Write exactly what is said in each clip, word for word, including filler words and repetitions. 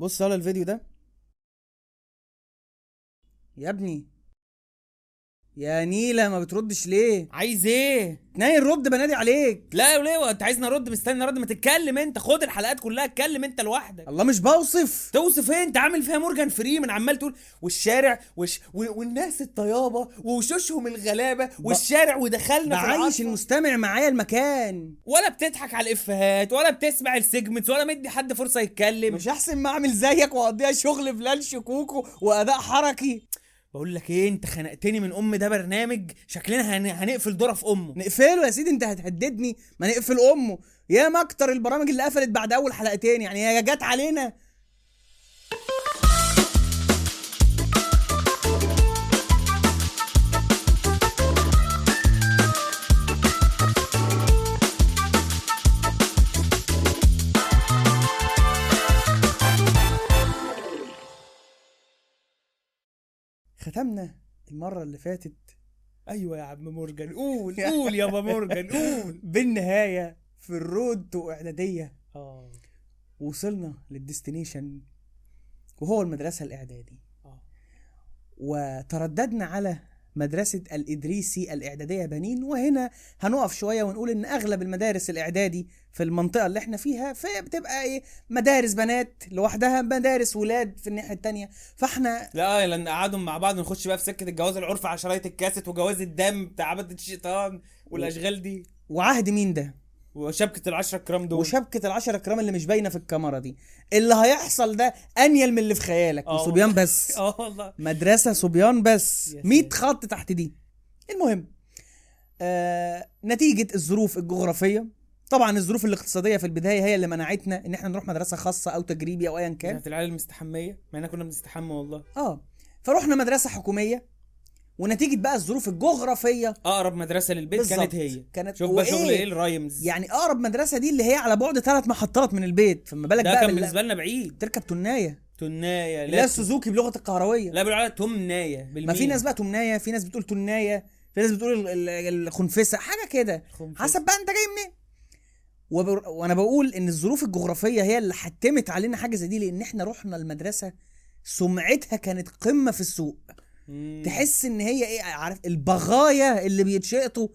بص على الفيديو ده يا ابني. يا نيلة ما بتردش ليه؟ عايز ايه؟ نايل رد بنادي عليك. لا وليه انت عايزني ارد؟ مستني ارد؟ ما تتكلم انت، خد الحلقات كلها اتكلم انت لوحدك. الله مش بوصف. توصف ايه؟ انت عامل فيها مورجان فريمان، عمال تقول والشارع وش و... والناس الطيابه ووشوشهم الغلابه ب... والشارع ودخلنا في العصر. عايش المستمع معايا المكان، ولا بتضحك على الافيهات ولا بتسمع السيجمنتس ولا مدي حد فرصه يتكلم. مش احسن ما اعمل زيك واقضيها شغل بلال شكوكو واداء حركي؟ بقول لك ايه، انت خنقتني من ام ده برنامج شكلنا هن... هنقفل دوره في امه. نقفله يا سيدي، انت هتهددني؟ ما نقفل امه. يا ما اكتر البرامج اللي قفلت بعد اول حلقتين، يعني هي جت علينا. ختمنا المرة اللي فاتت. أيوة يا عم مورجان، قول قول يا بابا مورجان قول. بالنهاية في الرود وإعدادية آه. وصلنا للديستنيشن وهو المدرسة الإعدادي آه. وترددنا على مدرسة الإدريسي الإعدادية بنين، وهنا هنقف شوية ونقول إن أغلب المدارس الإعدادي في المنطقة اللي احنا فيها فبتبقى ايه، مدارس بنات لوحدها، مدارس ولاد في الناحية التانية. فاحنا لا لأن قعدهم مع بعض نخش بقى في سكة الجواز العرف على شرايط الكاسيت وجواز الدم بتاع عبدة الشيطان والأشغال دي، وعهد مين ده، وشبكة العشرة الكرام دول، وشبكة العشرة الكرام اللي مش باينة في الكاميرا دي. اللي هيحصل ده أنيل من اللي في خيالك. صبيان بس اه والله، مدرسة صبيان بس، مية خط تحت دي. المهم آه، نتيجة الظروف الجغرافية طبعا، الظروف الاقتصادية في البداية هي اللي منعتنا ان احنا نروح مدرسة خاصة او تجريبي او ايا كان، بتاعت العيال المستحمية، ما احنا كنا بنستحمى والله اه. فروحنا مدرسة حكومية، ونتيجه بقى الظروف الجغرافيه اقرب مدرسه للبيت كانت هي كانت شوف بقى شغل ايه الرايمز، يعني اقرب مدرسه دي اللي هي على بعد ثلاث محطات من البيت، فما بالك بقى ده كان بالنسبه لنا بعيد. تركب تنايه تنايه لا سوزوكي بلغه القهرويه، لا بالعربيه تمنايه، ما في ناس بقى تمنايه، في ناس بتقول تنايه، في ناس بتقول الخنفسه، حاجه كده حسب بقى انت جاي منين. وب... وانا بقول ان الظروف الجغرافيه هي اللي حتمت علينا حاجه زي دي، لان احنا رحنا المدرسه سمعتها كانت قمه في السوق. تحس ان هي ايه، عارف البغايه اللي بيتشقطوا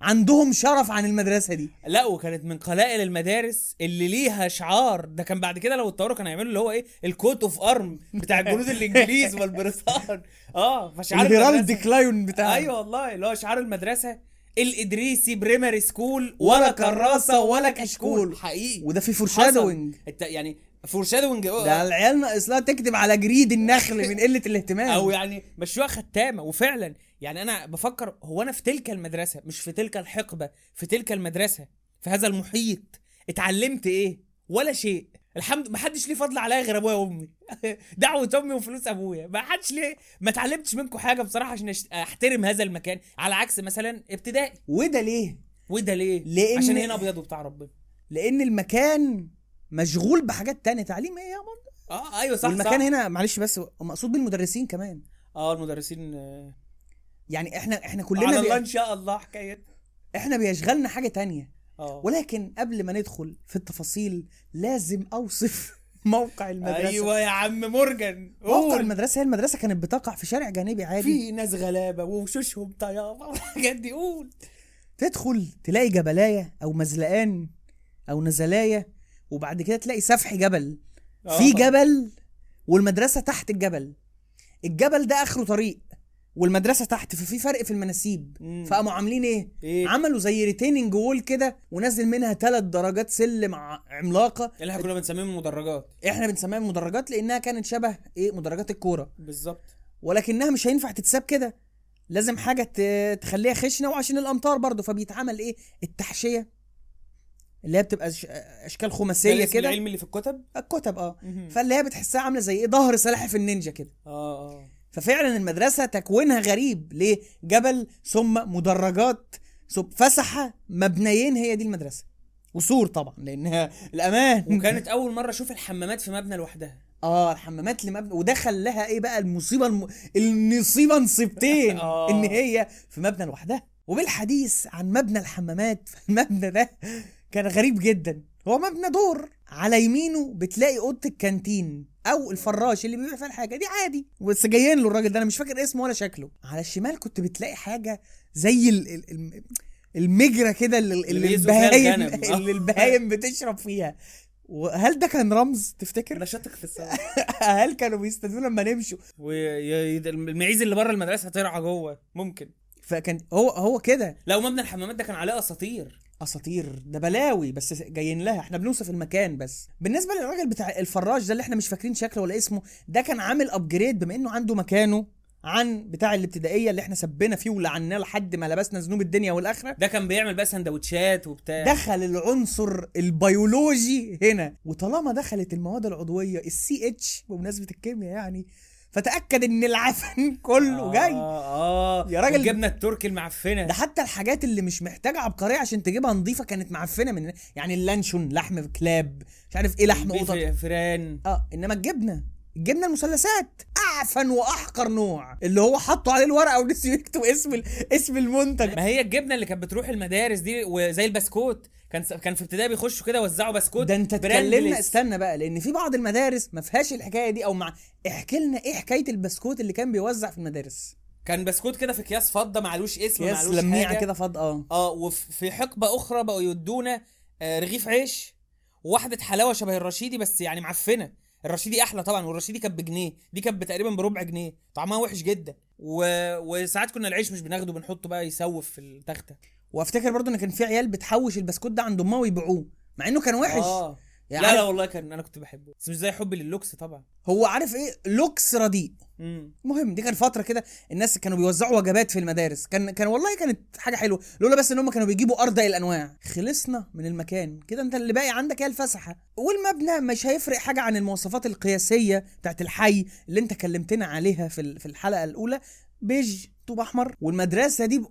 عندهم شرف عن المدرسه دي. لا وكانت من قلائل المدارس اللي ليها شعار، ده كان بعد كده لو اتطوروا كانوا هيعملوا اللي هو ايه، الكوت اوف ارم بتاع الجنود الانجليز والبريطان اه، فشعار الهيرالد كلاين بتاع ايوه والله، اللي هو شعار المدرسه الادريسي بريمري سكول، ولا كراسه ولا كشكول حقيقي. وده في فورشادوينج يعني، فورشادوينج ده العيال ناقصها تكتب على جريد النخل من قله الاهتمام او يعني مشوها ختامه. وفعلا يعني انا بفكر، هو انا في تلك المدرسه، مش في تلك الحقبه، في تلك المدرسه في هذا المحيط اتعلمت ايه؟ ولا شيء الحمد لله. ما حدش ليه فضل عليا غير ابويا وامي دعوه امي وفلوس ابويا. ما حدش ليه، ما اتعلمتش منكم حاجه بصراحه عشان احترم هذا المكان، على عكس مثلا ابتدائي. وده ليه وده ليه لأن... عشان هنا ابيض وبتاع ربنا، لان المكان مشغول بحاجات تانية. تعليم ايه يا مرد؟ اه ايوه صح. المكان هنا معلش، بس مقصود بالمدرسين كمان اه المدرسين آه. يعني احنا احنا كلنا على الله بي... ان شاء الله حكايه احنا بيشغلنا حاجه تانية اه. ولكن قبل ما ندخل في التفاصيل لازم اوصف موقع المدرسه. ايوه يا عم مورجان، موقع المدرسه. هي المدرسه كانت بتقع في شارع جانبي عادي، في ناس غلابه ووشوشهم طيابه والحاجات دي. قول تدخل تلاقي جبلايه او مزلقان او نزلايه، وبعد كده تلاقي سفح جبل أوه. في جبل والمدرسة تحت الجبل، الجبل ده اخره طريق والمدرسة تحت، ففي فرق في المناسيب. فقاموا عاملين ايه؟ إيه؟ عملوا زي ريتيننج وول كده، ونزل منها ثلاث درجات سلم عملاقة اللي احنا كنا بنسميها مدرجات. احنا بنسميها مدرجات لانها كانت شبه ايه، مدرجات الكورة بالظبط، ولكنها مش هينفع تتساب كده، لازم حاجة تخليها خشنة وعشان الامطار برضو. فبيتعمل ايه، التحشية اللي هي بتبقى اشكال خماسيه كده، العلم اللي في الكتب الكتب اه مهم. فاللي هي بتحسها عامله زي ايه، ظهر سلاحف النينجا كده اه اه. ففعلا المدرسه تكوينها غريب، ليه جبل ثم مدرجات ثم فسحه مبنيين، هي دي المدرسه. وسور طبعا لانها الامان. وكانت اول مره اشوف الحمامات في مبنى لوحدها اه، الحمامات اللي مبنى، ودخل لها ايه بقى المصيبه الم... النصيبه نصيبتين آه. ان هي في مبنى لوحدها. وبالحديث عن مبنى الحمامات، فالمبنى ده كان غريب جدا، هو مبنى دور، على يمينه بتلاقي اوضه الكانتين او الفراش اللي بيبيع فيها الحاجه دي عادي، بس جايين له الراجل ده انا مش فاكر اسمه ولا شكله. على الشمال كنت بتلاقي حاجه زي ال ال المجرى كده اللي البهايم اللي البهايم بتشرب فيها. وهل ده كان رمز تفتكر؟ انا شاكك في السؤال. هل كانوا بيستنوا لما نمشوا والمعيز اللي بره المدرسه هترعى جوه ممكن؟ فكان هو هو كده. لو مبنى الحمامات ده كان عليه اساطير اساطير ده بلاوي بس جايين لها، احنا بنوصف المكان بس. بالنسبه للراجل بتاع الفراش ده اللي احنا مش فاكرين شكله ولا اسمه، ده كان عامل ابجريد بما انه عنده مكانه عن بتاع الابتدائيه اللي احنا سبنا فيه ولعناه لحد ما لبسنا ذنوب الدنيا والاخره. ده كان بيعمل بقى سندوتشات وبتاع. دخل العنصر البيولوجي هنا، وطالما دخلت المواد العضويه السي اتش بمناسبه الكيمياء يعني، فتأكد ان العفن كله آه جاي. اه يا راجل جبنا التركي المعفنه ده، حتى الحاجات اللي مش محتاجه عبقريه عشان تجيبها نظيفه كانت معفنه، من يعني اللانشون لحم كلاب مش عارف ايه لحم قطط فران. اه انما الجبنه الجبنه المثلثات اعفن واحقر نوع، اللي هو حطوا عليه الورقه ونسيوا يكتبوا اسم اسم المنتج. ما هي الجبنه اللي كانت بتروح المدارس دي، وزي البسكوت كان كان في ابتدائي بيخشوا كده وزعوا بسكوت. ده انت تكلمنا استنى بقى، لان في بعض المدارس ما فيهاش الحكايه دي، او مع احكي لنا ايه حكايه البسكوت اللي كان بيوزع في المدارس؟ كان بسكوت كده في اكياس فضه معلوش اسم معلوش لميعه كده فضه. اه اه وفي حقبه اخرى بقوا يدونا رغيف عيش وواحده حلاوه شبه الرشيدي بس يعني معفنه. الرشيدي احلى طبعا، والرشيدي كان بجنيه، دي كانت تقريبا بربع جنيه، طعمها وحش جدا. و... وساعات كنا العيش مش بناخده بنحطه بقى يسوف في التخته. وافتكر برضو ان كان في عيال بتحوش البسكوت ده عند امها ويبيعوه مع انه كان وحش. آه. يعني لا لا والله كان انا كنت بحبه، بس مش زي حبي لللوكس طبعا. هو عارف ايه لوكس رديء. المهم دي كان فتره كده الناس كانوا بيوزعوا وجبات في المدارس، كان كان والله كانت حاجه حلوه، لولا بس ان هم كانوا بيجيبوا ارضى الانواع. خلصنا من المكان كده، انت اللي باقي عندك هي الفسحه والمبنى، مش هيفرق حاجه عن المواصفات القياسيه بتاعت الحي اللي انت كلمتنا عليها في في الحلقه الاولى، بيج طوب احمر، والمدرسه دي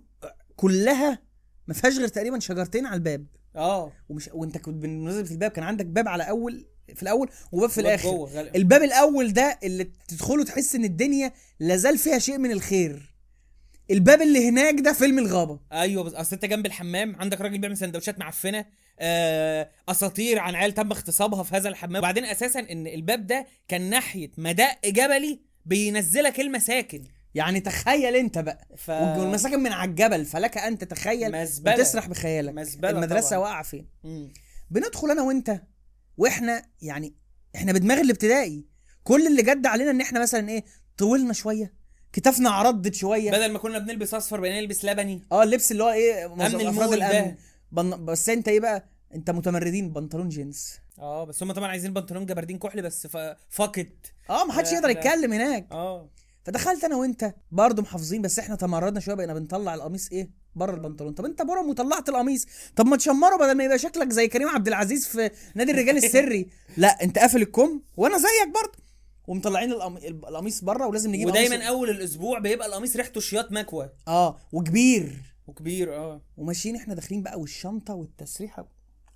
كلها ما فيهاش غير تقريبا شجرتين على الباب. اه ومش وانت كنت بالنسبه الباب كان عندك باب على اول في الاول وباب في الاخر. الباب الاول ده اللي تدخله تحس ان الدنيا لازال فيها شيء من الخير. الباب اللي هناك ده فيلم الغابه. ايوه اصل انت جنب الحمام عندك راجل بيعمل سندوتشات معفنه، اساطير عن عيال تم اغتصابها في هذا الحمام. وبعدين اساسا ان الباب ده كان ناحيه مدق جبلي بينزلك المساكن، يعني تخيل انت بقى ف... والمساكن من على الجبل، فلك انت تخيل وتسرح بخيالك المدرسه واقعه فين. بندخل انا وانت واحنا يعني احنا بدماغ الابتدائي، كل اللي جد علينا ان احنا مثلا ايه طولنا شويه، كتافنا عرضت شويه، بدل ما كنا بنلبس اصفر بقينا نلبس لبني. اه اللبس اللي هو ايه افراد الامن بن... بس انت ايه بقى، انت متمردين بنطلون جينز. اه بس هم طبعا عايزين بنطلون جبردين كحلي بس ف... فقط اه ما حدش يقدر يتكلم هناك. اه فدخلت انا وانت برضو محافظين، بس احنا تمردنا شويه، بقينا بنطلع القميص ايه بره البنطلون. طب انت برم وطلعت القميص، طب ما تشمره بدل ما يبقى شكلك زي كريم عبد العزيز في نادي الرجال السري. لا انت قافل الكم وانا زيك برضو، ومطلعين القميص بره ولازم نجيب. ودايما اول الاسبوع بيبقى القميص ريحته شياط مكوى. اه وكبير وكبير. اه وماشيين احنا داخلين بقى، والشنطه والتسريحه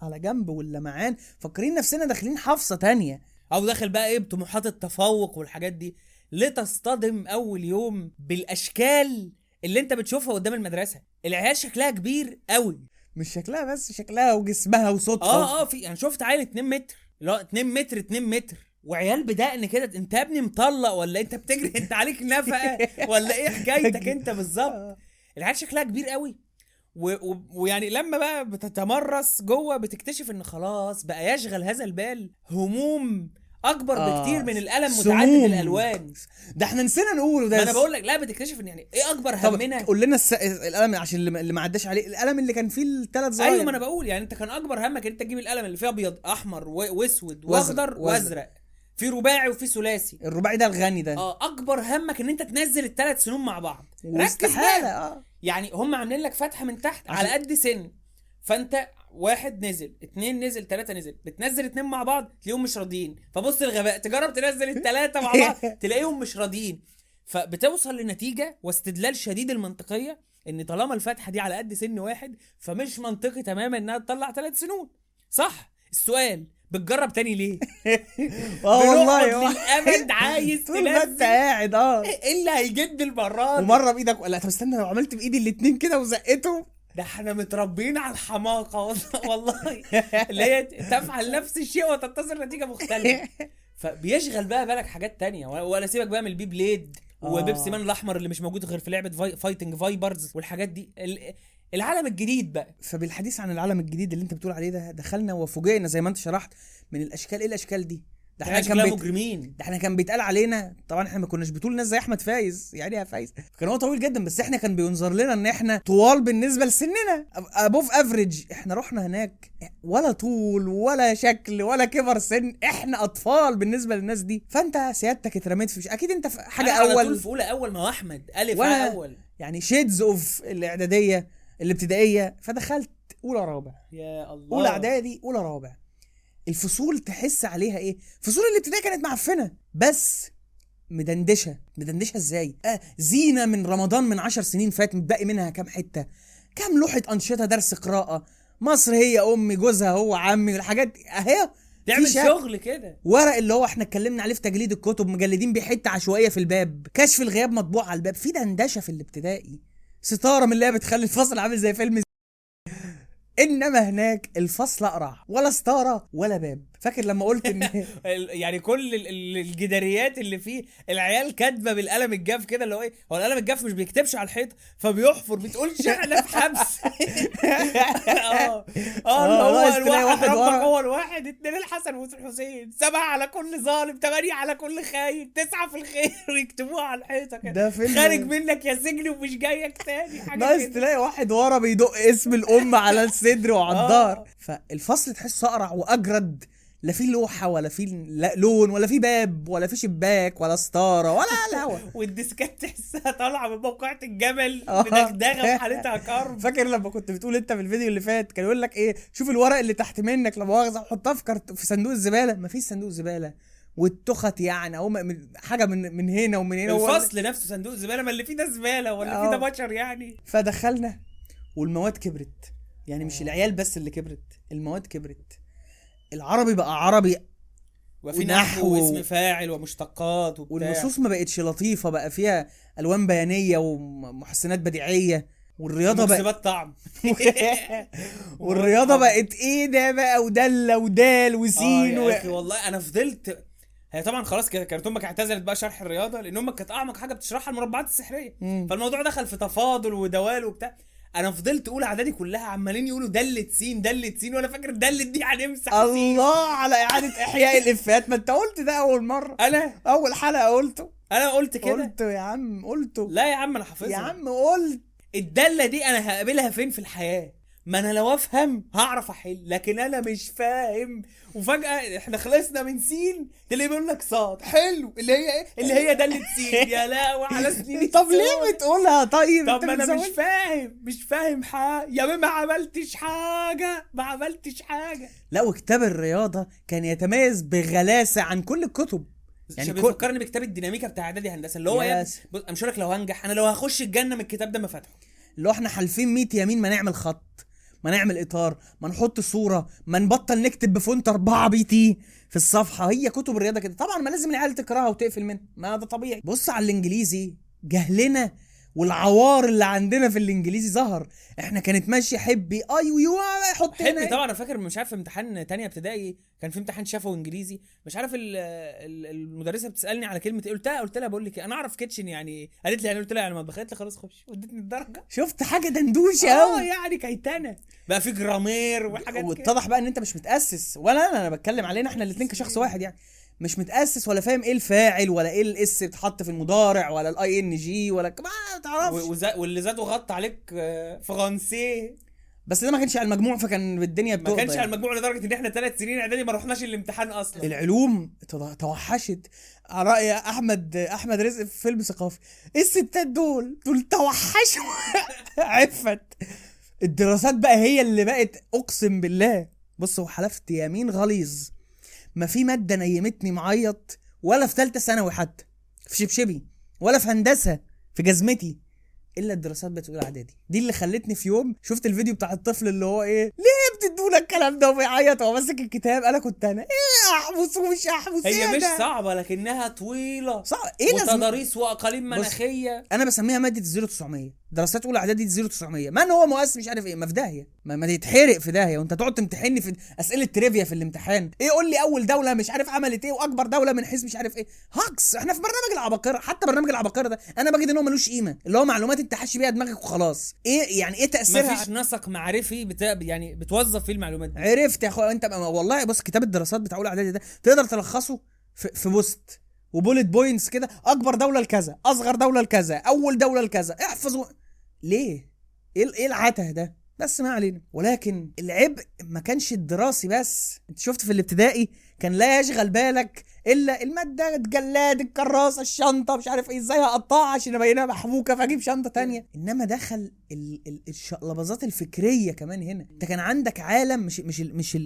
على جنب واللمعان، فاكرين نفسنا داخلين حفصه تانية او داخل بقى ايه بطموحات التفوق والحاجات دي. لتصطدم اول يوم بالاشكال اللي انت بتشوفها قدام المدرسه. العيال شكلها كبير قوي، مش شكلها بس، شكلها وجسمها وصوتها. اه اه في انا شفت عيال اتنين متر، لا اتنين متر اتنين متر، وعيال بدقن كده. انت يا ابني مطلق ولا انت بتجري؟ انت عليك نفقه ولا ايه حكايتك انت بالظبط؟ العيال شكلها كبير قوي، ويعني لما بقى بتتمرس جوه بتكتشف ان خلاص بقى يشغل هذا البال هموم اكبر آه بكتير من الالم متعدد الالوان ده. احنا نسينا نقوله ده، ما انا بقول لك لا بتكتشف ان يعني ايه اكبر همنا. قول لنا الس... الالم عشان اللي ما عداش عليه، الالم اللي كان فيه الثلاث زراير. ايوه ما انا بقول يعني انت كان اكبر همك ان انت تجيب الالم اللي فيه ابيض احمر واسود واخضر وازرق، في رباعي وفي ثلاثي. الرباعي ده الغني ده. اه اكبر همك ان انت تنزل الثلاث سنون مع بعض. ركز بقى آه. يعني هم عاملين لك فتحه من تحت عشان... على قد سن، فانت واحد نزل اتنين نزل تلاتة نزل، بتنزل اتنين مع بعض تلاقيهم مش راضيين، فبص الغباء تجرب تنزل التلاتة مع بعض تلاقيهم مش راضيين. فبتوصل لنتيجة واستدلال شديد المنطقية ان طالما الفتحة دي على قد سن واحد فمش منطقي تماما انها تطلع تلات سنون صح. السؤال بتجرب تاني ليه؟ اه والله الابد عايز تنزل قاعد اه اللي هيجد المرات ومرة بايدك. لا طب استنى لو عملت بايدي الاتنين كده وزقته. ده احنا متربيين على الحماقه والله اللي هي تفعل نفس الشيء وتنتظر نتيجه مختلفه. فبيشغل بقى بالك حاجات تانية. ولا سيبك بقى من البي بليد آه. وبيبسي مان الاحمر اللي مش موجود غير في لعبه في... فايتنج فايبرز والحاجات دي. العالم الجديد بقى. فبالحديث عن العالم الجديد اللي انت بتقول عليه ده, دخلنا وفوجئنا زي ما انت شرحت من الاشكال ايه الاشكال دي. ده احنا كان مجرمين, ده احنا كان بيتقال علينا طبعا احنا ما كناش بتقول ناس زي احمد فايز, يعني يا فايز كان هو طويل جدا بس احنا كان بينظر لنا ان احنا طوال بالنسبه لسننا, ابوف افريج. احنا رحنا هناك ولا طول ولا شكل ولا كبر سن, احنا اطفال بالنسبه للناس دي. فانت سيادتك اترميت في مش اكيد انت في حاجه اول طول في اولى اول ما احمد الف على اول يعني شيدز اوف الاعداديه الابتدائيه. فدخلت اولى رابع, يا الله, اولى اعدادي اولى رابع. الفصول تحس عليها ايه؟ فصول الابتدائي كانت معفنه بس مدندشه. مدندشه ازاي؟ آه زينه من رمضان من عشر سنين فات متبقي منها كام حته, كام لوحه انشطه, درس قراءه, مصر هي امي, جوزها هو عمي, الحاجات اهي تعمل شغل كده, ورق اللي هو احنا اتكلمنا عليه في تجليد الكتب, مجلدين بحته عشوائيه في الباب, كشف الغياب مطبوع على الباب. في دندشه في الابتدائي, ستاره من اللي هي بتخلي الفصل عامل زي فيلم. انما هناك الفصل اقرع, ولا ستاره ولا باب. فاكر لما قلت ان يعني كل الجداريات اللي فيه العيال كاتبه بالقلم الجاف كده, اللي هو ايه, هو القلم الجاف مش بيكتبش على الحيط فبيحفر, بتقولش احنا في حبس. اه اه هو الواحد هو الواحد اتنين الحسن والحسين, سبعه على كل ظالم, ثمانيه على كل خاين, تسعه في الخير, ويكتبوها على الحيطه كده, خارج منك يا سجن ومش جايك تاني. ناقص تلاقي واحد ورا بيدق اسم الام على الصدر وعلى الدار. فالفصل تحسه اقرع واجرد, لا في لوحه ولا في لون ولا في باب ولا في شباك ولا ستاره ولا الهوا. والديسكات تحسها طالعه من موقعة الجبل بدغدغه وحالتها كرب. فاكر لما كنت بتقول انت في الفيديو اللي فات كان يقول لك ايه, شوف الورق اللي تحت منك لما واخذه حطها في كارت في صندوق الزباله. ما فيش صندوق زباله, والتخت يعني او حاجه من من هنا ومن هنا. الفصل نفسه صندوق الزباله, ما اللي فيه ده زباله ولا فيه ده بشر يعني. فدخلنا والمواد كبرت, يعني مش العيال بس اللي كبرت, المواد كبرت. العربي بقى عربي وفي نحو واسم فاعل ومشتقات وبتاع, والنصوص ما بقتش لطيفه, بقى فيها الوان بيانيه ومحسنات بديعيه. والرياضه بقت طعم. والرياضه بقت ايه ده بقى, ودله ودال وسين. آه و... والله انا فضلت, هي طبعا خلاص كانت امك اعتزلت بقى شرح الرياضه لان امك كانت اعمق حاجه بتشرحها المربعات السحريه, م. فالموضوع دخل في تفاضل ودوال وبتاع. انا فضلت اقول اعدادي كلها عمالين يقولوا دلة سين دلة سين, وانا فاكر دلة دي هنمسح. الله على اعاده احياء الافيهات. ما انت قلت ده اول مره, انا اول حلقه قلته, انا قلت كده, قلته يا عم قلته. لا يا عم انا حافظها يا عم. قلت الدله دي انا هقابلها فين في الحياه؟ ما انا لو افهم هعرف احل, لكن انا مش فاهم. وفجاه احنا خلصنا من سين, اللي بيقول لك صاد حلو اللي هي ايه اللي هي دله سين. يا لا وعلى سنين. طب ليه بتقولها؟ طيب طب انا مش فاهم, مش فاهم حاجه يا ماما, ما عملتش حاجه, ما عملتش حاجه. لا, وكتاب الرياضه كان يتميز بغلاسه عن كل الكتب. يعني بيفكرني بكتاب الديناميكا بتاع اعدادي هندسه, اللي هو يا مش لك لو هنجح, انا لو هخش الجنه من الكتاب ده ما فاتحه. اللي احنا حالفين مية يمين, ما نعمل خط, ما نعمل اطار, ما نحط صوره, ما نبطل نكتب بفونت أربعة بي تي في الصفحه. هي كتب الرياضه كده طبعا, ما لازم العيال تكرهها وتقفل منها, ما ده طبيعي. بص على الانجليزي, جهلنا والعوار اللي عندنا في الانجليزي ظهر. احنا كانت ماشي حبي اي ويو حط هنا حبي طبعا. انا فاكر مش عارف امتحان تانية ابتدائي كان في امتحان شفوي انجليزي, مش عارف المدرسه بتسالني على كلمه قلتها, قلت لها بقول لك انا اعرف كيتشن يعني, قالت لي انا, قلت لها يعني ما بخيت لي خلاص خش, وادتني الدرجه. شفت حاجه دندوشه اه يعني كيتانه بقى في جرامير وحاجات. واتضح بقى ان انت مش متاسس ولا انا, انا بتكلم علينا احنا الاثنين كشخص واحد يعني. مش متأسس ولا فاهم ايه الفاعل ولا ايه الاس بتحط في المضارع ولا الاي ان جي ولا ما تعرفش. واللي زاده غط عليك فرنسي, بس ده ما كانش على المجموع, فكان بالدنيا بتغضب. ما كانش يعني على المجموع لدرجه ان احنا ثلاث سنين اعدادي ما رحناش الامتحان اصلا. العلوم توحشت على راي احمد احمد رزق في فيلم ثقافي, الستات دول دول توحشوا. عفت الدراسات بقى هي اللي بقت اقسم بالله. بص, وحلفت يمين غليظ ما في مادة نيمتني معيط, ولا في ثالثة ثانوي حتى في شبشبي, ولا في هندسة في جزمتي, إلا الدراسات بتقول إعدادي. دي اللي خلتني في يوم شفت الفيديو بتاع الطفل اللي هو إيه, ليه بتدونا الكلام ده وبيعيط وهو ماسك الكتاب. أنا كنت أنا إيه أحبس ومش أحبس. هي إيه مش صعبة لكنها طويلة, صعبة إيه, وتضاريس وأقاليم مناخية. أنا بسميها مادة الزيرو تسعمية. دراسات اولى اعدادي ألف وتسعمية. من هو مؤسس مش عارف ايه؟ ما في داهيه، ما, ما تتحرق في داهيه، وانت تقعد تمتحني في اسئله تريفيا في الامتحان. ايه قول لي اول دوله مش عارف عملت ايه واكبر دوله من حيث مش عارف ايه؟ هاكس. احنا في برنامج العباقره، حتى برنامج العباقره ده انا بجد ان هو ملوش قيمه، اللي هو معلومات انت حاشي بيها دماغك وخلاص. ايه يعني ايه تاثيرها؟ مفيش نسق معرفي بتا... يعني بتوظف فيه المعلومات دي. عرفت يا اخويا انت والله. بص كتاب الدراسات بتاع اولى اعدادي ده تقدر تلخصه في, في بوست وبولت بوينتس كده، اكبر دوله لكذا، اصغر دوله لكذا، اول دوله لكذا، احفظ و... ليه ايه العته ده؟ بس ما علينا. ولكن العبء ما كانش الدراسي بس، انت شفت في الابتدائي كان لا يشغل بالك الا الماده، الجلاد، الكراسه، الشنطه، مش عارف ايه، ازاي هقطعها عشان ابينها محبوكه فاجيب شنطه تانية. انما دخل الشقلبازات الفكريه كمان هنا. انت كان عندك عالم مش مش مش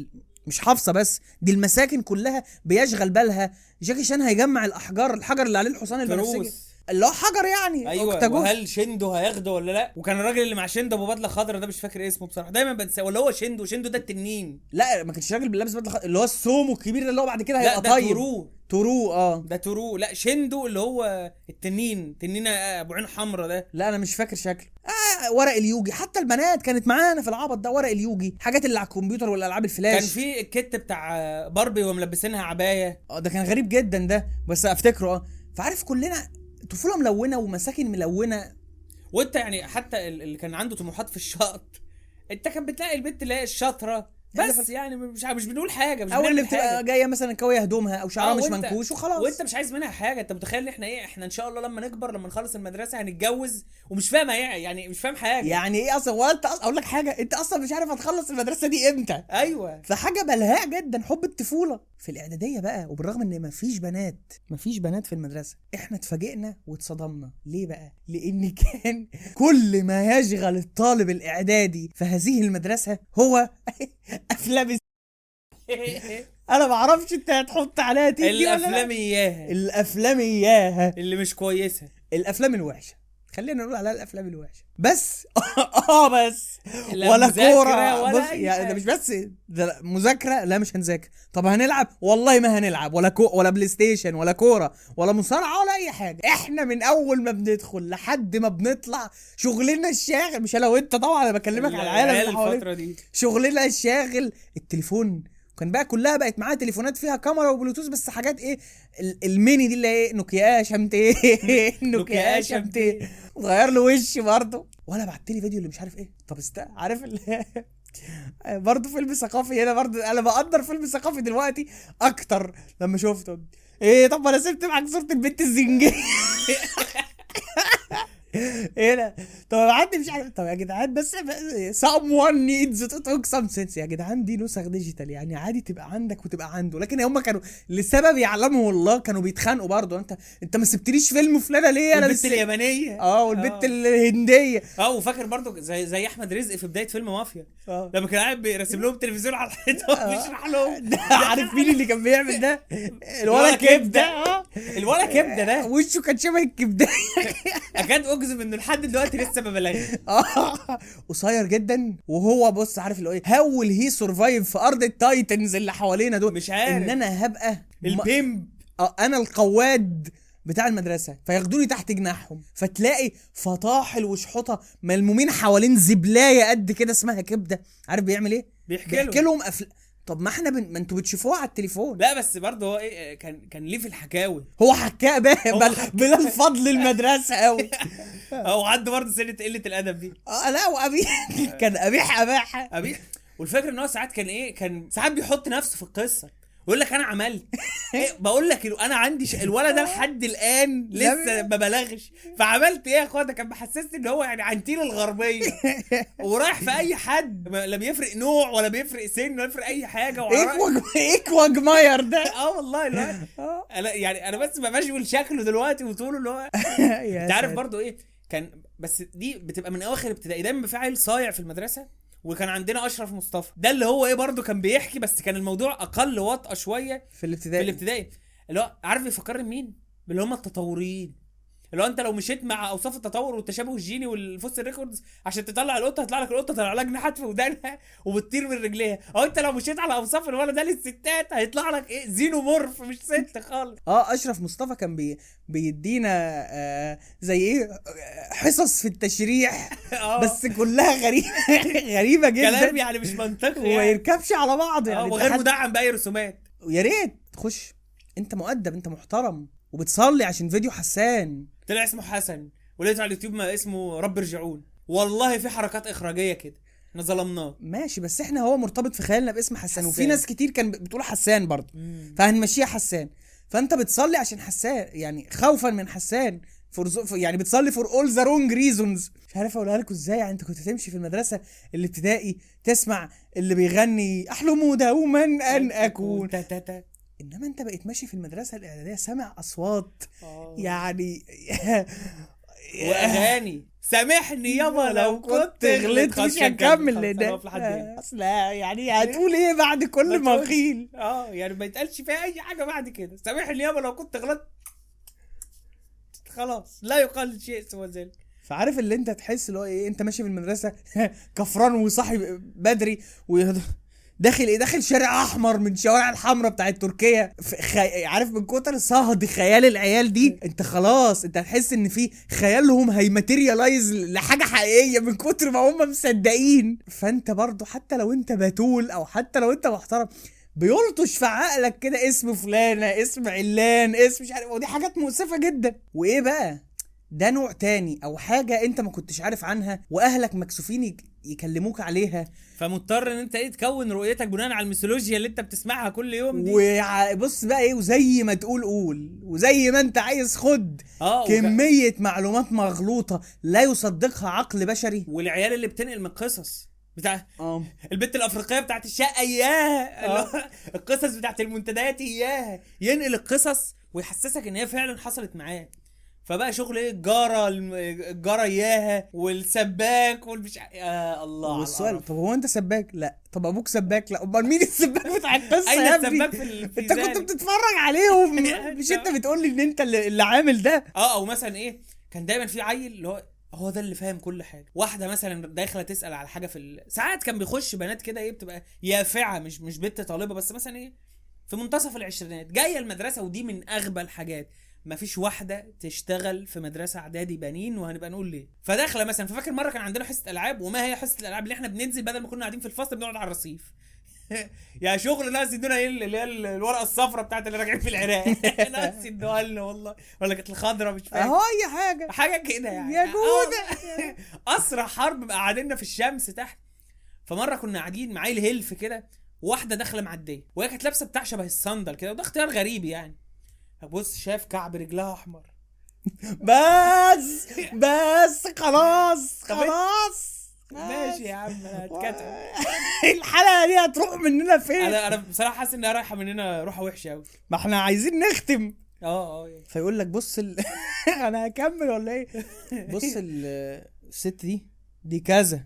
مش حافظه بس، دي المساكن كلها بيشغل بالها. جاكي شان هيجمع الاحجار، الحجر اللي عليه الحصان البنفسجي اللي هو حجر يعني، ايوه، وهل شندو هياخده ولا لا؟ وكان الراجل اللي مع شندو ابو بدله خضراء ده مش فاكر اسمه بصراحه، دايما بنسى، ولا هو شندو؟ شندو ده التنين. لا ما كانش راجل بلابس بدله خضراء اللي هو السومو الكبير اللي هو بعد كده هيبقى طيب. ترو ترو اه ده ترو. لا شندو اللي هو التنين، تنينه ابو عين حمراء ده. لا انا مش فاكر شكله. آه ورق اليوجي. حتى البنات كانت معانا في العبط ده، ورق اليوجي، حاجات اللي على الكمبيوتر والالعاب الفلاش. كان في الكت بتاع باربي وملبسينها عبايه، اه ده كان غريب جدا ده، بس افتكره. اه فعارف كلنا طفوله ملونه ومساكن ملونه. وانت يعني حتى اللي كان عنده طموحات في الشط، انت كان بتلاقي البنت اللي هي الشاطره بس، يعني مش مش بنقول حاجه، مش بنقول حاجه، جايه مثلا كويه هدومها او شعرها مش منكوش وخلاص، وانت مش عايز منها حاجه. انت متخيل ان احنا ايه، احنا ان شاء الله لما نكبر، لما نخلص المدرسه هنتجوز، ومش فاهم يعني، مش فاهم حاجه يعني ايه اصلا. وانت اقول لك حاجه، انت اصلا مش عارف هتخلص المدرسه دي امتى. ايوه، فحاجه بلهاء جدا. حب الطفوله في الاعداديه بقى، وبالرغم ان مفيش بنات مفيش بنات في المدرسه، احنا اتفاجئنا واتصدمنا. ليه بقى؟ لان كان كل ما يشغل الطالب الاعدادي في هذه المدرسه هو افلام. انا ما اعرفش انت هتحط عليها تيجي ولا الافلام اياها الافلام اياها اللي مش كويسه، الافلام الوحشه، خلينا نقول عليها الافلام الوحشه بس. اه بس ولا كوره ولا يعني، ده مش بس ده مذاكره، لا مش هنذاكر. طب هنلعب؟ والله ما هنلعب، ولا كو ولا بلاي ستيشن ولا كوره ولا مصارعه ولا اي حاجه. احنا من اول ما بندخل لحد ما بنطلع شغلنا الشاغل، مش لو انت طبعا انا بكلمك على العالم الفتره دي، شغلنا الشاغل التليفون. كان بقى كلها بقت معاها تليفونات فيها كاميرا وبلوتوث، بس حاجات ايه، الميني دي اللي ايه، نوكيا شمتين نوكيا شمتين وغير له وش برضه. ولا بعت لي فيديو اللي مش عارف ايه. طب است عارف اللي برضه فيلم ثقافي هنا برضه، انا بقدر فيلم ثقافي دلوقتي اكتر لما شفته. ايه طب انا سبت معاك صورة البنت الزنجيه ايه ده؟ طب عندي مش عارف. طب يا جدعان بس someone needs to talk some sense يا جدعان. دي نسخ ديجيتال يعني، عادي تبقى عندك وتبقى عنده. لكن هم كانوا لسبب يعلمهم الله كانوا بيتخانقوا برضه. انت انت ما سبتليش فيلم فلانه ليه؟ انا البنت اليابانيه اه والبنت الهنديه اه. وفاكر برضه زي زي احمد رزق في بدايه فيلم مافيا لما كان قاعد بيرسم لهم تلفزيون على الحيطه وبيشرح لهم. عارف مين اللي كان بيعمل ده؟ الولا كبده اه الولا كبده ده وشه كان شبه الكبده. اكاد اجزم انه لحد دلوقتي لسه ما بلغش. اه قصير جدا، وهو بص عارف اللي هو ايه، هاول هي سرفايف في ارض التايتنز اللي حوالينا دول. مش عارف ان انا هبقى البيمب، اه انا القواد بتاع المدرسه، فياخدوني تحت جناحهم. فتلاقي فطاحل وشحطه ملمومين حوالين زبلايه قد كده اسمها كبده. عارف بيعمل ايه؟ بيحكي لهم افلام. طب ما احنا بن... ما انتوا بتشوفوه على التليفون. لا بس برضه هو ايه، كان كان ليه في الحكاوي، هو حكاء بقى بلا الفضل المدرسه قوي. هو عنده برضه سنه قله الادب دي اه لا وقبيح كان قبيح قباحه قبيح. والفكره ان هو ساعات كان ايه، كان ساعات بيحط نفسه في القصه يقول لك انا عملت ايه، بقول لك انا عندي ش... الولد ده لحد الان لسه ما بلغش، فعملت ايه يا اخويا؟ ده كان محسسني ان هو يعني عنتيل الغربيه ورايح في اي حد، لا بيفرق نوع ولا بيفرق سن ولا بيفرق اي حاجه. وعارف ايه وجماير ده اه والله لا انا يعني انا بس ما بشوف شكله دلوقتي وطوله اللي هو انت عارف برضو ايه. كان بس دي بتبقى من اواخر ابتدائي، دايما في عيل صايع في المدرسه. وكان عندنا اشرف مصطفى ده اللي هو ايه برضو كان بيحكي، بس كان الموضوع اقل وطأة شويه في الابتدائي. في الابتدائي اللي هو عارف يفكرني مين؟ اللي هم التطوريين، اللي انت لو مشيت مع اوصاف التطور والتشابه الجيني والفوس الريكوردز عشان تطلع القطه هتطلع لك القطه طلع لك جناحات في ودانها وبتطير من رجليها، او انت لو مشيت على اوصاف الولد ده للستات هيطلع لك ايه، زينومورف مش ست خالص. اه اشرف مصطفى كان بي... بيدينا آه زي ايه حصص في التشريح بس كلها غريبه غريبه جدا، كلام يعني مش منطقي يعني. ويركبش على بعض يعني، وغير حد... مدعم باي رسومات. يا ريت تخش انت مؤدب انت محترم وبتصلي عشان فيديو حسان طلع اسمه حسن ولقيته على اليوتيوب ما اسمه رب ارجعون. والله في حركات اخراجيه كده احنا ظلمناه ماشي، بس احنا هو مرتبط في خيالنا باسم حسان, حسان. وفي ناس كتير كان بتقول حسان برضه فهنمشيها حسان، فانت بتصلي عشان حسان يعني خوفا من حسان فرزو... يعني بتصلي فور اول ذا رونج ريزونز. مش عارف اقولها لكم ازاي يعني، انت كنت تمشي في المدرسه الابتدائي تسمع اللي بيغني احلم دوما ان اكون تاتاتا، انما انت بقيت ماشي في المدرسه الاعداديه سامع اصوات أوه. يعني واغاني سامحني يابا لو كنت غلطت مش هكمل لده اصلا يعني هتقول ايه بعد كل ما قيل اه يعني ما يتقالش فيها اي حاجه بعد كده. سامحني يابا لو كنت غلطت خلاص لا يقال شيء سوى ذلك. فعارف اللي انت تحس اللي هو ايه، انت ماشي في المدرسه كفران وصاحي بدري ويهضر داخل ايه داخل شارع احمر من شوارع الحمراء بتاعه تركيا خي... عارف من كتر صهد خيال العيال دي انت خلاص انت هتحس ان في خيالهم هي ماتيريالايز لحاجه حقيقيه من كتر ما هم مصدقين. فانت برضو حتى لو انت بتول او حتى لو انت محترم بيلطش في عقلك كده اسم فلانه اسم علان اسم مش عارف، ودي حاجات مؤسفه جدا. وايه بقى ده نوع تاني او حاجه انت ما كنتش عارف عنها واهلك مكسوفين يكلموك عليها، فمضطر ان انت ايه تكون رؤيتك بناء على الميثولوجيا اللي انت بتسمعها كل يوم دي. وبص بقى ايه، وزي ما تقول قول وزي ما انت عايز خد آه كميه وك... معلومات مغلوطه لا يصدقها عقل بشري. والعيال اللي بتنقل من قصص بتاع آه. البنت الافريقيه بتاعت الشقه اياها آه. القصص بتاعت المنتديات اياها، ينقل القصص ويحسسك ان هي فعلا حصلت معاه. فبقى شغل ايه الجاره الجاره اياها والسباك والمش آه الله. والسؤال طب هو انت سباك؟ لا. طب ابوك سباك؟ لا. امال مين السباك بتاع القصه يا ابني؟ انت كنت بتتفرج عليهم مش انت بتقول لي ان انت اللي عامل ده. اه او مثلا ايه كان دايما في عيل اللي هو هو ده اللي فاهم كل حاجه. واحده مثلا داخله تسال على حاجه في ال... ساعات كان بيخش بنات كده ايه بتبقى يافعه مش مش بنت طالبه بس مثلا ايه في منتصف العشرينات جايه المدرسه، ودي من اغبى الحاجات ما فيش واحده تشتغل في مدرسه اعدادي بنين وهنبقى نقول ليه. فداخله مثلا ففاكر مره كان عندنا حصه العاب، وما هي حصه الالعاب اللي احنا بننزل بدل ما كنا قاعدين في الفصل بنقعد على الرصيف يا شغل ناس يدونا ايه اللي هي الورقه الصفراء بتاعت اللي راجعين في العراق ناس يدوها لنا والله ولا كانت الخضره مش فاهم اهو اي حاجه حاجه كده يعني يا جوده اسرع حرب قعدنا في الشمس تحت. فمره كنا قاعدين مع عيل هلف كده، واحده داخله معديه وهي كانت لابسه بتاع شبه الصندل كده، وده اختيار غريب يعني. بص شاف كعب رجلها احمر بس بس خلاص خلاص ماشي يا عم هتكتب الحلقه دي هتروح مننا فين؟ انا انا بصراحه حاسس انها رايحه مننا روحه وحشه قوي، ما احنا عايزين نختم اه اه فيقول لك بص ال... انا هكمل ولا ايه؟ بص الست دي دي كذا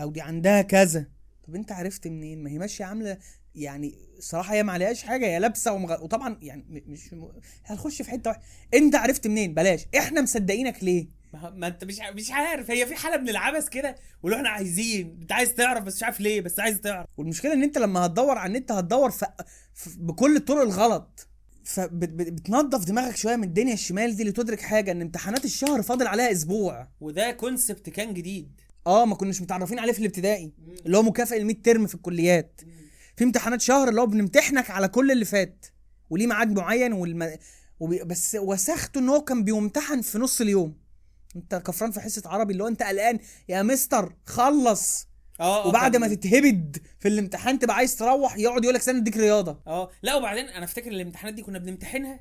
او دي عندها كذا. طب انت عرفت منين؟ ما هي ماشيه عامله يعني صراحة هي ما عليهاش حاجة، هي لابسة ومغ... وطبعا يعني مش م... هنخش في حتة واحدة. انت عرفت منين؟ بلاش احنا مصدقينك ليه؟ ما انت مش مش عارف، هي في حالة من العبث كده واللي احنا عايزين انت عايز تعرف بس مش عارف ليه بس عايز تعرف. والمشكلة ان انت لما هتدور عن النت هتدور ف... ف... بكل الطرق الغلط. فبتنظف دماغك شوية من الدنيا الشمال دي لتدرك حاجة، ان امتحانات الشهر فاضل عليها اسبوع. وده كونسبت كان جديد اه ما كناش متعرفين عليه في الابتدائي، اللي هو مكافأة الميد ترم في الكليات. في امتحانات شهر اللي هو بنمتحنك على كل اللي فات وليه ميعاد معين والم... وبي... بس وسخته ان هو كان بيمتحن في نص اليوم. انت كفران في حصه عربي اللي هو انت قلقان يا مستر خلص اه وبعد ما تتهبد في الامتحان تبقى عايز تروح، يقعد يقول لك استنى اديك رياضه اه لا. وبعدين انا افتكر الامتحانات دي كنا بنمتحنها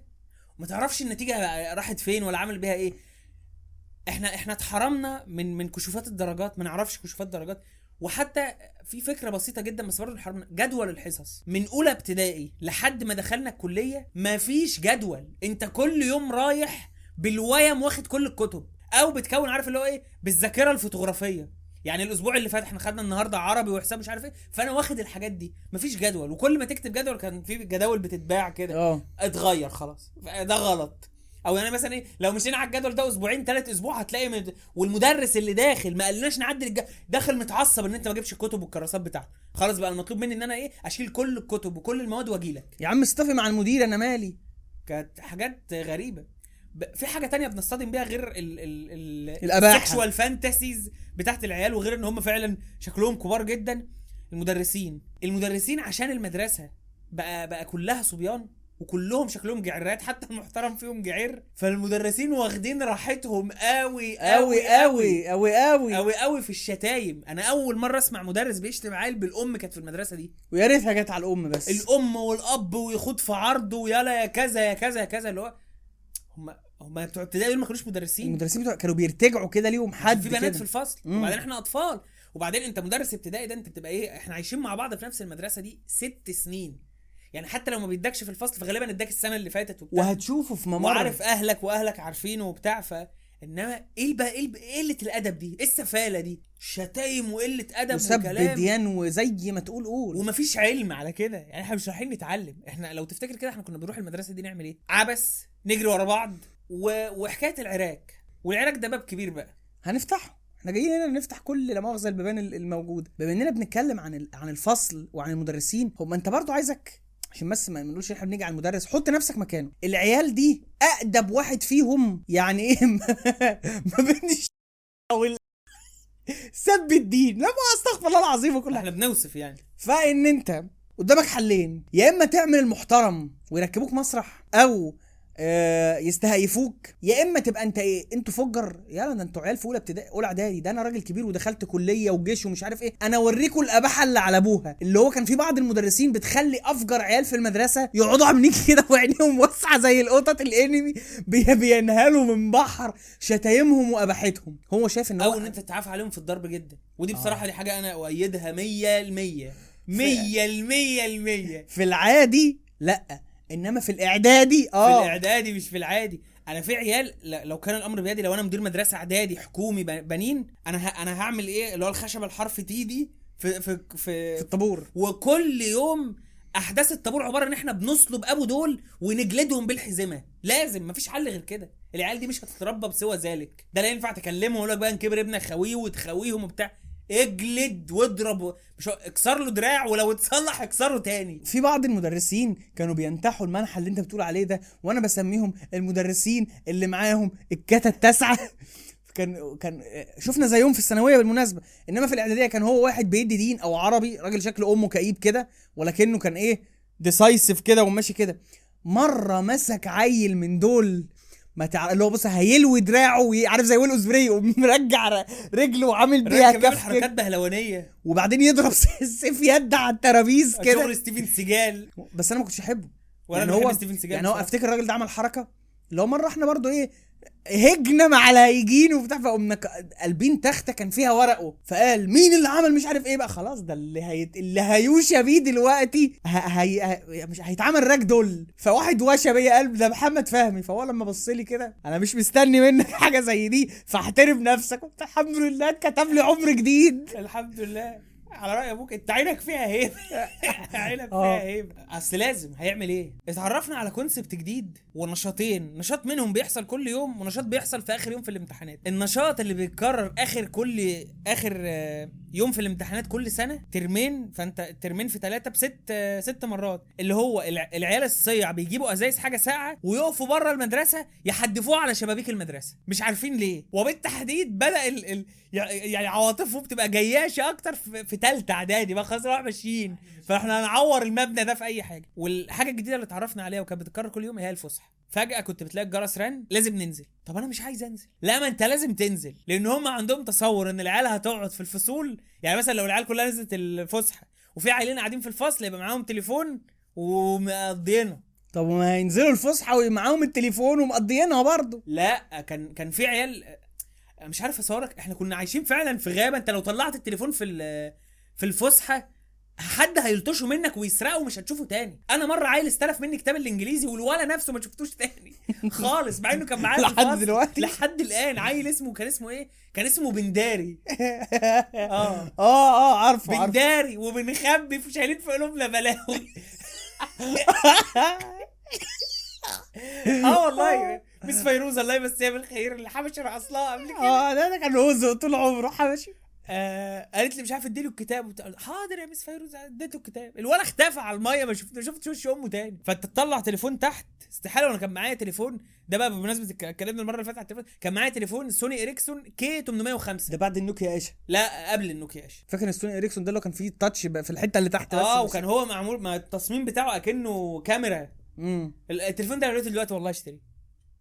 وما تعرفش النتيجه راحت فين ولا عامل بيها ايه. احنا احنا اتحرمنا من من كشوفات الدرجات، ما نعرفش كشوفات درجات. وحتى في فكره بسيطه جدا بس برضه الحرمنا جدول الحصص من اولى ابتدائي لحد ما دخلنا الكليه. مفيش جدول، انت كل يوم رايح بالويم واخد كل الكتب او بتكون عارف اللي هو ايه بالذاكره الفوتوغرافيه. يعني الاسبوع اللي فات احنا خدنا النهارده عربي وحساب مش عارف ايه، فانا واخد الحاجات دي. مفيش جدول، وكل ما تكتب جدول كان في جداول بتتباع كده اتغير خلاص، ده غلط. او انا مثلا ايه لو مشينا على الجدول ده اسبوعين ثلاث اسبوع هتلاقي من... والمدرس اللي داخل ما قالناش نعدل الج... داخل متعصب ان انت ما جبتش الكتب والكراسات بتاعتك. خلاص بقى المطلوب مني ان انا ايه اشيل كل الكتب وكل المواد واجيلك يا عم استفق مع المدير انا مالي. كانت حاجات غريبه. في حاجه تانية بنصطدم بيها غير السكشوال فانتاسيز بتاعت العيال وغير ان هم فعلا شكلهم كبار جدا. المدرسين المدرسين عشان المدرسه بقى بقى كلها صبيان وكلهم شكلهم جعرات حتى المحترم فيهم جعير. فالمدرسين واخدين راحتهم قوي قوي قوي قوي قوي قوي قوي في الشتايم. انا اول مره اسمع مدرس بيشتم عيل بالام كانت في المدرسه دي. ويا ريتها جت على الام بس. الام والاب ويخوض في عرضه يلا يا كذا يا كذا يا كذا. اللي هو هم هم بتوع ابتدائي دول ما كانوش مدرسين. المدرسين بتوع كانوا بيرتجعوا كده ليهم حد في بنات في الفصل. وبعدين احنا اطفال وبعدين انت مدرس ابتدائي ده انت بتبقى ايه. احنا عايشين مع بعض في نفس المدرسه دي ست سنين يعني حتى لو ما بيدكش في الفصل فغالبا اداك السنه اللي فاتت وبتاع وهتشوفه في ممر وعارف اهلك واهلك عارفينه وبتاع. فانما ايه بقى ايه قله الادب دي ايه السفاله دي شتايم وقله ادب وكلام وبديان وزي ما تقول قول ومفيش علم على كده. يعني احنا مش رايحين نتعلم. احنا لو تفتكر كده احنا كنا بنروح المدرسه دي نعمل ايه؟ عبس نجري ورا بعض و... وحكايه العراك. والعراك ده باب كبير بقى هنفتحه. احنا جايين هنا نفتح كل لمؤاخذه البيبان الموجوده. بما اننا بنتكلم عن ال... عن الفصل وعن المدرسين هم انت برضو عايزك عشان بس ما نقولش احنا بنيجي على المدرس حط نفسك مكانه. العيال دي اقدب واحد فيهم يعني ايه ما بين الش وال سب الدين لا استغفر الله العظيم وكل احنا بنوصف يعني. فان انت قدامك حلين يا اما تعمل المحترم ويركبوك مسرح او آه يستهيفوك يا اما تبقى انت ايه انتوا فجر يلا ده انتوا عيال في اولى ابتدائي اولى اعدادي ده انا راجل كبير ودخلت كليه وجيش ومش عارف ايه. انا اوريكم الاباحه اللي على ابوها. اللي هو كان في بعض المدرسين بتخلي افجر عيال في المدرسه يقعدوا عاملين كده وعينيهم واسعه زي القطط الانمي بينهالوا من بحر شتايمهم واباحتهم. هو شايف ان او ان انت تتعافى عليهم في الضرب جدا. ودي بصراحه آه. دي حاجه انا اؤيدها مية بالمية مية بالمية. في العادي لا انما في الاعدادي اه في الاعدادي مش في العادي. انا في عيال لو كان الامر بيدي لو انا مدير مدرسه اعدادي حكومي بنين انا انا هعمل ايه اللي هو الخشبه الحرف تي دي في في في الطابور. وكل يوم احداث الطابور عباره ان احنا بنصلب ابو دول ونجلدهم بالحزمه. لازم مفيش حل غير كده. العيال دي مش هتتربى بسوى ذلك. ده لا ينفع تكلمه ولا بقى نكبر ابنك خويه وتخويهم وبتاع. اجلد واضرب مش اكسر له دراع ولو اتصلح اكسره تاني. في بعض المدرسين كانوا بينتحوا المنحى اللي انت بتقول عليه ده وانا بسميهم المدرسين اللي معاهم الكتة التاسعة. كان كان شفنا زيهم في الثانويه بالمناسبه. انما في الاعداديه كان هو واحد بيدي دين او عربي راجل شكل امه كئيب كده ولكنه كان ايه ديسايسيف كده وماشي كده. مره مسك عيل من دول ما تعرف اللي هو بص هيلوي دراعه وعارف زي ويل أزبري ومرجع رجله وعامل بيها كف حركات بهلوانيه وبعدين يضرب سيف يد على الترابيز كده شغل ستيفن سيجال. بس انا ما كنتش احبه يعني هو يعني هو افتكر الراجل ده عمل حركه لو مره احنا برضو ايه هجنا مع الهيجين وبتاع فقمنا قلبين تخته كان فيها ورقه فقال مين اللي عمل مش عارف ايه بقى خلاص ده اللي هي اللي هيوشى بيه دلوقتي هي... هي... مش هيتعمل راك دول. فواحد وشى بيا قلب ده محمد فهمي. فهو لما بص لي كده انا مش مستني منك حاجه زي دي فاحترم نفسك. قلت الحمد لله اتكتب لي عمر جديد الحمد لله. على راي ابوك انت عينك فيها هيبه عينك فيها هيبه. اصل لازم هيعمل ايه. اتعرفنا على كونسبت جديد ونشاطين نشاط منهم بيحصل كل يوم ونشاط بيحصل في اخر يوم في الامتحانات. النشاط اللي بيتكرر اخر كل اخر يوم في الامتحانات كل سنه ترمين. فانت الترمين في ثلاثه بست ست مرات اللي هو العيال الصيع بيجيبوا ازايز حاجه ساقعه ويقفوا بره المدرسه يحدفوها على شبابيك المدرسه مش عارفين ليه. وبالتحديد بدا ال... ال... يعني عواطفه بتبقى جياشه اكتر في تالتة اعدادي بقى خلاص راح ماشيين. فاحنا هنعور المبنى ده في اي حاجه. والحاجه الجديده اللي اتعرفنا عليها وكانت بتتكرر كل يوم هي الفسحه. فجاه كنت بتلاقي الجرس رن لازم ننزل. طب انا مش عايز انزل. لا ما انت لازم تنزل. لان هم عندهم تصور ان العيال هتقعد في الفصول. يعني مثلا لو العيال كلها نزلت الفسحه وفي عيالين قاعدين في الفصل يبقى معاهم تليفون ومقضينا. طب ما هينزلوا الفسحه ومعاهم التليفون ومقضينا برضو. لا كان كان في عيال مش عارف اصورك. احنا كنا عايشين فعلا في غابه. انت لو طلعت التليفون في في الفسحه حد هيلطشه منك ويسرقه ومش هتشوفه تاني. انا مره عيل استلف مني كتاب الانجليزي والولا نفسه ما شفتوش تاني خالص مع انه كان معايا لحد دلوقتي لحد الان. عيل اسمه كان اسمه ايه كان اسمه بنداري اه اه اه عارفه بنداري وبنخبي في شايلين في قلوبنا بلاوي اه والله مس فيروز الله يمسيها بالخير اللي حبشي اصلها قبل كده. اه انا كان وزه طول عمره حبشي. آه قالت لي مش عارف اديله الكتاب وبتاع. حاضر يا مس فيروز اديته الكتاب. الولد اختفى على الميه ما شفت شفت وش امه تاني. فانت تطلع تليفون تحت استحاله. وانا كان معايا تليفون ده بقى بمناسبه اتكلمنا المره اللي فاتت على التليفون. كان معايا تليفون سوني اريكسون كي ثمانمائة وخمسة ده بعد النوكيا ايش. لا قبل النوكيا ايش. فاكر السوني اريكسون ده اللي كان فيه تاتش في الحته اللي تحت. اه وكان هو معمول مع التصميم بتاعه اكنه كاميرا. امم التليفون ده لقيته دلوقتي والله اشتري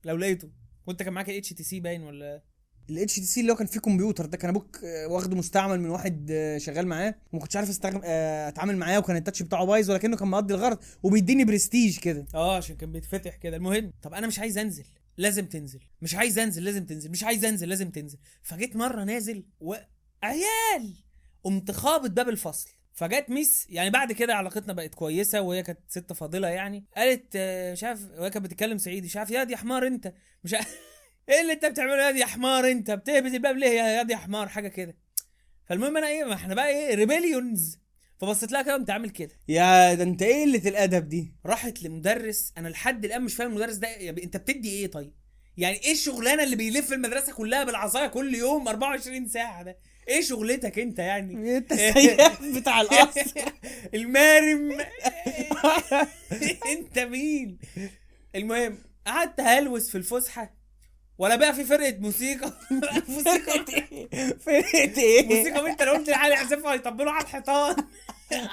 لو لقيته. وانت كان معاك الاتش تي سي باين ولا الاتش تي سي اللي هو كان فيه كمبيوتر ده. كان ابوك واخده مستعمل من واحد شغال معاه وما كنتش عارف استغل... اتعامل معاه وكان التاتش بتاعه بايظ ولكنه كان مقضي الغرض وبيديني برستيج كده. اه عشان كان بيتفتح كده. المهم طب انا مش عايز انزل لازم تنزل مش عايز انزل لازم تنزل مش عايز انزل لازم تنزل. فجيت مره نازل وعيال قمت خابط باب الفصل. فجت ميس يعني بعد كده علاقتنا بقت كويسه وهي كانت ست فاضله يعني. قالت مش عارف وهي كانت بتتكلم صعيدي مش عارف يا دي حمار انت مش عارف ايه اللي انت بتعمله يا دي حمار انت بتهبز الباب ليه يا دي حمار حاجه كده. فالمهم انا ايه ما احنا بقى ايه ريبيليونز. فبصيت لها كده انت عامل كده يا ده انت ايه قله الادب دي. راحت لمدرس انا لحد الان مش فاهم المدرس ده انت بتدي ايه. طيب يعني ايه الشغلانه اللي بيلف المدرسه كلها بالعصايه كل يوم أربعة وعشرين ساعه ده ايه شغلتك انت يعني انت السيد بتاع القصر المارم انت مين. المهم قعدت هلوس في الفسحه ولا بقى في فرقه موسيقى موسيقى فرقه ايه موسيقى انت لو قلت لعلي عزفه هيطبلوا على الحيطان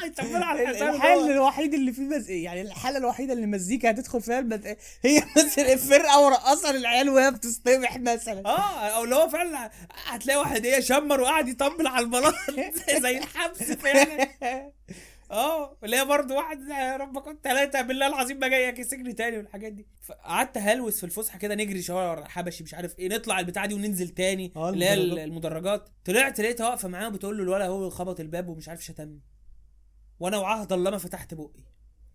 هيطبلوا على الحيطان. الحل الوحيد اللي فيه مز... يعني الحاله الوحيده اللي المزيكا هتدخل فيها البت... هي مثلا الفرقه ورقصها للعيال وهي بتستبح مثلا. اه او لو فعلا هتلاقي واحد ايه شمر وقاعد يطبل على البلاط زي الحبس فعلا. اه ليه برضو واحد ربك كنت ثلاثه بالله العظيم ما جايك سجن تاني والحاجات دي. قعدت هلوس في الفسحه كده نجري شوارع حبشي مش عارف ايه نطلع البتاع دي وننزل تاني اللي هي المدرجات. طلعت لقيتها واقفه معايا بتقول له الولا هو خبط الباب ومش عارف شتمني وانا وعهد الله ما فتحت بقي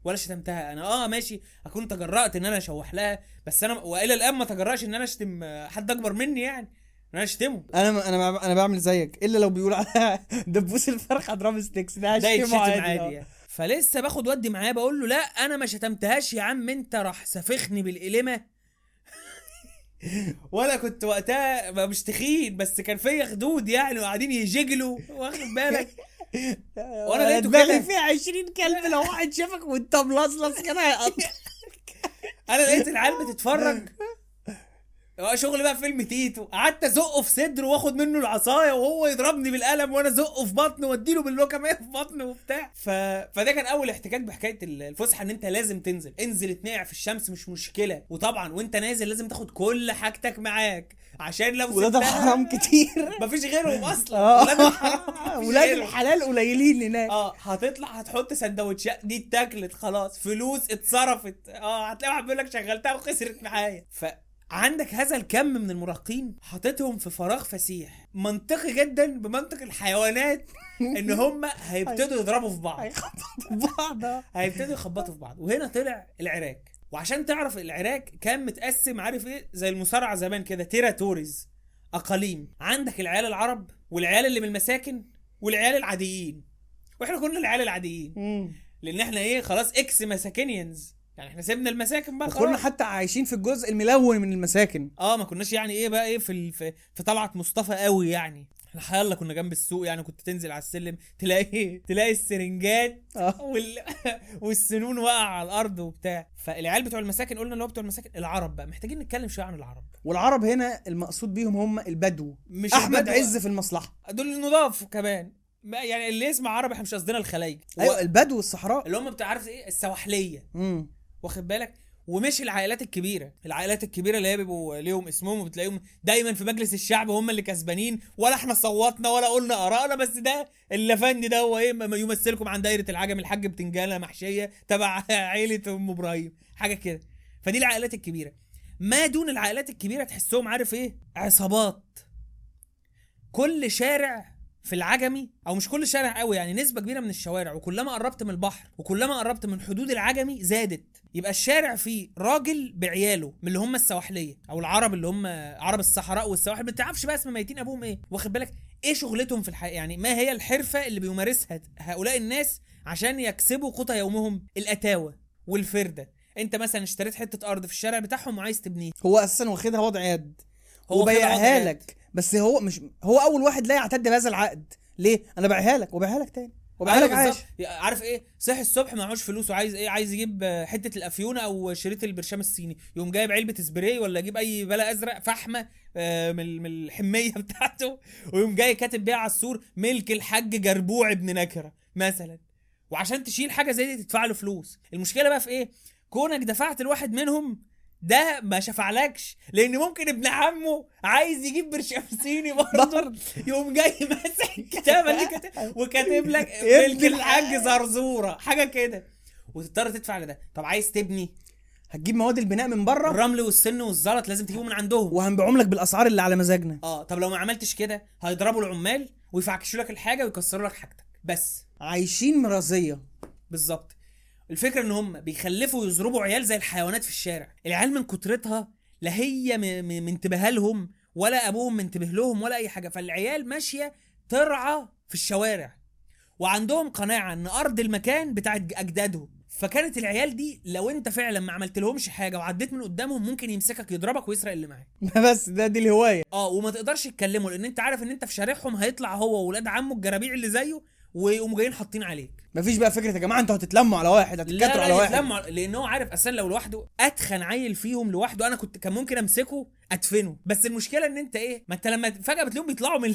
ولا شتمتها انا. اه ماشي اكون تجرأت ان انا اشوح لها بس انا والى الان ما تجرأش ان انا اشتم حد اكبر مني يعني انا اشتمه. انا انا انا بعمل زيك الا لو بيقول على دبوس الفرخه ضرب ستيكس ده اشتمه عادي. فلسه باخد ودي معاه بقول له لا انا ما شتمتهاش يا عم انت راح سفخني بالقلمه ولا كنت وقتها مش تخين بس كان فيا خدود يعني وقاعدين يججلوا واخد بالك. وانا لقيته كده في عشرين كلب لو واحد شافك وانت ملصلص كده هيقطعك. انا لقيت العيال بتتفرج شغل بقى فيلم تيتو. قعدت ازقه في صدره واخد منه العصايه وهو يضربني بالقلم وانا ازقه في بطنه واديله باللوكميه في بطنه وبتاع. ف... فده كان اول احتكاك بحكايه الفسحه ان انت لازم تنزل انزل اتنقع في الشمس مش مشكله. وطبعا وانت نازل لازم تاخد كل حاجتك معاك عشان لو سبتها وده حرام كتير مفيش غيرهم اصلا ولاد الحرام ولاد الحلال قليلين هناك. اه هتطلع هتحط سندوتشات دي اتاكلت خلاص فلوس اتصرفت. اه هتلاقي واحد بيقول لك شغلتها وخسرت معايا. ف عندك هذا الكم من المراهقين حطيتهم في فراغ فسيح منطقي جدا بمنطق الحيوانات ان هم هيبتدوا يضربوا في بعض هيخبطوا في بعض هيبتدوا يخبطوا في بعض. وهنا طلع العراك. وعشان تعرف العراك كان متقسم عارف ايه زي المصارعه زمان كده تيراتوريز اقاليم. عندك العيال العرب والعيال اللي من المساكن والعيال العاديين واحنا كنا العيال العاديين لان احنا ايه خلاص اكس مساكنيانز يعني احنا سيبنا المساكن بقى كنا حتى عايشين في الجزء الملون من المساكن. اه ما كناش يعني ايه بقى ايه في في طلعه مصطفى قوي يعني احنا يلا كنا جنب السوق يعني كنت تنزل على السلم تلاقي تلاقي السرنجات آه. وال... والسنون واقع على الارض وبتاع. فالعيال بتوع المساكن قلنا اللي هو بتوع المساكن. العرب بقى محتاجين نتكلم شويه عن العرب. والعرب هنا المقصود بيهم هم البدو مش احمد البدو. عز في المصلحه دول النضاف كمان يعني اللي اسمه عربي احنا مش قصدنا الخلايج. ايوه البدو والصحراء اللي هم بتاع عارف ايه السواحليه امم واخد بالك. ومش العائلات الكبيره العائلات الكبيره اللي هي بيبقوا ليهم اسمهم وبتلاقيهم دايما في مجلس الشعب هم اللي كسبانين ولا احنا صوتنا ولا قلنا ارائنا بس ده اللفندي ده هو ايه يمثلكم عن دايره العجم الحاج بتنجانه محشيه تبع عيله ام ابراهيم حاجه كده. فدي العائلات الكبيره. ما دون العائلات الكبيره تحسهم عارف ايه عصابات. كل شارع في العجمي او مش كل شارع قوي يعني نسبه كبيره من الشوارع وكلما قربت من البحر وكلما قربت من حدود العجمي زادت. يبقى الشارع فيه راجل بعياله من اللي هم السواحليه او العرب اللي هم عرب الصحراء والسواحل ما تعرفش بقى اسم ميتين ابوهم ايه واخد بالك ايه شغلتهم في الحقيقه يعني ما هي الحرفه اللي بيمارسها هؤلاء الناس عشان يكسبوا قوت يومهم. الاتاوه والفرده انت مثلا اشتريت حته ارض في الشارع بتاعهم وعايز تبنيه، هو اساسا واخدها وضع يد وبيعها لك، بس هو مش هو اول واحد لا يعتد بهذا العقد. ليه؟ انا بايعها لك وبيعها لك تاني وبيعها لك عايش. عارف ايه؟ صحي الصبح معهوش فلوس وعايز ايه؟ عايز يجيب حته الافيونه او شريط البرشام الصيني، يقوم جايب علبه سبراي ولا يجيب اي بلا ازرق فحمه من الحميه بتاعته ويقوم جاي كاتب بيها على السور ملك الحاج جربوع ابن نكره مثلا، وعشان تشيل حاجه زي دي تدفع له فلوس. المشكله بقى في ايه؟ كونك دفعت لواحد منهم ده ما شفعلكش، لان ممكن ابن عمه عايز يجيب برشام صيني برضه يقوم جاي ماسك كتابه اللي كاتب وكاتب لك ملك الحاج زرزوره حاجه كده، وتضطر تدفع لده. طب عايز تبني هتجيب مواد البناء من بره، الرمل والسن والزلط لازم تجيبه من عندهم وهنبيعهم لك بالاسعار اللي على مزاجنا. اه طب لو ما عملتش كده هيضربوا العمال ويفعكشوا لك الحاجه ويكسروا لك حاجتك. بس عايشين مرازيه بالظبط. الفكرة ان هم بيخلفوا يضربوا عيال زي الحيوانات في الشارع. العيال من كترتها لا هي منتبه لهم ولا ابوهم منتبه لهم ولا اي حاجة، فالعيال ماشية ترعى في الشوارع، وعندهم قناعة ان ارض المكان بتاعت اجدادهم. فكانت العيال دي لو انت فعلا ما عملت لهمش حاجة وعديت من قدامهم ممكن يمسكك يضربك ويسرق اللي معاك. بس ده دي الهواية. اه وما تقدرش تكلمه لان انت عارف ان انت في شارعهم هيطلع هو وولاد عمه الجرابيع اللي زيه ويقوموا جايين حاطين عليك. مفيش بقى فكره يا جماعه انتوا هتتلموا على واحد، هتتكتروا على واحد. لا لا هتتلموا، لانه عارف اصلا لو لوحده اتخن عيل فيهم لوحده انا كنت كان ممكن امسكه ادفنه. بس المشكله ان انت ايه، ما انت لما فجاه بتلاقيهم بيطلعوا من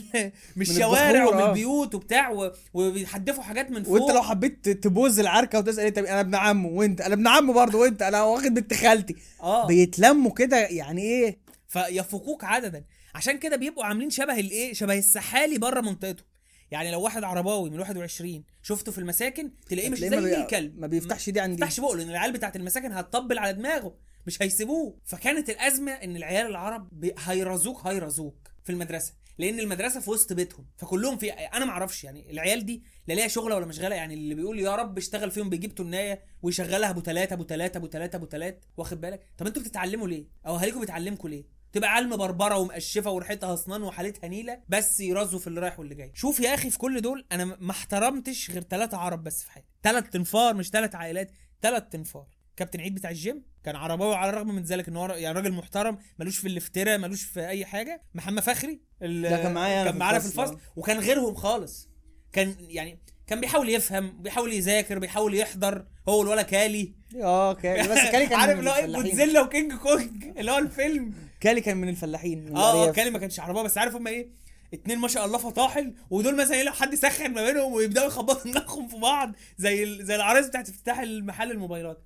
من الشوارع ومن البيوت وبتاع وبيحدفوا حاجات من فوق، وانت لو حبيت تبوز العركه وتسال انت انا ابن عمه وانت انا ابن عمه برضه وانت انا واخد بنت خالتي، آه. بيتلموا كده يعني ايه، فيفوقوك عددا. عشان كده بيبقوا عاملين شبه الايه، شبه السحالي بره منطقته. يعني لو واحد عرباوي من واحد وعشرين شفته في المساكن تلاقيه مش زي بي... الكلب ما بيفتحش دي عندي، ما بيفتحش بقه لان العيال بتاعت المساكن هتطبل على دماغه مش هيسيبوه. فكانت الازمه ان العيال العرب بي... هيرزوك هيرزوك في المدرسه، لان المدرسه في وسط بيتهم، فكلهم في انا ما اعرفش يعني العيال دي لا ليها شغله ولا مشغله. يعني اللي بيقول يا رب اشتغل فيهم بيجيب تنايه ويشغلها ابو ثلاثه ابو ثلاثه ابو ثلاثه ابو ثلاثه، واخد بالك؟ طب انتوا بتتعلموا ليه او اهاليكم بتعلمكم ليه؟ تبقى علم بربره ومقشفه وريحتها اسنان وحالتها نيله، بس يرزوا في اللي رايح واللي جاي. شوف يا اخي، في كل دول انا ما احترمتش غير ثلاثه عرب بس في حياتي، ثلاث انفار مش ثلاث عائلات، ثلاث انفار. كابتن عيد بتاع الجيم كان عرباوي على الرغم من ذلك ان هو يعني راجل محترم ملوش في الافتراء ملوش في اي حاجه. محمد فخري كان معايا في الفصل وكان غيرهم خالص، كان يعني كان بيحاول يفهم بيحاول يذاكر بيحاول يحضر. هو ولا كالي اه كالي بس كالي كان عارف اللي هو جودزيلا وكينج كونج اللي هو الفيلم. كالي كان من الفلاحين من اه كالي ما كانش عرباوي بس عارف هم ايه، اتنين ما شاء الله فطاحل، ودول مثلا لو حد سخن ما بينهم ويبداوا يخبطوا دماغهم في بعض زي زي العرايس بتاعت افتتاح المحل الموبايلات.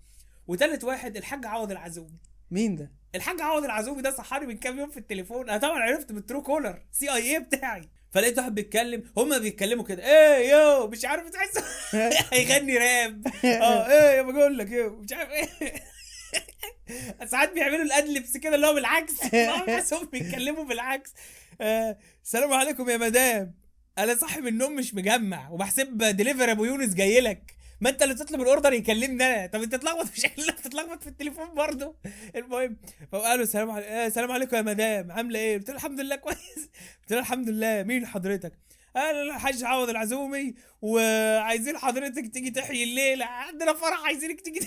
وثالث واحد الحاج عوض العزومي. مين ده الحاج عوض العزومي ده؟ صحاني من كام يوم في التليفون، انا طبعا عرفت بالترو كولر سي اي اي بتاعي، فلقيت واحد بيتكلم هما بيتكلموا كده ايه يو مش عارف تحس هيغني راب اه ايه بقول لك يو مش عارف ايه ساعات بيعملوا الادلبس كده اللي هو بالعكس هم بيتكلموا بالعكس. آه السلام عليكم يا مدام، انا صاحي من النوم مش مجمع وبحسب ديليفري ابو يونس جاي لك، ما انت اللي تطلب الاوردر يكلمني انا. طب انت تتلخبط في شكلك بتتلخبط في التليفون برضه. المهم فقالوا السلام عليكم، آه السلام عليكم يا مدام عامله ايه؟ قلت له الحمد لله كويس. قلت له الحمد لله، مين حضرتك؟ انا الحاج عوض العزومي وعايزين حضرتك تيجي تحيي الليله، عندنا فرح عايزينك تيجي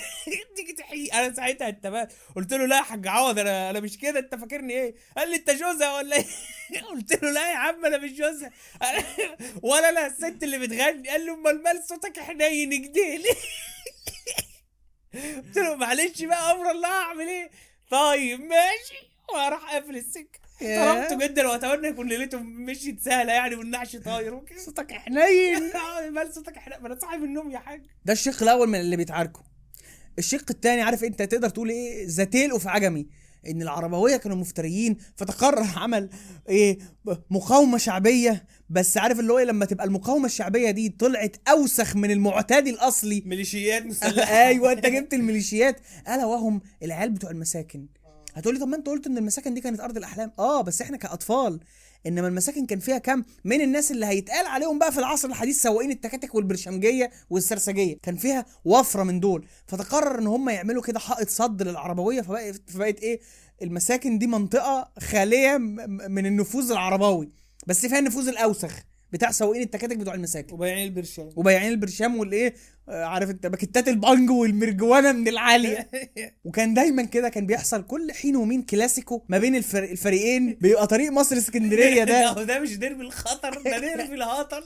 تيجي تحيي. انا ساعتها اتفقت قلت له لا يا حاج عوض انا انا مش كده، انت فاكرني ايه؟ قال لي انت جوزها ولا ايه؟ قلت له لا يا عم انا مش جوزها ولا انا الست اللي بتغني. قال لي امال مال صوتك حنين كده ليه؟ قلت له معلش بقى امر الله اعمل ايه؟ طيب ماشي، وراح قافل السكه. طربته جدا واتمنى يكون ليلته مشيت سهله يعني والنعش طاير وكده. صوتك حنين مال صوتك حنين، انا صاحي من النوم يا حاج. ده الشق الاول من اللي بيتعاركوا. الشق الثاني عارف انت تقدر تقول ايه، زتيل وفي عجمي ان العربويه كانوا مفتريين، فتقرر عمل ايه مقاومه شعبيه. بس عارف اللي هو لما تبقى المقاومه الشعبيه دي طلعت اوسخ من المعتاد الاصلي، ميليشيات مسلحه ايوه انت جبت الميليشيات الا وهم العيال بتوع المساكن. هتقولي طب ما انت قلت ان المساكن دي كانت ارض الاحلام، اه بس احنا كاطفال. انما المساكن كان فيها كم من الناس اللي هيتقال عليهم بقى في العصر الحديث سواقين التكاتك والبرشمجيه والسرسجيه، كان فيها وفره من دول. فتقرر ان هم يعملوا كده حائط صد للعربويه، فبقت فبقت ايه المساكن دي منطقه خاليه من النفوذ العربوي، بس فيها النفوذ الاوسخ بتاع سواقين التكاتك بتوع المساكن وبياعين البرشام وبياعين البرشام والايه عارف انت باكيتات البانجو والمرجوانه من العاليه. وكان دايما كده كان بيحصل كل حين ومين كلاسيكو ما بين الفريق الفريقين بيبقى طريق مسار اسكندريه ده ده مش ديربي الخطر ده ديربي الهطل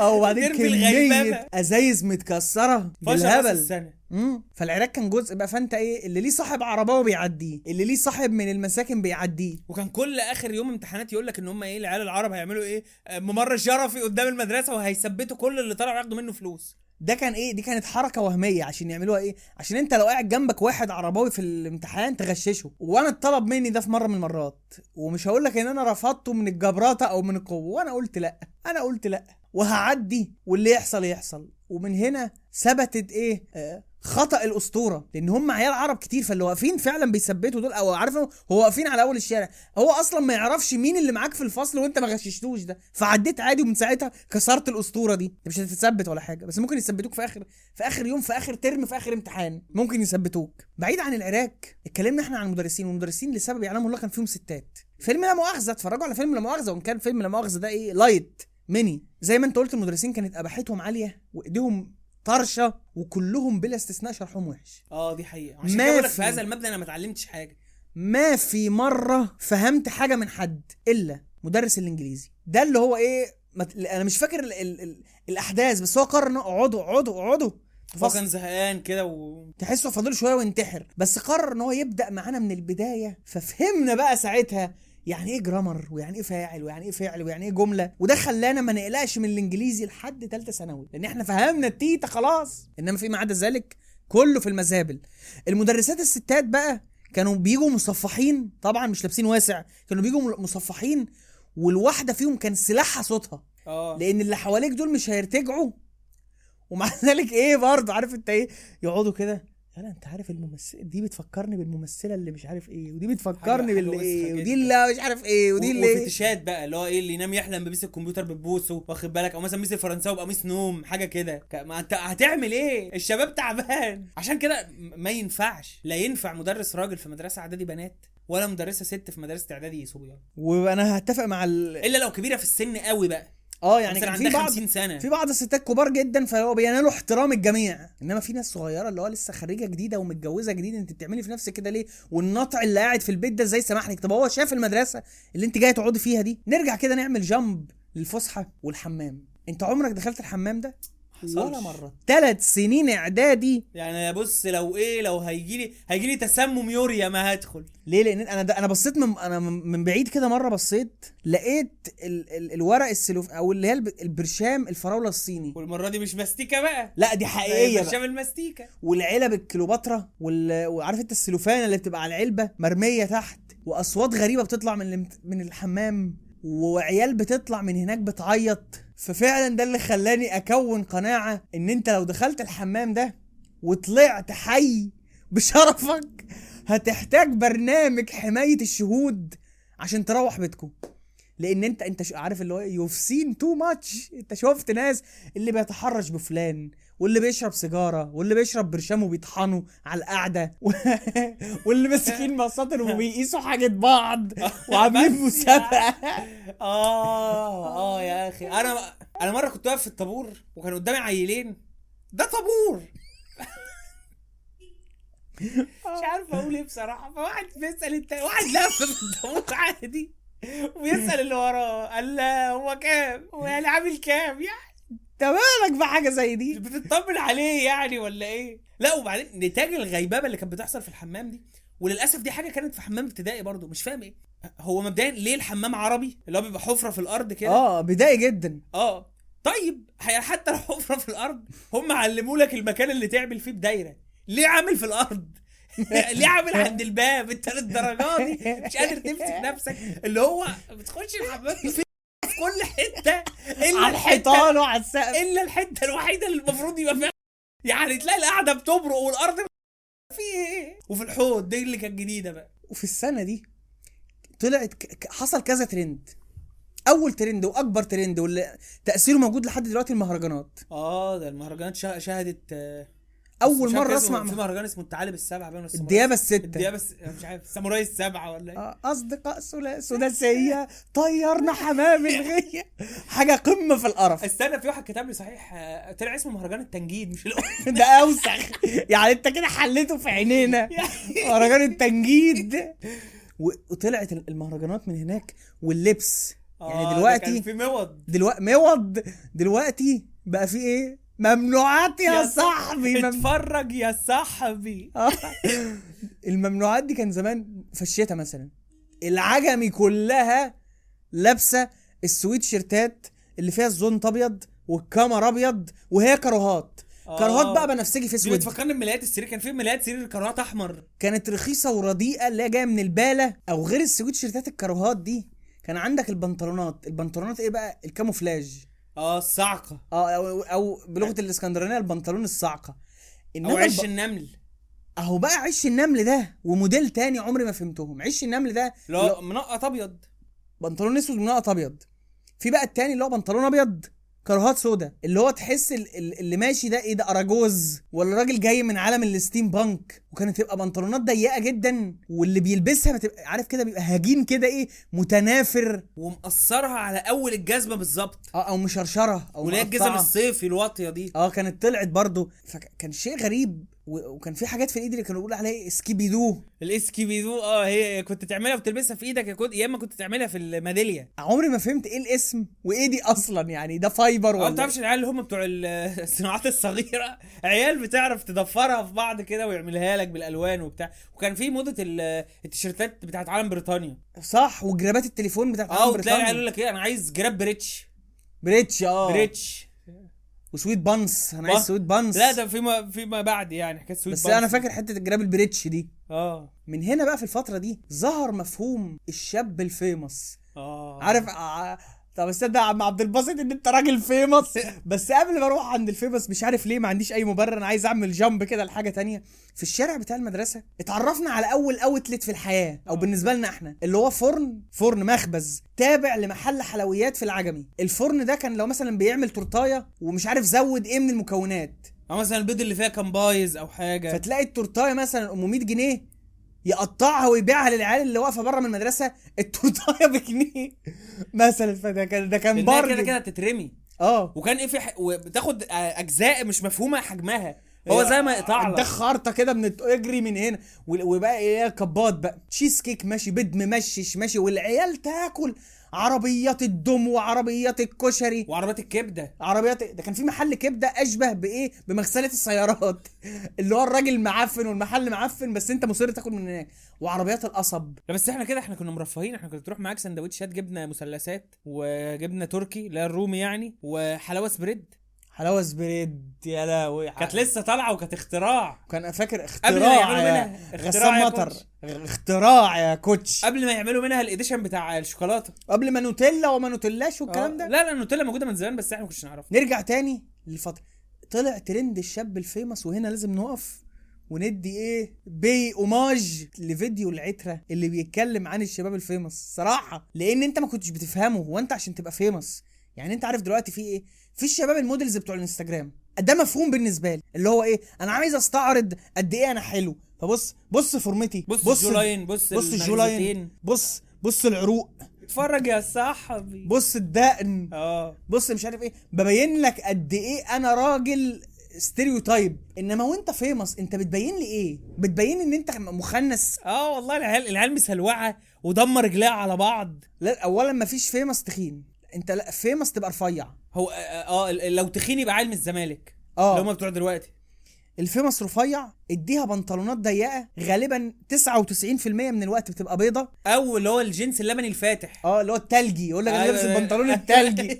او بعدين كميه ازايز متكسره بالهبل. امم فالعراق كان جزء بقى فانت ايه اللي ليه صاحب عرباوي بيعديه اللي ليه صاحب من المساكن بيعديه. وكان كل اخر يوم امتحانات يقول لك ان هم ايه العيال العرب هيعملوا ايه ممر شرفي قدام المدرسه وهيثبتوا كل اللي طلعوا ياخدوا منه فلوس. ده كان ايه دي كانت حركه وهميه عشان يعملوها ايه عشان انت لو قاعد جنبك واحد عرباوي في الامتحان تغششه. وانا اتطلب مني ده في مره من المرات ومش هقول لك ان انا رفضته من الجبراته او من القوه وانا قلت لا انا قلت لا وهعدي واللي يحصل يحصل. ومن هنا ثبتت ايه آه خطأ الاسطوره لان هم عيال عرب كتير فاللي واقفين فعلا بيثبتوا دول او عارف هو واقفين على اول الشارع هو اصلا ما يعرفش مين اللي معاك في الفصل وانت ما غششتوش ده. فعديت عادي ومن ساعتها كسرت الاسطوره دي. انت مش هتتثبت ولا حاجه بس ممكن يثبتوك في اخر في اخر يوم في اخر ترم في اخر امتحان ممكن يثبتوك. بعيد عن العراق اتكلمنا احنا عن المدرسين والمدرسين لسبب يعلمهم الله كان فيهم ستات. فيلم لا مؤاخذه اتفرجوا على فيلم لا مؤاخذه وان كان فيلم لا مؤاخذه ده ايه لايت ميني. زي ما انت قلت المدرسين كانت اباحتهم عاليه وايديهم طرشه وكلهم بلا استثناء شرحهم وحش. اه دي حقيقه عشان كده بقولك في هذا المبنى انا ما اتعلمتش حاجه ما في مره فهمت حاجه من حد الا مدرس الانجليزي ده اللي هو ايه مت... انا مش فاكر ال... ال... ال... الاحداث بس هو قرر انه اقعدوا اقعدوا اقعدوا هو كان زهقان كده وتحسه فاضل شويه وانتحر بس قرر ان هو يبدا معانا من البدايه. ففهمنا بقى ساعتها يعني ايه جرامر ويعني ايه فاعل ويعني ايه فعل ويعني ايه جمله. وده خلانا ما نقلقش من الانجليزي لحد ثالثه ثانوي لان احنا فهمنا التيتا خلاص انما فيما عدا ذلك كله في المزابل. المدرسات الستات بقى كانوا بيجوا مصفحين طبعا مش لابسين واسع كانوا بيجوا مصفحين والواحده فيهم كان سلاحها صوتها أوه. لان اللي حواليك دول مش هيرتجعوا ومع ذلك ايه برضه عارف انت ايه يقعدوا كده انا انت عارف الممثله دي بتفكرني بالممثله اللي مش عارف ايه ودي بتفكرني باللي ايه ودي اللي مش عارف ايه ودي اللي وفتشات بقى اللي هو ايه اللي ينام يحلم بميس الكمبيوتر بتبوسه واخد بالك او مثلا ميس الفرنساوي بقميص نوم حاجه كده. ما انت هتعمل ايه الشباب تعبان. عشان كده ما ينفعش لا ينفع مدرس راجل في مدرسه اعدادي بنات ولا مدرسه ست في مدرسه اعدادي صبيان. وانا هتفق مع ال... الا لو كبيره في السن قوي بقى اه يعني كان في بعض سنة. في بعض الستات كبار جدا فهو بينالوا احترام الجميع انما في ناس صغيره اللي هو لسه خارجه جديده ومتجوزه جديد انت بتعملي في نفسك كده ليه والنطع اللي قاعد في البيت ده ازاي سامحنك. طب هو شاف المدرسه اللي انت جايه تقعدي فيها دي. نرجع كده نعمل جامب للفسحه والحمام. انت عمرك دخلت الحمام ده ولا مره؟ ثلاث سنين اعدادي يعني بص لو ايه لو هيجيلي هيجيلي تسمم يوريا ما هدخل ليه لان انا انا بصيت من انا من بعيد كده مره بصيت لقيت ال ال الورق السلوف او اللي هي البرشام الفراوله الصيني والمره دي مش ماستيكه بقى لا دي حقيقيه برشام الماستيكه والعلب الكليوباترا وعارف انت السلوفانه اللي بتبقى على العلبه مرميه تحت واصوات غريبه بتطلع من من الحمام وعيال بتطلع من هناك بتعيط. ففعلا ده اللي خلاني اكون قناعة ان انت لو دخلت الحمام ده وطلعت حي بشرفك هتحتاج برنامج حماية الشهود عشان تروح بيتكم لان انت انت عارف اللي هو you've seen too much. انت شوفت ناس اللي بيتحرش بفلان واللي بيشرب سيجاره واللي بيشرب برشامه بيطحنوا على القعده واللي ماسكين مصاطن وبيقيسوا حاجه بعض وعاملين مسابقه. اه اه يا اخي انا انا مره كنت واقف في الطابور وكان قدامي عيلين ده طابور مش عارف اقول ايه بصراحه. فواحد بيسال التاني واحد لف في الطابور عادي ويسال اللي وراه الله هو كام ويعني عامل كام يعني تمالك بحاجه زي دي بتطمن عليه يعني ولا ايه. لا وبعدين نتاج الغيبابه اللي كانت بتحصل في الحمام دي وللاسف دي حاجه كانت في حمام ابتدائي برضو مش فاهم ايه هو مبدئيا ليه الحمام عربي اللي هو بيبقى حفره في الارض كده اه بدائي جدا اه طيب حتى لو حفره في الارض هم علموا لك المكان اللي تعمل فيه بدايره ليه عامل في الارض ليه عامل عند الباب الثلاث درجات دي مش قادر تمسك نفسك اللي هو بتخش الحمام كل حته الا على الحيطان وعلى السقف الا الحته الوحيده اللي المفروض يبقى فيها يعني تلاقي القعده بتبرق والارض فيه وفي الحوض دي اللي كانت جديده بقى. وفي السنه دي طلعت حصل كذا ترند. اول ترند واكبر ترند واللي تاثيره موجود لحد دلوقتي المهرجانات. اه ده المهرجانات شهدت اول مره اسمع في مهرجان اسمه الثعالب السبعه بين السمراء الديابه السته الديابه الس... مش عارف ساموراي السبعه ولا ايه اصدقاء سداسيه طيرنا حمام الغيه حاجه قمه في القرف. استنى في واحد كتب لي صحيح طلع اسمه مهرجان التنجيد مش ده اوسخ يعني انت كده حليته في عينينا مهرجان التنجيد. وطلعت المهرجانات من هناك واللبس يعني دلوقتي في موض دلوقتي موض دلوقتي بقى في ايه ممنوعات يا, يا صاحبي اتفرج مم... يا صاحبي الممنوعات دي كان زمان في الشتاء مثلا العجمي كلها لابسه السويت شيرتات اللي فيها الزون ابيض والكاميرا ابيض وهي كروهات كروهات بقى بنفسجي في اسود. بتفكرني بملايات السرير كان في ملايات سرير كروهات احمر كانت رخيصه ورديئه اللي جايه من الباله او غير السويت شيرتات الكروهات دي. كان عندك البنطلونات البنطلونات ايه بقى الكاموفلاج اه الصعقه اه او, أو بلغه الاسكندرانيه البنطلون الصعقه او عش النمل اهو بقى عش النمل ده وموديل تاني عمري ما فهمتهم. عش النمل ده لا منقط ابيض بنطلون اسود منقط ابيض. في بقى التاني اللي هو بنطلون ابيض كروهات سودا اللي هو تحس اللي ماشي ده ايه ده اراجوز ولا راجل جاي من عالم الستيم بانك. وكانت تبقى بنطلونات ضيقه جدا واللي بيلبسها بتبقى عارف كده بيبقى هجين كده ايه متنافر ومقصرها على اول الجزمه بالظبط اه او مشرشره او ولا الجزم الصيفي الواطيه دي اه كانت طلعت برضو. فكان شيء غريب وكان في حاجات في الايد اللي كانوا بيقولوا عليها اسكيبيدو الاسكيبيدو اه هي كنت تعملها وتلبسها في ايدك يا كنت يا اما كنت تعملها في الميداليه. عمري ما فهمت ايه الاسم وايه دي اصلا يعني ده فايبر ولا اه ما تعرفش العيال اللي هم بتوع الصناعات الصغيره عيال بتعرف تدفرها في بعض كده ويعملها لك بالالوان وبتاع. وكان في موضه التيشيرتات بتاعت عالم بريطانيا صح وجرابات التليفون بتاعت عالم بريطانيا اه قالوا لك ايه انا عايز جراب بريتش بريتش اه بريتش وسويت بانس انا عايز سويت بانس لا ده فيما فيما بعد يعني حكايه سويت بس بانس. انا فاكر حته الجراب البريتش دي اه من هنا بقى في الفتره دي ظهر مفهوم الشاب الفيموس اه عارف آه. طب استنى يا عم عبد الباسط ان انت راجل فيموس بس قبل ما اروح عند الفيموس مش عارف ليه ما عنديش اي مبرر انا عايز اعمل جامب كده لحاجه تانية. في الشارع بتاع المدرسه اتعرفنا على اول اوتلت في الحياه او بالنسبه لنا احنا اللي هو فرن فرن مخبز تابع لمحل حلويات في العجمي. الفرن ده كان لو مثلا بيعمل تورتايه ومش عارف زود ايه من المكونات او مثلا البيض اللي فيها كان بايظ او حاجه فتلاقي التورتايه مثلا ام مية جنيه يقطعها ويبيعها للعيال اللي واقفه بره من المدرسه التورتايه بجنيه مثلا. فده كان ده كان بار كده كده تترمي اه وكان ايه في ح... بتاخد اجزاء مش مفهومه حجمها هو زي ما قطع ده خرطه كده من اجري من هنا وبقى ايه كباط بقى تشيز كيك ماشي بيض ممشش ماشي والعيال تاكل عربيات الدم وعربيات الكشري وعربيات الكبده عربيات ده كان في محل كبده اشبه بايه بمغسله السيارات اللي هو الراجل معفن والمحل معفن بس انت مصر تاكل من هناك وعربيات القصب. لا بس احنا كده احنا كنا مرفهين احنا كنا تروح معاك سندوتشات جبنه مثلثات وجبنه تركي لا الرومي يعني وحلاوه بريد حلاوه بريد يا لهوي كانت لسه طالعه وكانت اختراع كان فاكر اختراع يا غسان مطر اختراع يا كوتش قبل ما يعملوا منها الايديشن بتاع الشوكولاته قبل ما نوتيلا وما نوتيلاش والكلام ده لا لا النوتيلا موجوده من زمان بس احنا ما كناش نعرف. نرجع تاني للفتره طلع ترند الشاب الفيموس وهنا لازم نقف وندي ايه بي اوماج لفيديو العتره اللي بيتكلم عن الشباب الفيموس صراحه لان انت ما كنتش بتفهمه وانت عشان تبقى فيموس يعني انت عارف دلوقتي في ايه في الشباب المودلز بتوع الانستجرام ده مفهوم بالنسبه لي اللي هو ايه انا عايز استعرض قد ايه انا حلو فبص بص فورمتي بص بص الجولاين بص بص الجولاين بص بص العروق اتفرج يا صاحبي بص الدقن اه بص مش عارف ايه ببين لك قد ايه انا راجل ستيريوتايب. انما وانت فيموس انت بتبين لي ايه بتبين ان انت مخنث اه والله العيال العيال مسلوعه ودمر رجلها على بعض. لا اولا مفيش فيموس تخين انت لا فيموس تبقى رفيع هو اه لو تخين يبقى عالم الزمالك اه لو ما بتوع دلوقتي الفيموس رفيع اديها بنطلونات ضيقه غالبا تسعة وتسعين بالمية من الوقت بتبقى بيضه او اللي هو الجنس اللبني الفاتح اه اللي هو التلجي يقول لك انا لابس البنطلون التلجي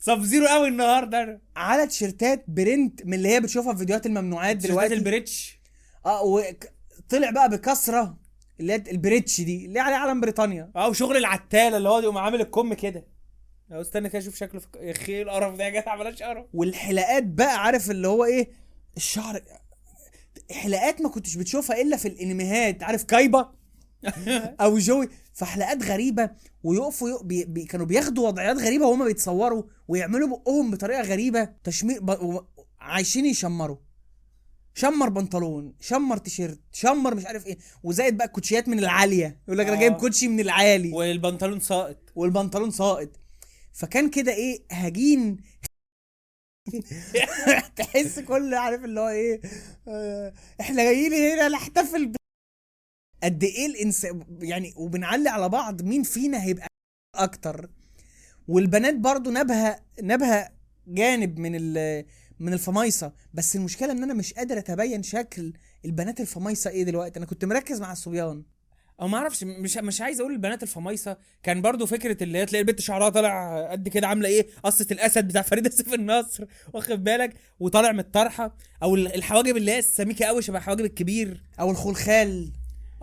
صف زيرو قوي النهارده على تيشيرتات برنت من اللي هي بتشوفها في فيديوهات الممنوعات دلوقتي البريتش اه وطلع بقى بكثره اللي هي البريتش دي اللي على علم بريطانيا اه وشغل العتاله اللي هو يقوم عامل الكم كده لو استنى كده اشوف شكله في يا اخي القرف ده يا جدع بلاش قرف. والحلقات بقى عارف اللي هو ايه الشعر حلقات ما كنتش بتشوفها الا في الانميات عارف كايبا او جوي فحلقات غريبه ويقفوا يق... بي... بي... كانوا بياخدوا وضعيات غريبه وهم بيتصوروا ويعملوا بقهم بطريقه غريبه تشمير ب... عايشين يشمروا شمر بنطلون، شمر تيشيرت، شمر مش عارف ايه، وزائد بقى كوتشيات من العاليه، يقول لك انا آه. جايب كوتشي من العالي والبنطلون ساقط والبنطلون ساقط. فكان كده ايه هجين تحس كل عارف اللي هو ايه آه احنا جايين هنا نحتفل قد ايه الانسان يعني، وبنعلي على بعض مين فينا هيبقى اكتر. والبنات برضو نبهه نبهه جانب من ال من الفمايصه، بس المشكله ان انا مش قادر اتبين شكل البنات الفمايصه ايه دلوقتي. انا كنت مركز مع الصبيان او ما اعرفش، مش مش عايز اقول البنات الفمايصه. كان برضو فكره اللي هي تلاقي البنت شعرها طالع قد كده عامله ايه قصه الاسد بتاع فريده سيف النصر، واخد بالك، وطالع من الطرحه، او الحواجب اللي هي السميكه قوي شبه حواجب الكبير، او الخلخال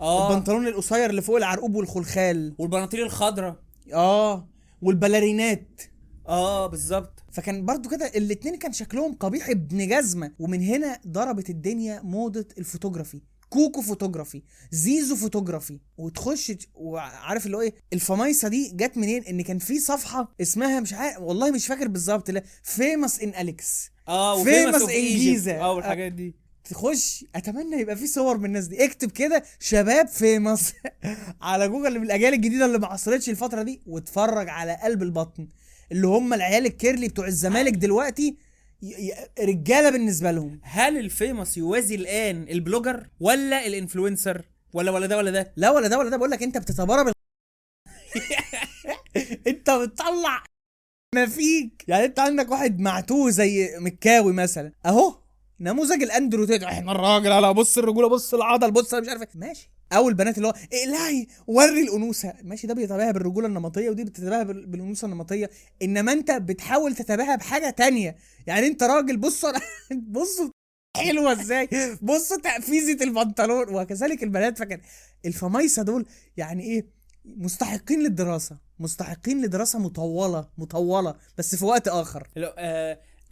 اه البنطلون القصير اللي فوق العرقوب والخلخال، والبناطيل الخضراء اه والبلارينات اه بالظبط. فكان برضو كده الاتنين كان شكلهم قبيح ابن جزمه. ومن هنا ضربت الدنيا موضه الفوتوغرافي، كوكو فوتوغرافي، زيزو فوتوغرافي، وتخش وعارف اللي هو ايه. الفمايصه دي جت منين؟ ان كان في صفحه اسمها مش عارف والله مش فاكر بالظبط، لا فيمس ان اليكس اه وفيمس ان جيزه اه والحاجات دي. تخش اتمنى يبقى في صور من الناس دي. اكتب كده شباب في مصر على جوجل اللي من الاجيال الجديده اللي ما عصرتش الفتره دي، واتفرج على قلب البطن اللي هم العيال الكيرلي بتوع الزمالك دلوقتي، رجاله بالنسبه لهم. هل الفيمس يوازي الان البلوجر ولا الانفلونسر ولا ولا ده ولا ده؟ لا ولا ده ولا ده. بقول لك انت بتتبارى بال انت بتطلع ما فيك يعني. انت عندك واحد معتوه زي مكاوي مثلا اهو، نموذج الاندرو تدعي احنا الراجل على بص الرجوله، بص العضل، بص انا مش عارفه ماشي. او البنات اللي هو اقلعي وري الانوثه ماشي، ده بيتباهى بالرجوله النمطيه ودي بتتباهى بالانوثه النمطيه. انما انت بتحاول تتباهى بحاجه تانية يعني. انت راجل بص بص حلوه ازاي، بص تقفيزه البنطلون، وكذلك البنات. فكان الفمايصه دول يعني ايه مستحقين للدراسه، مستحقين لدراسه مطوله مطوله بس في وقت اخر.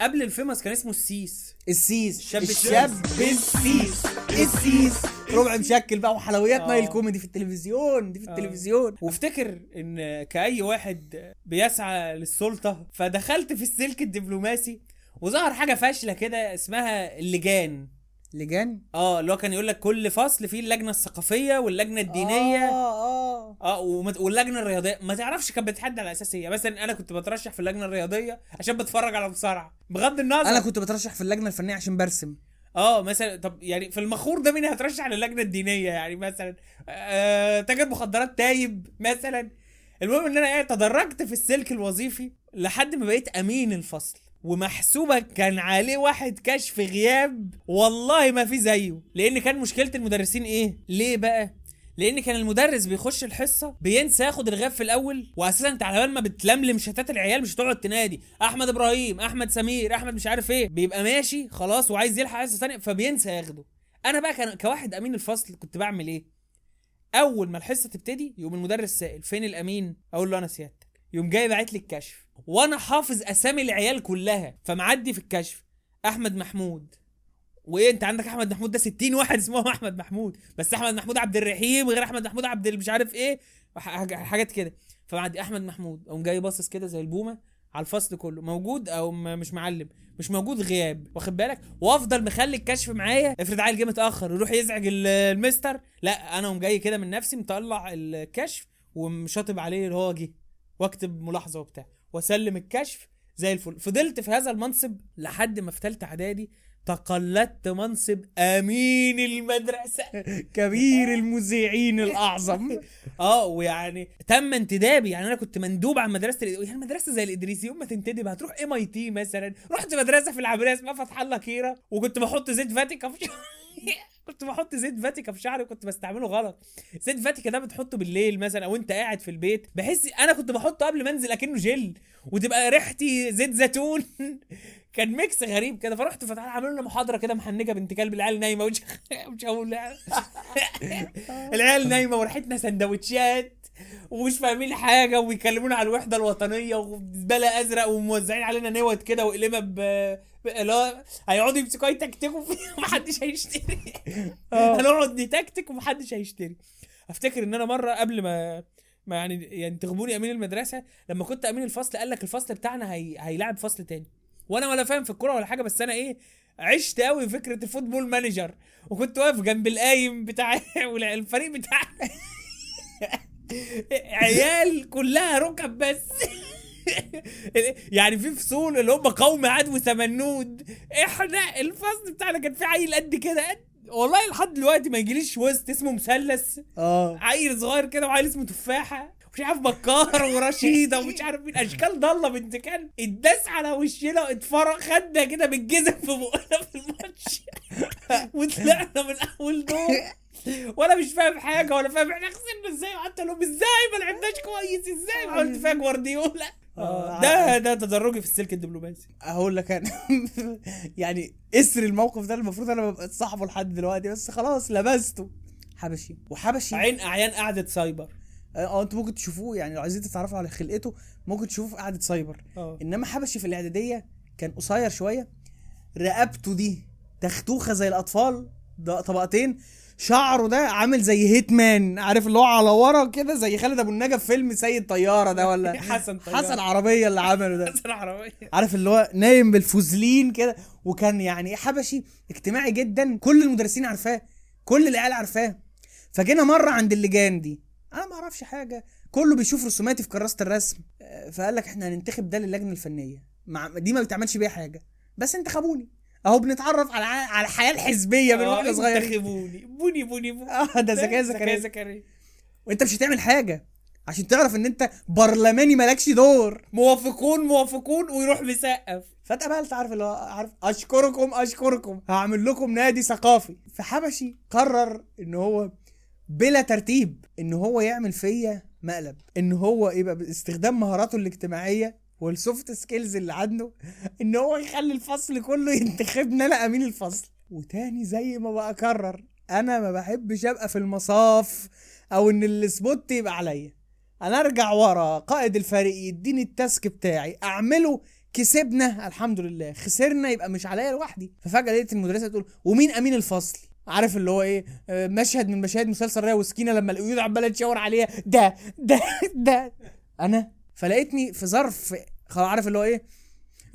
قبل الفيمس كان اسمه السيس، السيس الشاب السيس السيس ربع مشكل بقى، وحلويات نايل الكوميدي في التلفزيون دي في التلفزيون آه. وافتكر ان كأي واحد بيسعى للسلطة فدخلت في السلك الدبلوماسي، وظهر حاجة فاشلة كده اسمها اللجان. لجان اه اللي هو كان يقول لك كل فصل فيه اللجنه الثقافيه واللجنه الدينيه اه اه اه واللجنه الرياضيه. ما تعرفش كانت بتحدد على اساس ايه. مثلا انا كنت بترشح في اللجنه الرياضيه عشان بتفرج على مصارعه، بغض النظر. انا كنت بترشح في اللجنه الفنيه عشان برسم اه مثلا. طب يعني في المخور ده مين هترشح للجنه الدينيه يعني مثلا؟ آه تاجر مخدرات تايب مثلا. المهم ان انا ايه تدرجت في السلك الوظيفي لحد ما بقيت امين الفصل، ومحسوبة كان عليه واحد كشف غياب والله ما في زيه. لان كان مشكلة المدرسين ايه ليه بقى؟ لان كان المدرس بيخش الحصة بينسى ياخد الغياب في الاول، واساسا انت على بال ما بتلملم شتات العيال مش هتقعد تنادي احمد ابراهيم، احمد سمير، احمد مش عارف ايه، بيبقى ماشي خلاص وعايز يلحق حصة ثانية فبينسى ياخده. انا بقى كان كواحد امين الفصل كنت بعمل ايه؟ اول ما الحصة تبتدي يقوم المدرس سائل فين الامين، اقول له انا سيادتك، يوم جاي باعت لي الكشف وانا حافظ اسامي العيال كلها. فمعدي في الكشف احمد محمود، وايه انت عندك احمد محمود ده ستين واحد اسمهم احمد محمود، بس احمد محمود عبد الرحيم غير احمد محمود عبد مش عارف ايه حاجات كده. فمعدي احمد محمود اقوم جاي باصص كده زي البومه على الفصل كله، موجود او مش معلم، مش موجود، غياب، واخد بالك. وافضل مخلي الكشف معايا، افرض عيل جه متاخر يروح يزعج المستر، لا انا اقوم جاي كده من نفسي مطلع الكشف ومشاطب عليه اللي هو جه، واكتب ملاحظه وبتاع، وسلم الكشف زي الفل. فضلت في هذا المنصب لحد ما في ثالثه اعدادي تقلدت منصب امين المدرسه كبير المذيعين الاعظم اه ويعني تم انتدابي. يعني انا كنت مندوب عن مدرسه الإد... المدرسه زي الادريسي يوم ما تنتدب هتروح ام اي تي مثلا. رحت مدرسه في العبريه اسمها فتح الله كيره، وكنت بحط زيت فاتيكا في كنت بحط زيت فاتيكا في شعري وكنت بستعمله غلط. زيت فاتيكا ده بتحطه بالليل مثلا او انت قاعد في البيت، بحس انا كنت بحطه قبل ما انزل اكنه جل وتبقى ريحتي زيت زيتون كان ميكس غريب كده. فرحت فتحنا عملوا لنا محاضره كده محنجه بنت كلب، العيال نايمه ومش مش هقول العيال نايمه وريحتنا سندوتشات ومش فاهمين حاجه، ويكلمونا على الوحده الوطنيه وبلا ازرق وموزعين علينا نوت كده وقلمه ب لا هيقعدوا يمسكوا يتكتكوا فيه ومحدش هيشتري هنقعد نتكتك ومحدش هيشتري. افتكر ان انا مره قبل ما ما يعني ينتخبوني امين المدرسه، لما كنت امين الفصل قال لك الفصل بتاعنا هي... هيلعب فصل تاني، وانا ولا فاهم في الكوره ولا حاجه، بس انا ايه عشت قوي فكره الفوتبول مانجر، وكنت واقف جنب القايم بتاع الفريق بتاع عيال كلها ركب بس يعني في فصول اللي هم قوم عدو سمنود، احنا الفصل بتاعنا كان في عيل قد كده والله لحد دلوقتي ما يجيليش وسط اسمه مثلث، اه عيل صغير كده وعيل اسمه تفاحه مش عارف بكار ورشيده ومش عارف مين، اشكال ضاله بنت كان اتداس على وشنا اتفرق خدنا كده بالجزم في بقنا في الماتش وطلعنا من اول دور ولا مش فاهم حاجه ولا فاهم احنا خسرنا ازاي، وحتى لهم ازاي ما لعبناش كويس، ازاي عملت فيها جوارديولا. ده ده تدرجي في السلك الدبلوماسي هقول لك انا يعني اسر الموقف ده المفروض انا ببقى صاحبه لحد دلوقتي، بس خلاص لبسته حبشي وحبشي عين اعيان قعده سايبر. اه انتوا ممكن تشوفوه يعني لو عايزين تتعرفوا على خلقته ممكن تشوفوه في قعده سايبر. أوه. انما حبشي في الاعداديه كان قصير شويه، رقبته دي تختوخه زي الاطفال ده طبقتين، شعره ده عامل زي هيتمان عارف اللي هو على ورا كده زي خالد أبو النجا في فيلم سيد طيارة ده ولا حسن طيارة حسن عربية اللي عمله ده حسن عربية عارف اللي هو نايم بالفوزلين كده. وكان يعني حبشي اجتماعي جدا، كل المدرسين عارفاه كل العيال عارفاه. فجينا مرة عند اللجان دي انا ما اعرفش حاجة كله بيشوف رسوماتي في كراسة الرسم، فقال لك احنا هننتخب ده للجنة الفنية دي ما بتعملش بيها حاجة بس انتخبوني اهو بنتعرف على على الحياه الحزبيه من واحنا صغيرين. بوني بوني بوني اه ده زكايا زكريا زكريا وانت مش هتعمل حاجه عشان تعرف ان انت برلماني مالكش دور، موافقون موافقون ويروح مسقف. فانت بقى عارف اللي عارف اشكركم اشكركم هعمل لكم نادي ثقافي. فحبشي قرر ان هو بلا ترتيب ان هو يعمل فيا مقلب، ان هو يبقى باستخدام مهاراته الاجتماعيه والسوفت سكيلز اللي عنده ان هو يخلي الفصل كله ينتخبني انا امين الفصل. وتاني زي ما بقى اكرر انا ما بحبش ابقى في المصاف او ان السبوت يبقى عليا، انا ارجع ورا قائد الفريق يديني التاسك بتاعي اعمله، كسبنا الحمد لله خسرنا يبقى مش عليا لوحدي. ففجاه لقيت المدرسه تقول ومين امين الفصل، عارف اللي هو ايه مشهد من مشاهد مسلسل ريا وسكينه لما القيود عماله تشاور عليها ده ده ده انا. فلقيتني في ظرف خلاص عارف اللي هو ايه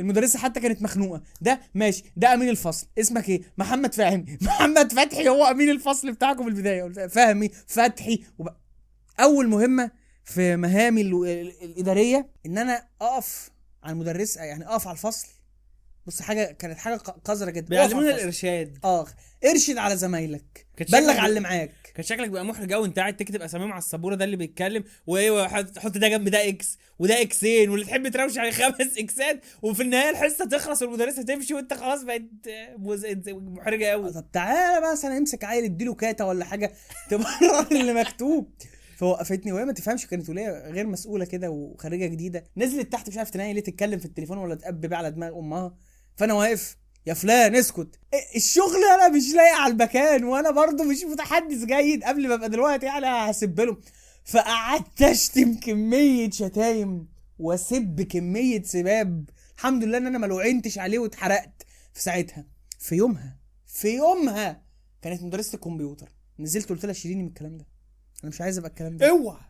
المدرسه حتى كانت مخنوقه، ده ماشي ده امين الفصل اسمك ايه محمد فهمي محمد فتحي هو امين الفصل بتاعكم في البدايه فهمي فتحي. وبقى اول مهمه في مهامي الاداريه ان انا اقف على المدرسه يعني اقف على الفصل. بص حاجه كانت حاجه قذره جدا، بيعلمونا الارشاد اه ارشد على زمايلك بلغ على اللي معاك. كان شكلك بقى محرج قوي انت قاعد تكتب اساميهم على السبوره ده اللي بيتكلم وايوه حط ده جنب ده اكس وده اكسين واللي تحب تروش عليه خمس اكسات، وفي النهايه الحصه تخلص والمدرسه تمشي وانت خلاص بقت محرجه قوي. طب تعالى بقى انا امسك عيل اديله كاتا ولا حاجه تبرر اللي مكتوب. فوقفتني وهي ما تفهمش كانت وليه غير مسؤوله كده وخارجه جديده نزلت تحت مش عارف تناي ليه تتكلم في التليفون ولا تقب بقى على دماغ امها. فانا واقف يا فلان اسكت الشغل انا مش لايق على المكان وانا برضو مش متحدث جيد قبل ما ابقى دلوقتي يعني هسب لهم. فقعدت اشتم كميه شتايم واسب كميه سباب، الحمد لله ان انا ما لوعنتش عليه واتحرقت في ساعتها. في يومها في يومها كانت مدرسه الكمبيوتر نزلت قلت لها شيليني من الكلام ده انا مش عايز ابقى الكلام ده اوعى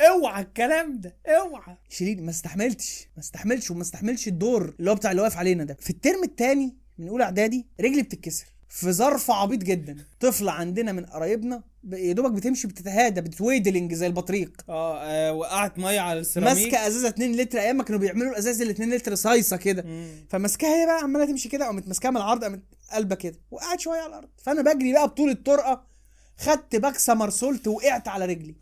اوعى الكلام ده اوعى شيليني. ما استحملتش ما استحملش وما استحملش الدور اللي هو بتاع اللي واقف علينا ده. في الترم الثاني من اولى اعدادي رجلي بتتكسر في ظرف عبيط جدا، طفله عندنا من قرايبنا يا دوبك بتمشي بتتهادى بتويدلنج زي البطريق اه, آه وقعت ميه على السيراميك ماسكه ازازه اتنين لتر ايام ما كانوا بيعملوا الازاز اللي اتنين لتر صايصه كده، فماسكاها هي بقى عماله تمشي كده قامت ماسكاها من العرض قامت قلبه كده وقعت شويه على الارض. فانا بجري بقى بطول الطرقه خدت باكسه مرسولت وقعت على رجلي.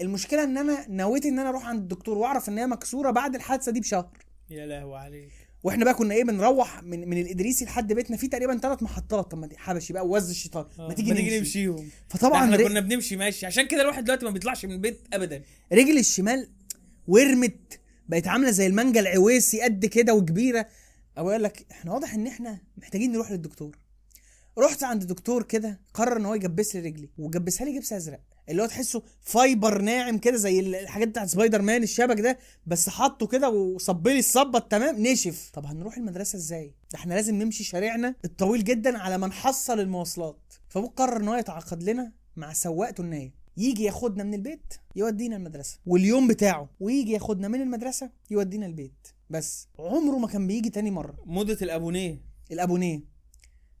المشكله ان انا نويت ان انا اروح عند الدكتور واعرف ان هي مكسوره بعد الحادثه دي بشهر. يا لهوي عليك. واحنا بقى كنا ايه بنروح من من الادريسي لحد بيتنا فيه تقريبا ثلاث محطات. طب ما حبشي بقى ووز الشيطان ما تيجي نمشي نمشيهم. فطبعا احنا رج... كنا بنمشي ماشي عشان كده الواحد دلوقتي ما بيطلعش من البيت ابدا. رجل الشمال ورمت بقت عامله زي المانجا العويسي قد كده وكبيره. او قال لك احنا واضح ان احنا محتاجين نروح للدكتور. رحت عند الدكتور كده قرر ان هو يجبس لي رجلي وجبسها لي جبس ازرق اللي هو تحسه فايبر ناعم كده زي الحاجات بتاعت سبايدر مان الشبك ده، بس حطه كده وصب لي الصبه تمام نشف. طب هنروح المدرسه ازاي ده احنا لازم نمشي شارعنا الطويل جدا على ما نحصل المواصلات. فابوه قرر ان هو يتعاقد لنا مع سواق تنايه يجي ياخدنا من البيت يودينا المدرسه واليوم بتاعه ويجي ياخدنا من المدرسه يودينا البيت. بس عمره ما كان بيجي تاني مره. مده الابونيه الابونيه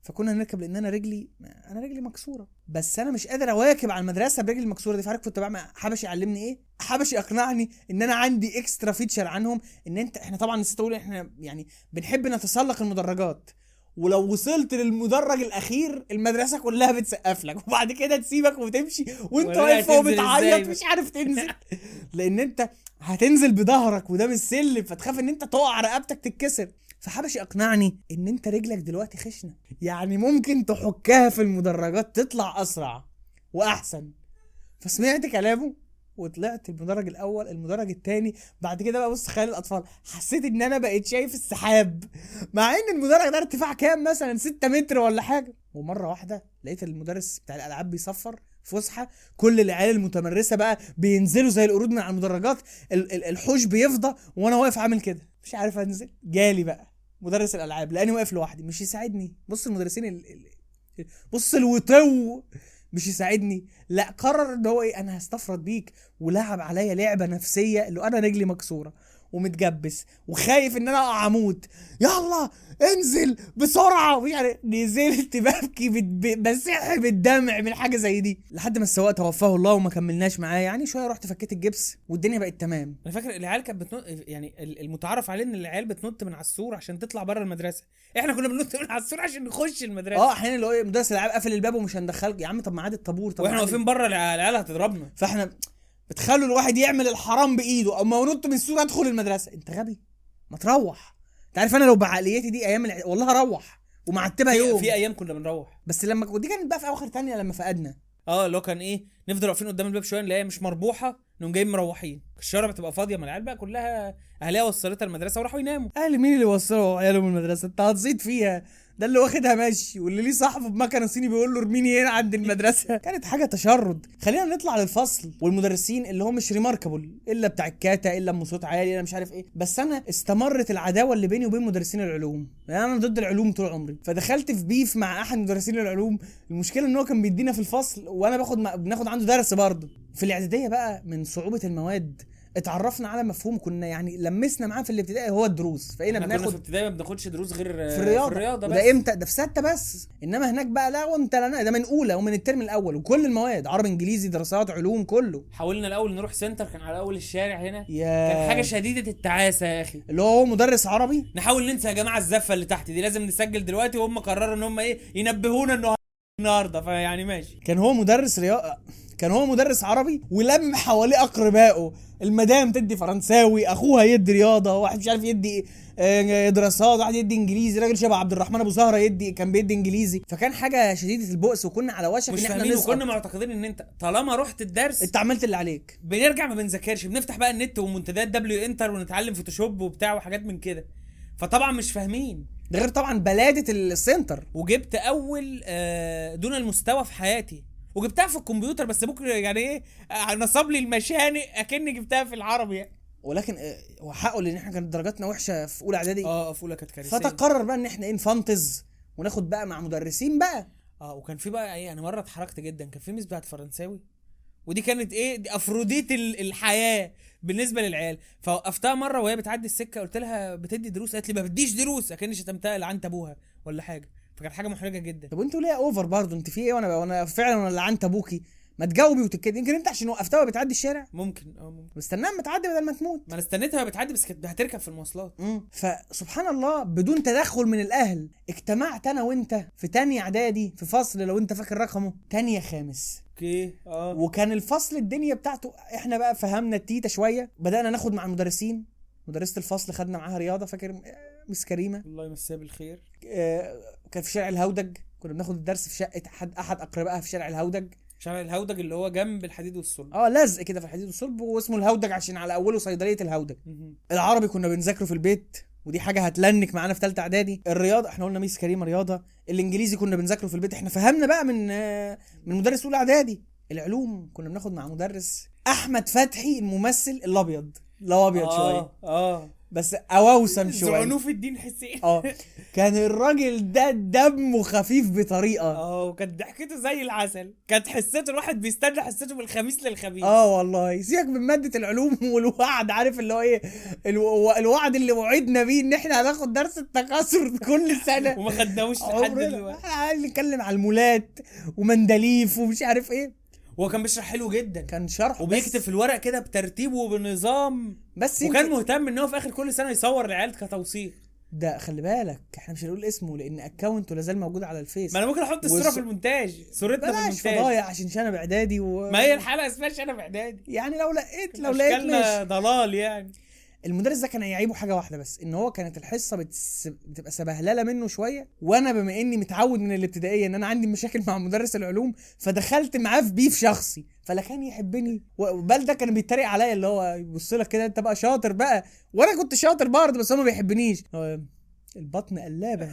فكنا هنركب لان انا رجلي انا رجلي مكسوره بس انا مش قادر اواكب على المدرسه برجلي المكسوره دي. فعارف كنت بعمل حبشي يعلمني ايه؟ حبشي اقنعني ان انا عندي اكسترا فيتشر عنهم ان انت احنا طبعا نسيت اقول احنا يعني بنحب نتسلق المدرجات, ولو وصلت للمدرج الاخير المدرسه كلها بتسقف لك وبعد كده تسيبك وتمشي وانت واقف وبتعيط مش عارف تنزل لان انت هتنزل بظهرك وده مش سلم فتخاف ان انت تقع رقبتك تتكسر. فحبشي اقنعني ان انت رجلك دلوقتي خشنه يعني ممكن تحكها في المدرجات تطلع اسرع واحسن. فسمعت كلامه وطلعت المدرج الاول المدرج الثاني. بعد كده بقى بص خيال الاطفال, حسيت ان انا بقيت شايف السحاب مع ان المدرج ده ارتفاع كام مثلا ستة متر ولا حاجه. ومره واحده لقيت المدرس بتاع الالعاب بيصفر فسحه, كل العيال المتمرسه بقى بينزلوا زي القرود من على المدرجات, الحوش بيفضى وانا واقف عامل كده مش عارف انزل. جالي بقى مدرس الالعاب لاني واقف لوحدي مش يساعدني. بص المدرسين ال... ال... بص الوتو مش يساعدني, لا قرر ان هو ايه انا هستفرد بيك, ولعب عليا لعبه نفسيه اللي انا رجلي مكسوره ومتجبس وخايف ان انا اقع اموت. يلا انزل بسرعه ويعني نزلت ببكي بسحب بالدمع من حاجه زي دي لحد ما السواق توفاه الله وما كملناش معاه يعني شويه. رحت فكيت الجبس والدنيا بقت تمام. انا فاكر العيال كانت بتنط, يعني المتعارف عليه ان العيال بتنط من على السور عشان تطلع بره المدرسه, احنا كنا بننط من على السور عشان نخش المدرسه. اه احنا اللي هو مدرس العاب قفل الباب ومش هندخلك يا عم. طب ما عاد الطابور, طب واحنا واقفين بره العيال هتضربنا, فاحنا بتخلوا الواحد يعمل الحرام بايده او ما ينط من السور ادخل المدرسه. انت غبي ما تروح. انت عارف انا لو بعقليتي دي ايام الع... والله اروح ومعتبها يوم. في ايام كنا بنروح بس لما ودي كانت بقى في اواخر تانية لما فقدنا اه لو كان ايه نفضل واقفين قدام الباب شويه نلاقيها مش مربوحه نقوم جايين مروحين. الشارع بتبقى فاضيه ما العيال بقى كلها اهلها وصلتها المدرسه وراحوا يناموا. اهل مين اللي وصلوا عيالهم المدرسه؟ انت هتزيد فيها ده اللي واخدها ماشي واللي ليه صاحبه بمكنه صيني بيقول له ارميني هنا عند المدرسه. كانت حاجه تشرد. خلينا نطلع للفصل والمدرسين اللي هم مش ريماركابل الا بتاع الكاتا الا ام صوت عالي انا مش عارف ايه, بس انا استمرت العداوه اللي بيني وبين مدرسين العلوم. انا ضد العلوم طول عمري فدخلت في بيف مع احد مدرسين العلوم. المشكله ان هو كان بيدينا في الفصل وانا باخد ما... بناخد عنده درس برضه. في الاعداديه بقى من صعوبه المواد اتعرفنا على مفهوم كنا يعني لمسنا معاه في الابتدائي هو الدروس. فاينا بناخد في الابتدائي ما بناخدش دروس غير في الرياضه, في الرياضة بس. ده امتى؟ ده في سته بس. انما هناك بقى لا وانت لا ده من اولى ومن الترم الاول وكل المواد عربي انجليزي دراسات علوم كله. حاولنا الاول نروح سنتر كان على اول الشارع هنا يا... كان حاجه شديده التعاسه يا اخي اللي هو مدرس عربي نحاول ننسى يا جماعه الزفه اللي تحت دي لازم نسجل دلوقتي, وهم قرروا ان هم ايه ينبهونا انه النهارده فيعني ماشي. كان هو مدرس رياضه كان هو مدرس عربي ولم حواليه اقربائه, المدام تدي فرنساوي, اخوها يدي رياضه, واحد مش عارف يدي دراسات, واحد يدي انجليزي, راجل شبه عبد الرحمن ابو سهره يدي كان بيدي انجليزي. فكان حاجه شديده البؤس وكنا على وشك ان احنا نسقط. كنا معتقدين ان انت طالما رحت الدرس انت عملت اللي عليك. بنرجع ما بنذاكرش بنفتح بقى النت ومنتديات دبليو انتر ونتعلم فوتوشوب وبتاع وحاجات من كده. فطبعا مش فاهمين ده غير طبعا بلاده السنتر. وجبت اول دون المستوى في حياتي وجبتها في الكمبيوتر بس بكره يعني ايه نصب لي المشانق اكني جبتها في العربي يعني. ولكن هو حقه لان احنا كانت درجاتنا وحشه في اولى اعدادي اه في اولى كانت كارثه. فتقرر بقى ان احنا ايه نفنطز وناخد بقى مع مدرسين بقى اه. وكان في بقى ايه انا مره اتحركت جدا كان في ميس بتاعت فرنساوي ودي كانت ايه دي افروديت الحياه بالنسبه للعيال. فوقفتها مره وهي بتعدي السكه قلت لها بتدي دروس؟ قالت لي ما بديش دروس اكني شتمتها لعنت ابوها ولا حاجه. فكانت حاجه محرجه جدا. طب انتوا ليه اوفر برضه؟ انت في ايه؟ وانا وانا فعلا انا لعنت ابوكي ما تجاوبي وتتكدي. يمكن انت عشان وقفتها بتعدي الشارع ممكن اه ممكن استناها ما تعدي بدل ما تموت. ما انا استنيتها بتعدي بس كانت هتركب في المواصلات. امم فسبحان الله بدون تدخل من الاهل اجتمعت انا وانت في تانية اعدادي في فصل لو انت فاكر رقمه تانية خامس اوكي اه. وكان الفصل الدنيا بتاعته احنا بقى فهمنا التيتا شويه بدانا ناخد مع المدرسين. مدرسه الفصل خدنا معاها رياضه فاكر مس كريمه الله يمسها بالخير آه. كان في شارع الهودج كنا بناخد الدرس في شقه احد احد اقربائها في شارع الهودج. شارع الهودج اللي هو جنب الحديد والصلب اه لازق كده في الحديد والصلب واسمه الهودج عشان على اوله صيدليه الهودج. العربي كنا بنذاكره في البيت ودي حاجه هتلنك معانا في ثالثه اعدادي. الرياضه احنا قلنا ميس كريمه رياضه. الانجليزي كنا بنذاكره في البيت احنا فهمنا بقى من من مدرس اولى اعدادي. العلوم كنا بناخد مع مدرس احمد فتحي الممثل الابيض لا ابيض آه شويه اه بس أواوسم شوية زعنوف الدين حسين. اه كان الراجل ده دمه خفيف بطريقة. اه وكانت ضحكته زي العسل. كانت حسيته الواحد بيستنى حسيته من الخميس للخميس. اه والله سيبك من مادة العلوم والوعد، عارف اللي هو ايه الو... الوعد اللي وعدنا بيه ان احنا هناخد درس التكاثر كل سنة وما خدناهوش لحد دلوقتي. احنا نتكلم على المولات ومندليف ومش عارف ايه. هو كان بيشرح حلو جدا، كان شرحه وبيكتب في الورق كده بترتيب وبنظام بس، وكان مهتم ان هو في اخر كل سنه يصور لعيال كتوثيق. ده خلي بالك احنا مش هنقول اسمه لان اكونته لازال موجود على الفيس. ما انا ممكن احط الصوره والص... في المونتاج صورتنا في المونتاج فضايع عشان شنب اعدادي و... ما هي الحلقه اسمها شنب اعدادي يعني. لو لقيت لو لقيت مش ضلال يعني. المدرس ده كان هيعيبه حاجه واحده بس، ان هو كانت الحصه بتس... بتبقى سبهلله منه شويه، وانا بما اني متعود من الابتدائيه ان انا عندي مشاكل مع مدرس العلوم فدخلت معاه في بيف شخصي، فلا كان يحبني وبل ده كان بيتريق عليا اللي هو يبص لك كده انت بقى شاطر بقى، وانا كنت شاطر برضه بس هو ما بيحبنيش. البطن قلابه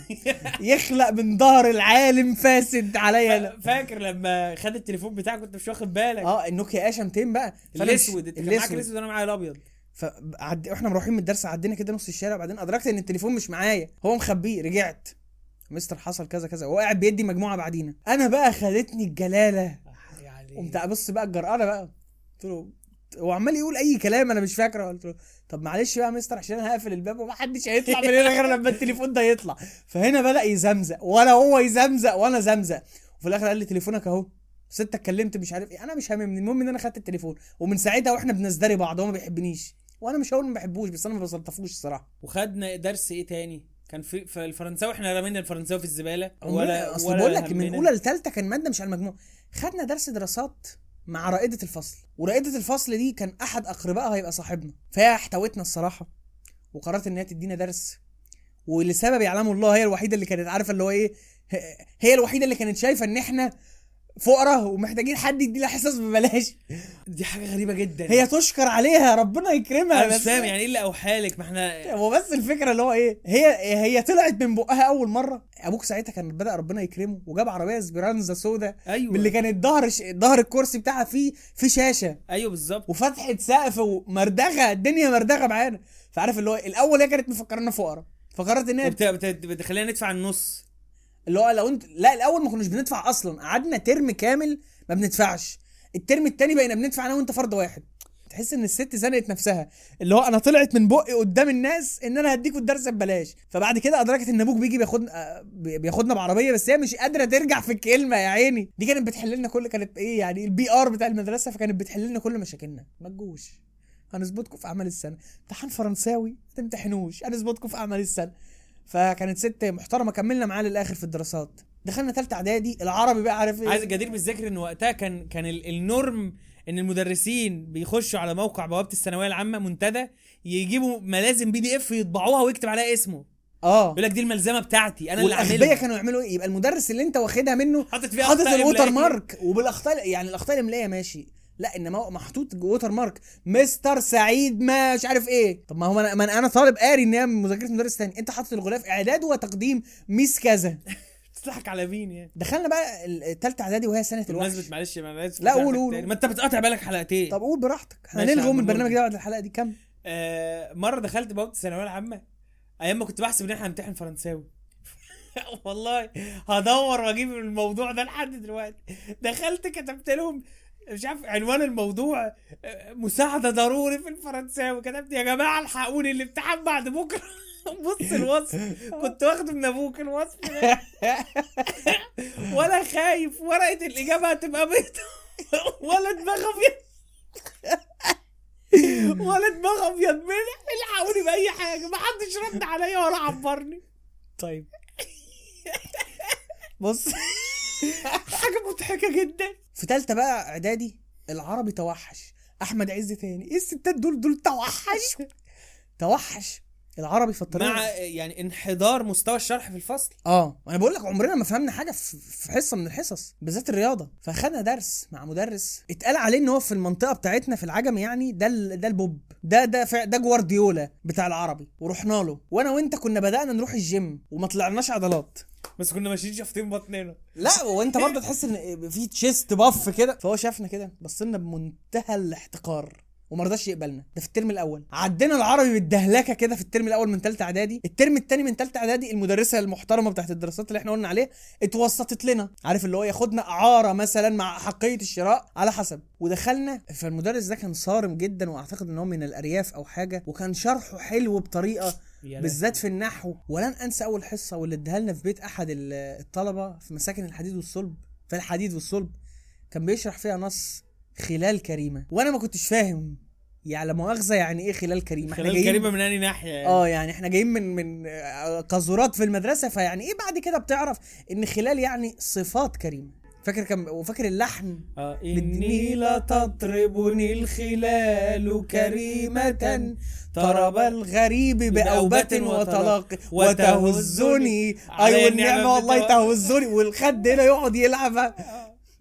يخلق من ظهر العالم فاسد عليا. فاكر لما خد التليفون بتاعك كنت مش واخد بالك؟ اه النوكيا اش مئتين بقى الاسود، انت كان معاك الاسود وانا معايا الابيض. فعد احنا مروحين من الدرس عدينا كده نص الشارع، وبعدين ادركت ان التليفون مش معايا هو مخبيه. رجعت مستر حصل كذا كذا، هو قاعد بيدي مجموعه بعدينا. انا بقى خدتني الجلاله يعني، قمت ابص بقى الجرأه بقى قلت له، هو عمال يقول اي كلام انا مش فاكره. قلت له طب معلش بقى يا مستر عشان انا هقفل الباب ومحدش هيطلع من هنا غير لما التليفون ده يطلع. فهنا بدا يزمزق ولا هو يزمزق وانا زمزق، وفي الاخر قال لي تليفونك اهو. بس انت اتكلمت مش عارف ايه. انا مش هاممني، المهم ان انا خدت التليفون. ومن ساعتها واحنا بنزدري بعض، هو ما بيحبنيش وانا مش هقول ما بحبوش بس انا ما بسلطفوش الصراحه. وخدنا درس ايه تاني كان في, في الفرنساوي، احنا رمينا الفرنساوي في الزباله. ولا اصل بقول لك من اولى لثالثه كان ماده مش على المجموع. خدنا درس دراسات مع رائده الفصل، ورائده الفصل دي كان احد اقربائها هيبقى صاحبنا، فهي احتوتنا الصراحه وقررت ان هي تدينا درس، ولسبب يعلمه الله هي الوحيده اللي كانت عارفه اللي هو ايه، هي الوحيده اللي كانت شايفه ان احنا فقره ومحتاجين حد يدينا حصص ببلاش. دي حاجه غريبه جدا هي تشكر عليها، ربنا يكرمها. بس فاهم يعني ايه اللي اوحالك؟ ما احنا هو بس الفكره اللي هو ايه، هي هي طلعت من بقها اول مره. ابوك ساعتها كان بدا ربنا يكرمه وجاب عربيه اسبرانزا سودا. أيوة. اللي كان الظهر ظهر الكرسي بتاعها فيه في شاشه. ايوه بالظبط، وفتحه سقف ومردغه، الدنيا مردغه معانا. فعارف اللي هو الاول هي كانت مفكرنا فقره، فقررت ان هي بتخلينا ندفع النص اللي هو لو انت لا الاول ما كناش بندفع اصلا، قعدنا ترم كامل ما بندفعش، الترم التاني بقينا بندفع انا وانت فرد واحد. تحس ان الست زنقت نفسها اللي هو انا طلعت من بقي قدام الناس ان انا هديكوا الدرس ببلاش. فبعد كده ادركت ان ابوك بيجي بياخدنا بياخدنا بعربيه، بس هي مش قادره ترجع في الكلمه يا عيني. دي كانت بتحل لنا كل كانت ايه يعني البي ار بتاع المدرسه، فكانت بتحل لنا كل مشاكلنا. ما تجوش هنظبطكم في اعمال السنه، امتحان فرنساوي ما تمتحنوش، هنظبطكم في اعمال السنه. فكانت ست محترمه، كملنا معاه للاخر في الدراسات. دخلنا ثالثه اعدادي العربي بقى، عارف ايه. عايز جدير بالذكر ان وقتها كان كان النورم ان المدرسين بيخشوا على موقع بوابه الثانويه العامه منتدى يجيبوا ملازم بي دي اف يطبعوها ويكتب عليها اسمه. اه بيقول لك دي الملزمه بتاعتي انا اللي عاملها. كانوا يعملوا ايه؟ يبقى المدرس اللي انت واخدها منه حاطط فيها حاطط الووتر مارك، وبالاخطاء يعني الاخطاء الاملائيه ماشي، لا انما محطوط ووتر مارك مستر سعيد ما مش عارف ايه. طب ما هو انا انا طالب قاري ان هي مذاكره مدرس تاني، انت حاطط الغلاف اعداد وتقديم ميس كذا. بتضحك على مين يعني؟ دخلنا بقى الثالثه اعدادي وهي سنه الوحش. نسبه معلش ما لا قول قول ما انت بتقطع بالك حلقتين. طب قول براحتك، هنلغي من البرنامج ده بعد الحلقه دي. كم آه مره دخلت بوابه الثانويه العامه ايام ما كنت بحسب ان احنا هنمتحن فرنساوي. والله هدور واجيب الموضوع ده لحد دلوقتي. دخلت كتبت لهم مش عارف عنوان الموضوع مساعدة ضروري في الفرنساوي، كتبت يا جماعة الحقوني الامتحان بعد بكرة. بص الوصف كنت واخده من ابوك الوصف. ولا خايف ورقة الإجابة هتبقى بيضة ولا دماغ ابيض ولا دماغ ابيض منح، الحقوني بأي حاجة، محدش رد عليا ولا عبرني. طيب بص حاجة مضحكة جدا. في تالتة بقى اعدادي العربي توحش احمد عز تاني. ايه الستات دول دول توحش توحش العربي في الطريق مع يعني انحدار مستوى الشرح في الفصل. اه انا بقول لك عمرنا ما فهمنا حاجه في حصه من الحصص بالذات الرياضه. فاخدنا درس مع مدرس اتقال عليه ان هو في المنطقه بتاعتنا في العجم يعني ده ده البوب ده ده ده جوارديولا بتاع العربي، ورحنا له وانا وانت كنا بدأنا نروح الجيم وما طلعناش عضلات بس كنا ماشيين شافتين بطننا. لا وانت برضه تحس ان في تشيست باف كده. فهو شافنا كده بصلنا بمنتهى الاحتقار وما رضاش يقبلنا. ده في الترم الاول. عدينا العربي بالدهلكه كده في الترم الاول من ثالثه اعدادي. الترم الثاني من ثالثه اعدادي المدرسه المحترمه بتاعه الدراسات اللي احنا قلنا عليه اتوسطت لنا، عارف اللي هو ياخدنا اعاره مثلا مع حقيه الشراء على حسب، ودخلنا. فالمدرس ده كان صارم جدا، واعتقد ان هو من الارياف او حاجه، وكان شرحه حلو بطريقه بالذات في النحو. ولن انسى اول حصه واللي اداها لنا في بيت احد الطلبه في مساكن الحديد والصلب، في الحديد والصلب، كان بيشرح فيها نص خلال كريمه، وانا ما كنتش فاهم يعني مؤاخذه يعني ايه خلال كريمه. خلال احنا كريمه من اني ناحيه يعني. اه يعني احنا جايين من من قذورات في المدرسه، فيعني ايه بعد كده بتعرف ان خلال يعني صفات كريمه. فاكر كم وفاكر اللحن اه إني لا تطربني الخلال كريمه طرب الغريب بأوبات وطلاق وتهزني ايوه النعمه والله تهزني، والخد هنا يقعد يلعب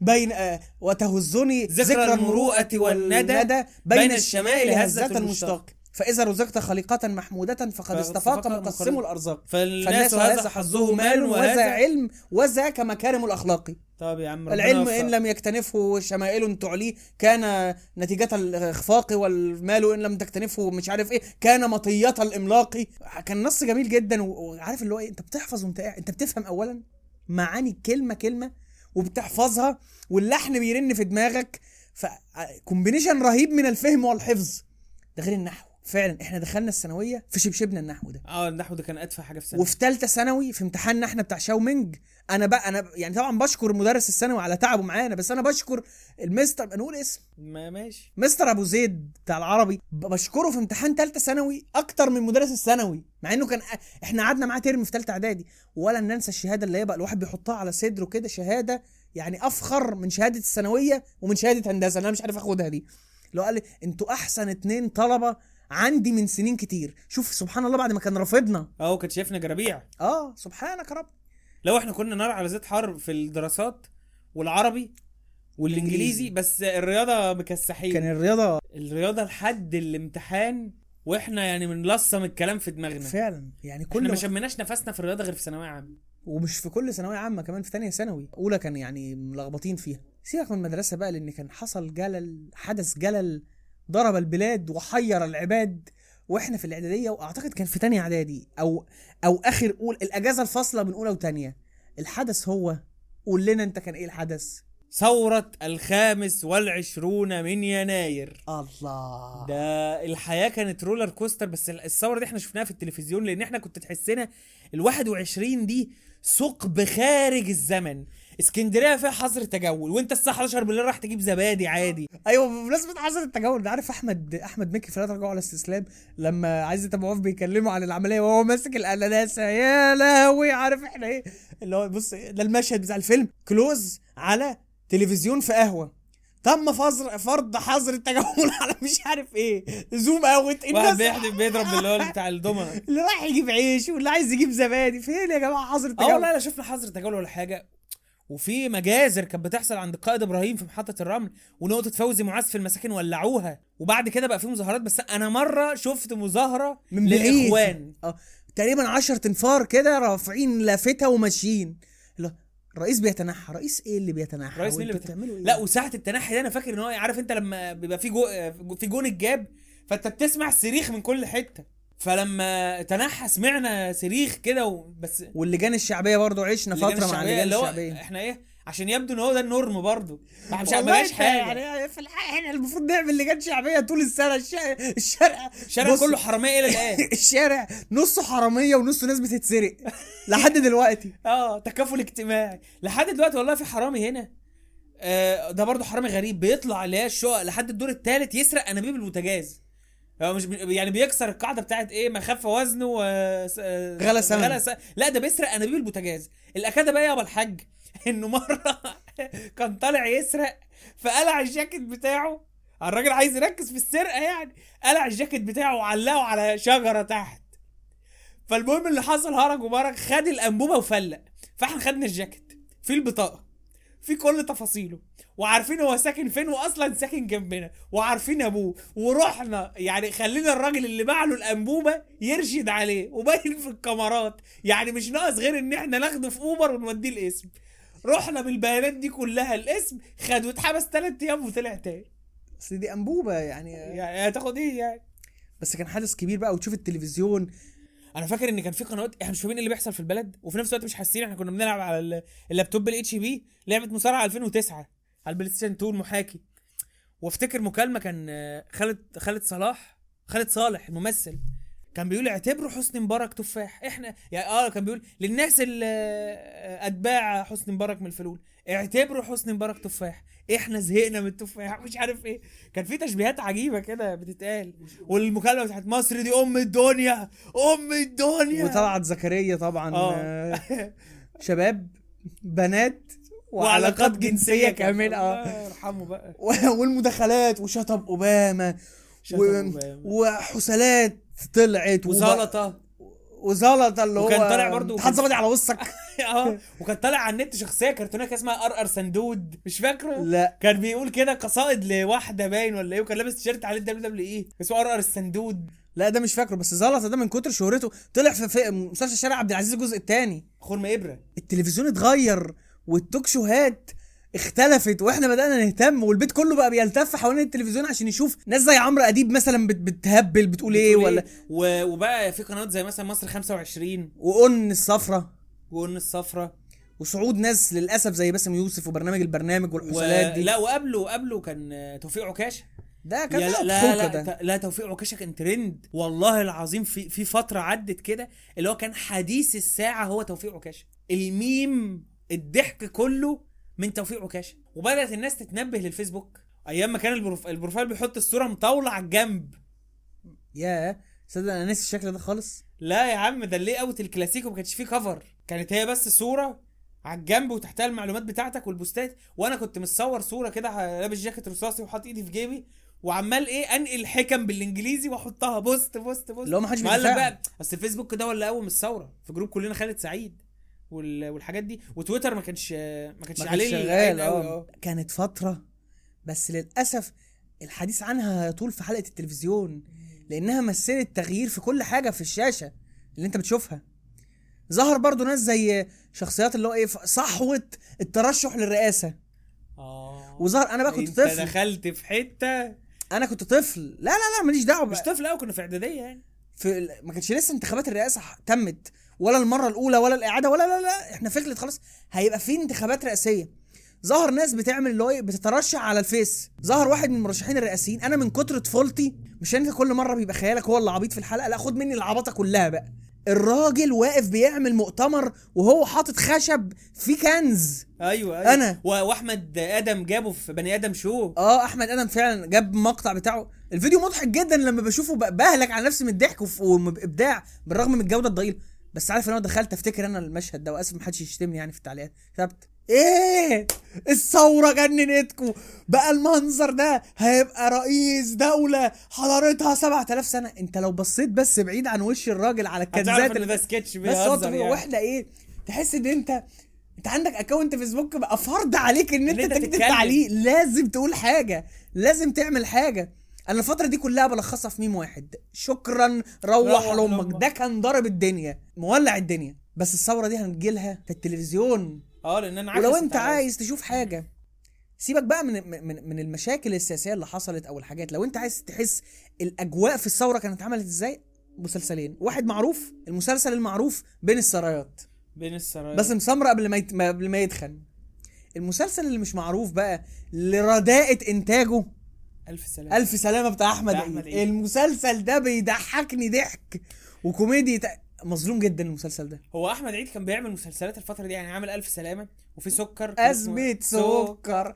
بين آه وتهزني ذكرى المروءة والندى بين الشمائل هزة المشتاق فإذا رزقت خليقة محمودة فقد استفاق مقسم الأرزاق فالناس هذا حظه مال وذا علم وذا كمكارم الأخلاقي. طب يا عم العلم إن لم يكتنفه شمائل تعليه كان نتيجة الإخفاق، والمال إن لم تكتنفه مش عارف إيه كان مطية الإملاق. كان نص جميل جدا، وعارف اللي هو إيه، أنت بتحفظ وأنت قاعد، أنت بتفهم أولا معاني كلمة كلمة وبتحفظها، واللحن بيرن في دماغك، فكومبينيشن رهيب من الفهم والحفظ. ده غير النحو. فعلا احنا دخلنا الثانويه في شبشبنا النحو ده. اه النحو ده كان ادفع حاجه في ثانوي. وفي ثالثه ثانوي في امتحاننا احنا بتاع شاومينج، انا بقى انا يعني طبعا بشكر مدرس الثانوي على تعبه معانا، بس انا بشكر المستر، بنقول اسم ما ماشي، مستر ابو زيد بتاع العربي، بشكره في امتحان ثالثه ثانوي اكتر من مدرس الثانوي، مع انه كان احنا قعدنا معاه ترم في ثالثه اعدادي. ولا ننسى الشهاده اللي هي بقى الواحد بيحطها على صدره كده، شهاده يعني افخر من شهاده الثانويه ومن شهاده هندسه انا مش عارف اخدها دي، لو قال انتوا احسن اتنين طلبه عندي من سنين كتير. شوف سبحان الله، بعد ما كان رافضنا اه وكان شايفنا جرابيع. اه سبحانك يا رب. لو احنا كنا نار على زيت حرب في الدراسات والعربي والانجليزي، بس الرياضه مكسحين. كان الرياضه الرياضه لحد الامتحان واحنا يعني بنلصم الكلام في دماغنا فعلا، يعني كل احنا ما شمناش نفسنا في الرياضه غير في ثانويه عامه، ومش في كل ثانويه عامه كمان، في ثانيه ثانوي. اولى كان يعني ملخبطين فيها. سيبك من المدرسه بقى، لان كان حصل جلل، حدث جلل ضرب البلاد وحير العباد واحنا في الاعداديه، واعتقد كان في تانية اعدادي او او اخر اول الاجازه الفاصله بين اولى وتانية. الحدث هو، قول لنا انت كان ايه الحدث؟ ثوره الخامس والعشرون من يناير. الله، ده الحياه كانت رولر كوستر. بس الثوره دي احنا شفناها في التلفزيون، لان احنا كنت تحسنا الواحد وعشرين دي ثقب خارج الزمن. اسكندريه فيها حظر تجول، وانت الساعه حداشر بالليل راح تجيب زبادي عادي. ايوه بمناسبه حظر التجول ده، عارف احمد احمد مكي في لا تراجع ولا استسلام لما عايز يتابعوه بيكلموا عن العمليه وهو ماسك الاناناسه، يا لهوي. عارف احنا ايه اللي هو، بص ده المشهد بتاع الفيلم، كلوز على تلفزيون في قهوه، تم فرض حظر التجول على مش عارف ايه، زوم اوت، واحد بيحدف بيضرب باللول بتاع الدومنه اللي راح يجيب عيش واللي عايز يجيب زبادي. فين يا جماعه حظر التجول؟ اه لا لا شفنا حظر التجول ولا حاجه. وفي مجازر كانت بتحصل عند القائد ابراهيم في محطه الرمل، ونقطه فوزي معاذ في المساكن ولعوها، وبعد كده بقى في مظاهرات. بس انا مره شفت مظاهره من للاخوان اه تقريبا عشر تنفار كده رافعين لافته وماشيين، رئيس بيتنحى. رئيس ايه اللي بيتنحى؟ رئيس اللي بتعمله إيه؟ لا وساعه التنحي ده انا فاكر ان هو، عارف انت لما بيبقى في جو في جون الجاب، فانت بتسمع صريخ من كل حته، فلما تنحى سمعنا صريخ كده وبس. واللجان الشعبيه برضو عشنا فتره مع اللجان الشعبيه. احنا ايه، عشان يبدو ان هو ده النورم برضو، ما مش عملناش حاجه يعني. في الحقيقه احنا المفروض نعمل لجان شعبيه طول السنه. الشارع الشارع كله حراميه الى الان الشارع نصه حراميه ونصه ناس بتتسرق لحد دلوقتي اه تكافل اجتماعي لحد دلوقتي والله. في حرامي هنا آه، ده برضو حرامي غريب بيطلع عليها الشقق لحد الدور الثالث يسرق انابيب البوتاجاز، مش يعني بيكسر القاعده بتاعت ايه، مخف وزنه وغلس غلس. لا ده بيسرق انابيب البوتاجاز. الاكاده بقى يا ابو الحاج انه مره كان طالع يسرق، فقلع الجاكيت بتاعه. الراجل عايز يركز في السرقه يعني، قلع الجاكيت بتاعه وعلقه على شجره تحت. فالمهم اللي حصل، هرج وبرج، خد الانبوبه وفلق. فاحنا خدنا الجاكيت في البطاقه في كل تفاصيله، وعارفين هو ساكن فين، واصلا ساكن جنبنا، وعارفين ابوه، ورحنا يعني خلينا الراجل اللي باع له الانبوبه يرشد عليه، وباين في الكاميرات. يعني مش ناقص غير ان احنا ناخده في اوبر ونوديه الاسم. رحنا بالبيانات دي كلها الاسم، خد واتحبس ثلاث ايام وطلع تاني. اصل دي انبوبه يعني يعني هتاخد ايه يعني. بس كان حدث كبير بقى وتشوف التلفزيون. انا فاكر ان كان في قنوات احنا مش فاهمين اللي بيحصل في البلد وفي نفس الوقت مش حاسين. احنا كنا بنلعب على اللابتوب الاتش بي لعبه مصارعه ألفين وتسعة على البلاي ستيشن اتنين المحاكي. وافتكر مكالمه كان خالد خالد صلاح خالد صالح الممثل كان بيقول اعتبروا حسن مبارك تفاح. احنا يعني اه كان بيقول للناس اللي اتباع حسن مبارك من الفلول اعتبروا حسن مبارك تفاح، احنا زهقنا من التفاح مش عارف ايه. كان في تشبيهات عجيبه كده بتتقال. والمكالمه بتاعت مصر دي ام الدنيا ام الدنيا. وطلعت زكريا طبعا آه. شباب بنات وعلاقات جنسيه كامله اه ارحموا بقى. والمداخلات وشطب اوباما و... وحسلات طلعت وزلطه وزلطه اللي هو وكان طالع برضه حد زبدي على وسطك اه. وكان طالع على النت شخصيه كرتونيه اسمها ارقر سندود مش فاكره. لا كان بيقول كده قصائد لواحده باين ولا ايه، وكان لابس تيشيرت عليه الدبليو دبليو اي اسمه ارقر السندود. لا ده مش فاكره. بس زلطه ده من كتر شهرته طلع في مسلسل شارع عبد العزيز الجزء الثاني خرمه ابره. التلفزيون اتغير والتوك شوهات اختلفت واحنا بدأنا نهتم، والبيت كله بقى بيلتف حوالين التلفزيون عشان يشوف ناس زي عمرو أديب مثلا بتهبل بتقول ايه ولا و... وبقى في قنوات زي مثلا مصر خمسة وعشرين وقن الصفرة وقن الصفرة وصعود ناس للأسف زي باسم يوسف وبرنامج البرنامج والحسلات و... دي. لا وقبله قبله كان توفيق عكاشة ده كان لا لا ده. لا توفيق عكاشة كان ترند والله العظيم في في فترة عدت كده اللي هو كان حديث الساعة هو توفيق عكاشة. الميم الضحك كله من توفيق عكاشة. وبدأت الناس تتنبه للفيسبوك ايام ما كان البروف... البروفايل بيحط الصوره مطاوله على الجنب. يا صدق انا ناسي الشكل ده خالص. لا يا عم ده ليه قوت الكلاسيكو ما كانش فيه كفر، كانت هي بس صوره على الجنب وتحتها المعلومات بتاعتك والبوستات. وانا كنت متصور صوره كده لابس جاكيت رصاصي وحاطط ايدي في جيبي وعمال ايه انقل حكم بالانجليزي واحطها بوست بوست بوست. لو ما حدش بقى بس الفيسبوك ده ولا اول من الثوره في جروب كلنا خالد سعيد والحاجات دي. وتويتر ما كانش ما كانش عليه. كانت فترة بس للأسف الحديث عنها طول في حلقة التلفزيون لأنها مثلت تغيير في كل حاجة في الشاشة اللي انت بتشوفها. ظهر برضو ناس زي شخصيات اللي هو ايه صحوة الترشح للرئاسة اه. وظهر انا بقى كنت طفل. انت دخلت في حتة انا كنت طفل. لا لا لا ماليش دعوة بقى. مش طفل قوي كنا في اعدادية يعني في ما كانش لسه انتخابات الرئاسة تمت ولا المرة الأولى ولا الإعادة ولا لا لا إحنا فكرة خلاص هيبقى فيه انتخابات رئاسية. ظهر ناس بتعمل اللي هو بتترشح على الفيس. ظهر واحد من المرشحين الرئاسيين. أنا من كتر طفولتي مش أنت كل مرة بيبقى خيالك هو اللي عبيط في الحلقة، لا خد مني العبطة كلها بقى. الراجل واقف بيعمل مؤتمر وهو حاطط خشب فيه كنز. أيوة, أيوة. أنا وأحمد آدم جابه في بني آدم شو آه أحمد آدم فعلا جاب مقطع بتاعه. الفيديو مضحك جدا لما بشوفه بهلك على نفسي من الضحك وإبداع بالرغم من الجودة الضئيلة. بس عارف انا دخلت افتكر انا المشهد ده واسف محدش يشتمني يعني في التعليقات كتبت ايه الثوره جننتكم بقى المنظر ده هيبقى رئيس دوله حضارتها سبعة آلاف سنه. انت لو بصيت بس بعيد عن وش الراجل على الكنزات اللي ده سكتش بيهزر يعني. واحنا ايه تحس ان انت انت عندك اكونت فيسبوك بقى فرض عليك ان انت تكتب تعليق لازم تقول حاجه لازم تعمل حاجه. انا الفتره دي كلها بلخصها في ميم واحد شكرا روح لامك. ده كان ضرب الدنيا مولع الدنيا. بس الثوره دي هنجيلها في التلفزيون اه لان انا عايز ولو انت تعالي. عايز تشوف حاجه سيبك بقى من من من المشاكل السياسيه اللي حصلت او الحاجات. لو انت عايز تحس الاجواء في الثوره كانت عملت ازاي مسلسلين. واحد معروف المسلسل المعروف بين السرايات بين السرايات بس مسمره قبل ما يت... قبل ما يدخن. المسلسل اللي مش معروف بقى لرداءه انتاجه ألف سلامة ألف سلامة بتاع أحمد عز. إيه؟ المسلسل ده بيضحكني ضحك وكوميدي تق... مظلوم جدا المسلسل ده. هو أحمد عيد كان بيعمل مسلسلات الفترة دي يعني عامل ألف سلامة وفي سكر أزمة سكر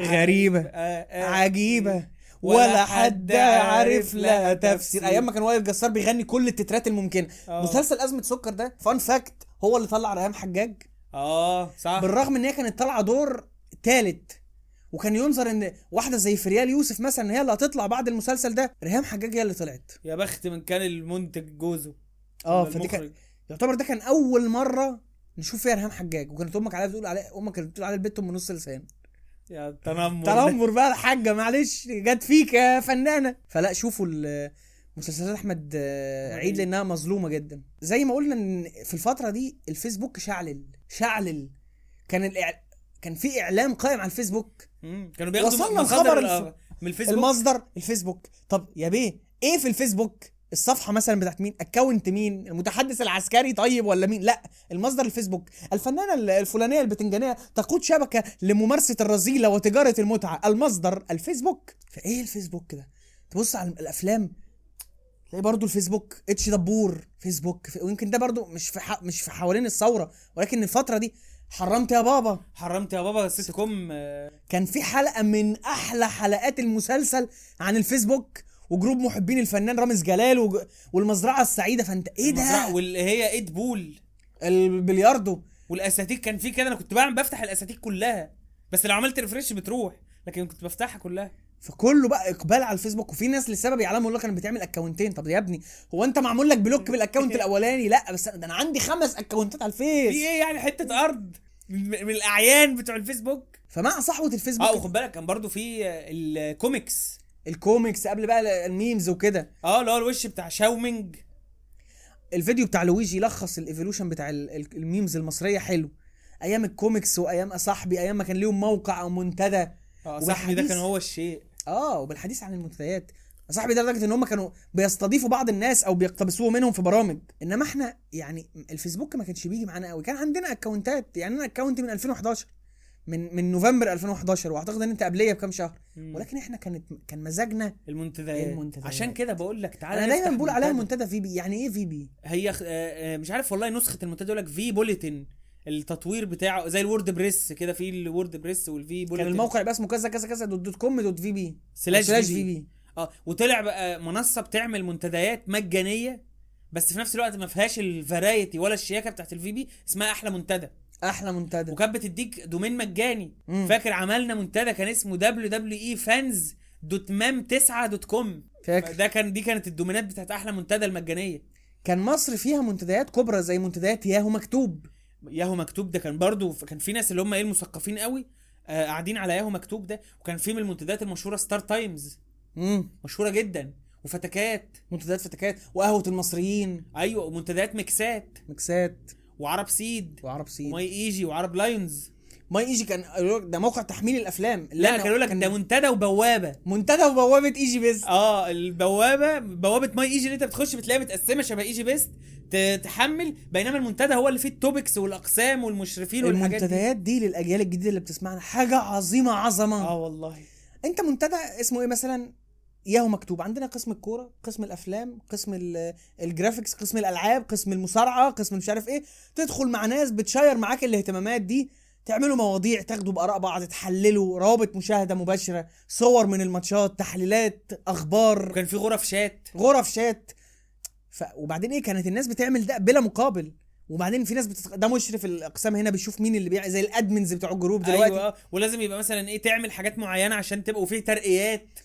غريبة آه آه عجيبة ولا حد عارف لها تفسير. أيام ما كان وائل الجسار بيغني كل التترات الممكنة أوه. مسلسل أزمة سكر ده فان فاكت هو اللي طلع ريهام حجاج اه صح. بالرغم إن هي كانت طالعة دور ثالث وكان ينظر ان واحده زي فريال يوسف مثلا هي اللي هتطلع بعد المسلسل ده. ريهام حجاج هي اللي طلعت. يا بخت من كان المنتج جوزه اه. فدي كان يعتبر ده كان اول مره نشوف فيها ريهام حجاج. وكانت امك عليها بتقول عليها امك كانت بتقول عليها البت من نص لسان يا تنمر تنمر بقى الحاجه معلش جت فيك يا فنانه. فلا شوفوا مسلسلات احمد عيد لانها مظلومه جدا. زي ما قلنا ان في الفتره دي الفيسبوك شعلل شعلل كان الإع... كان في اعلام قائم على الفيسبوك. كانوا بياخدوا وصلنا الخبر الف... من الفيسبوك. المصدر الفيسبوك. طب يا بيه ايه في الفيسبوك؟ الصفحه مثلا بتاعت مين؟ اكونت مين؟ المتحدث العسكري طيب ولا مين؟ لا، المصدر الفيسبوك. الفنانه الفلانيه البتنجانيه تقود شبكه لممارسه الرذيله وتجاره المتعه، المصدر الفيسبوك. فايه الفيسبوك كده؟ تبص على الافلام تلاقي برضو الفيسبوك، اتش دبور فيسبوك. ويمكن ده برضو مش في ح... مش في حوالين الثوره، ولكن الفتره دي حرمت يا بابا، حرمت يا بابا السيت كوم. كان في حلقه من احلى حلقات المسلسل عن الفيسبوك وجروب محبين الفنان رامز جلال وج... والمزرعه السعيده. فانت ايه ده؟ واللي هي ايد بول البلياردو والاساتيك. كان في كده انا كنت بعمل بفتح الاساتيك كلها، بس لو عملت ريفريش بتروح، لكن كنت بفتحها كلها. فكله بقى اقبال على الفيسبوك. وفي ناس لسبب يعلموا يقول لك انا بتعمل اكونتين. طب يا ابني هو انت معمول لك بلوك بالاكونت الاولاني؟ لا بس انا عندي خمس اكونتات على الفيس. في ايه يعني حته ارض من الاعيان بتوع الفيسبوك؟ فمع صحوه الفيسبوك اه خد بالك كان برضو في الكوميكس، الكوميكس قبل بقى الميمز وكده. اه لا الوش بتاع شاومينج، الفيديو بتاع لويجي يلخص الايفولوشن بتاع الميمز المصريه حلو. ايام الكوميكس وايام صاحبي، ايام ما كان ليهم موقع او منتدى. اه صاحبي ده كان هو الشيء. اه وبالحديث عن المنتديات صاحبي ده لدرجه ان هم كانوا بيستضيفوا بعض الناس او بيقتبسوه منهم في برامج. انما احنا يعني الفيسبوك ما كانش بيجي معانا قوي، كان عندنا اكونتات. يعني انا اكونت من ألفين وحداشر، من من نوفمبر ألفين وحداشر، واعتقد ان انت قبليه بكام شهر. مم. ولكن احنا كانت كان مزاجنا المنتديات. عشان كده بقول لك تعالى، انا دايما بقول عليها منتدى في بي. يعني ايه في بي؟ هي مش عارف والله نسخه المنتدى يقول لك في بوليتين، التطوير بتاعه زي الوورد بريس كده، في الوورد بريس والفي بوليتين. كان الموقع بس كذا كذا كذا دوت كوم دوت في بي سلاش في بي. اه وطلع بقى منصه بتعمل منتديات مجانيه، بس في نفس الوقت ما فيهاش الفرايتي ولا الشياكه بتاعت الفي بي. اسمها احلى منتدى، احلى منتدى، وكانت بتديك دومين مجاني. مم. فاكر عملنا منتدى كان اسمه دبليو دبليو إي فانز دوت مام تسعة دوت كوم. ده كان دي كانت الدومينات بتاعت احلى منتدى المجانيه. كان مصر فيها منتديات كبرى زي منتديات ياهو مكتوب. ياهو مكتوب ده كان برضو كان في ناس اللي هم ايه المثقفين قوي آه قاعدين على ياهو مكتوب ده. وكان في من المنتديات المشهوره ستار تايمز، امم مشهوره جدا، وفتكات، منتديات فتكات، وقهوه المصريين. ايوه ومنتديات مكسات، مكسات، وعرب سيد، وعرب سيد، ماي ايجي، وعرب لاينز. ماي ايجي كان ده موقع تحميل الافلام. لا كانوا لك ده منتدى وبوابه، منتدى وبوابه ايجي بيست. اه البوابه بوابه ماي ايجي اللي انت بتخش بتلاقيها متقسمه شبه ايجي بيست تحمل، بينما المنتدى هو اللي فيه التوبكس والاقسام والمشرفين والحاجات دي. المنتديات دي للاجيال الجديده اللي بتسمعنا حاجه عظيمه عظمه. اه والله. انت منتدى اسمه ايه مثلا؟ ياهو مكتوب عندنا قسم الكوره، قسم الافلام، قسم الجرافيكس، قسم الالعاب، قسم المصارعه، قسم مش عارف ايه. تدخل مع ناس بتشير معاك الاهتمامات دي، تعملوا مواضيع، تاخدوا باراء بعض، تحللوا، روابط مشاهده مباشره، صور من الماتشات، تحليلات، اخبار. وكان في غرف شات، غرف شات. ف... وبعدين ايه كانت الناس بتعمل ده بلا مقابل. وبعدين في ناس بتتق... ده مشرف الاقسام هنا بيشوف مين اللي بيع زي الادمنز بتوع الجروب دلوقتي. ايوه ولازم يبقى مثلا ايه تعمل حاجات معينه عشان تبقوا فيه ترقيات،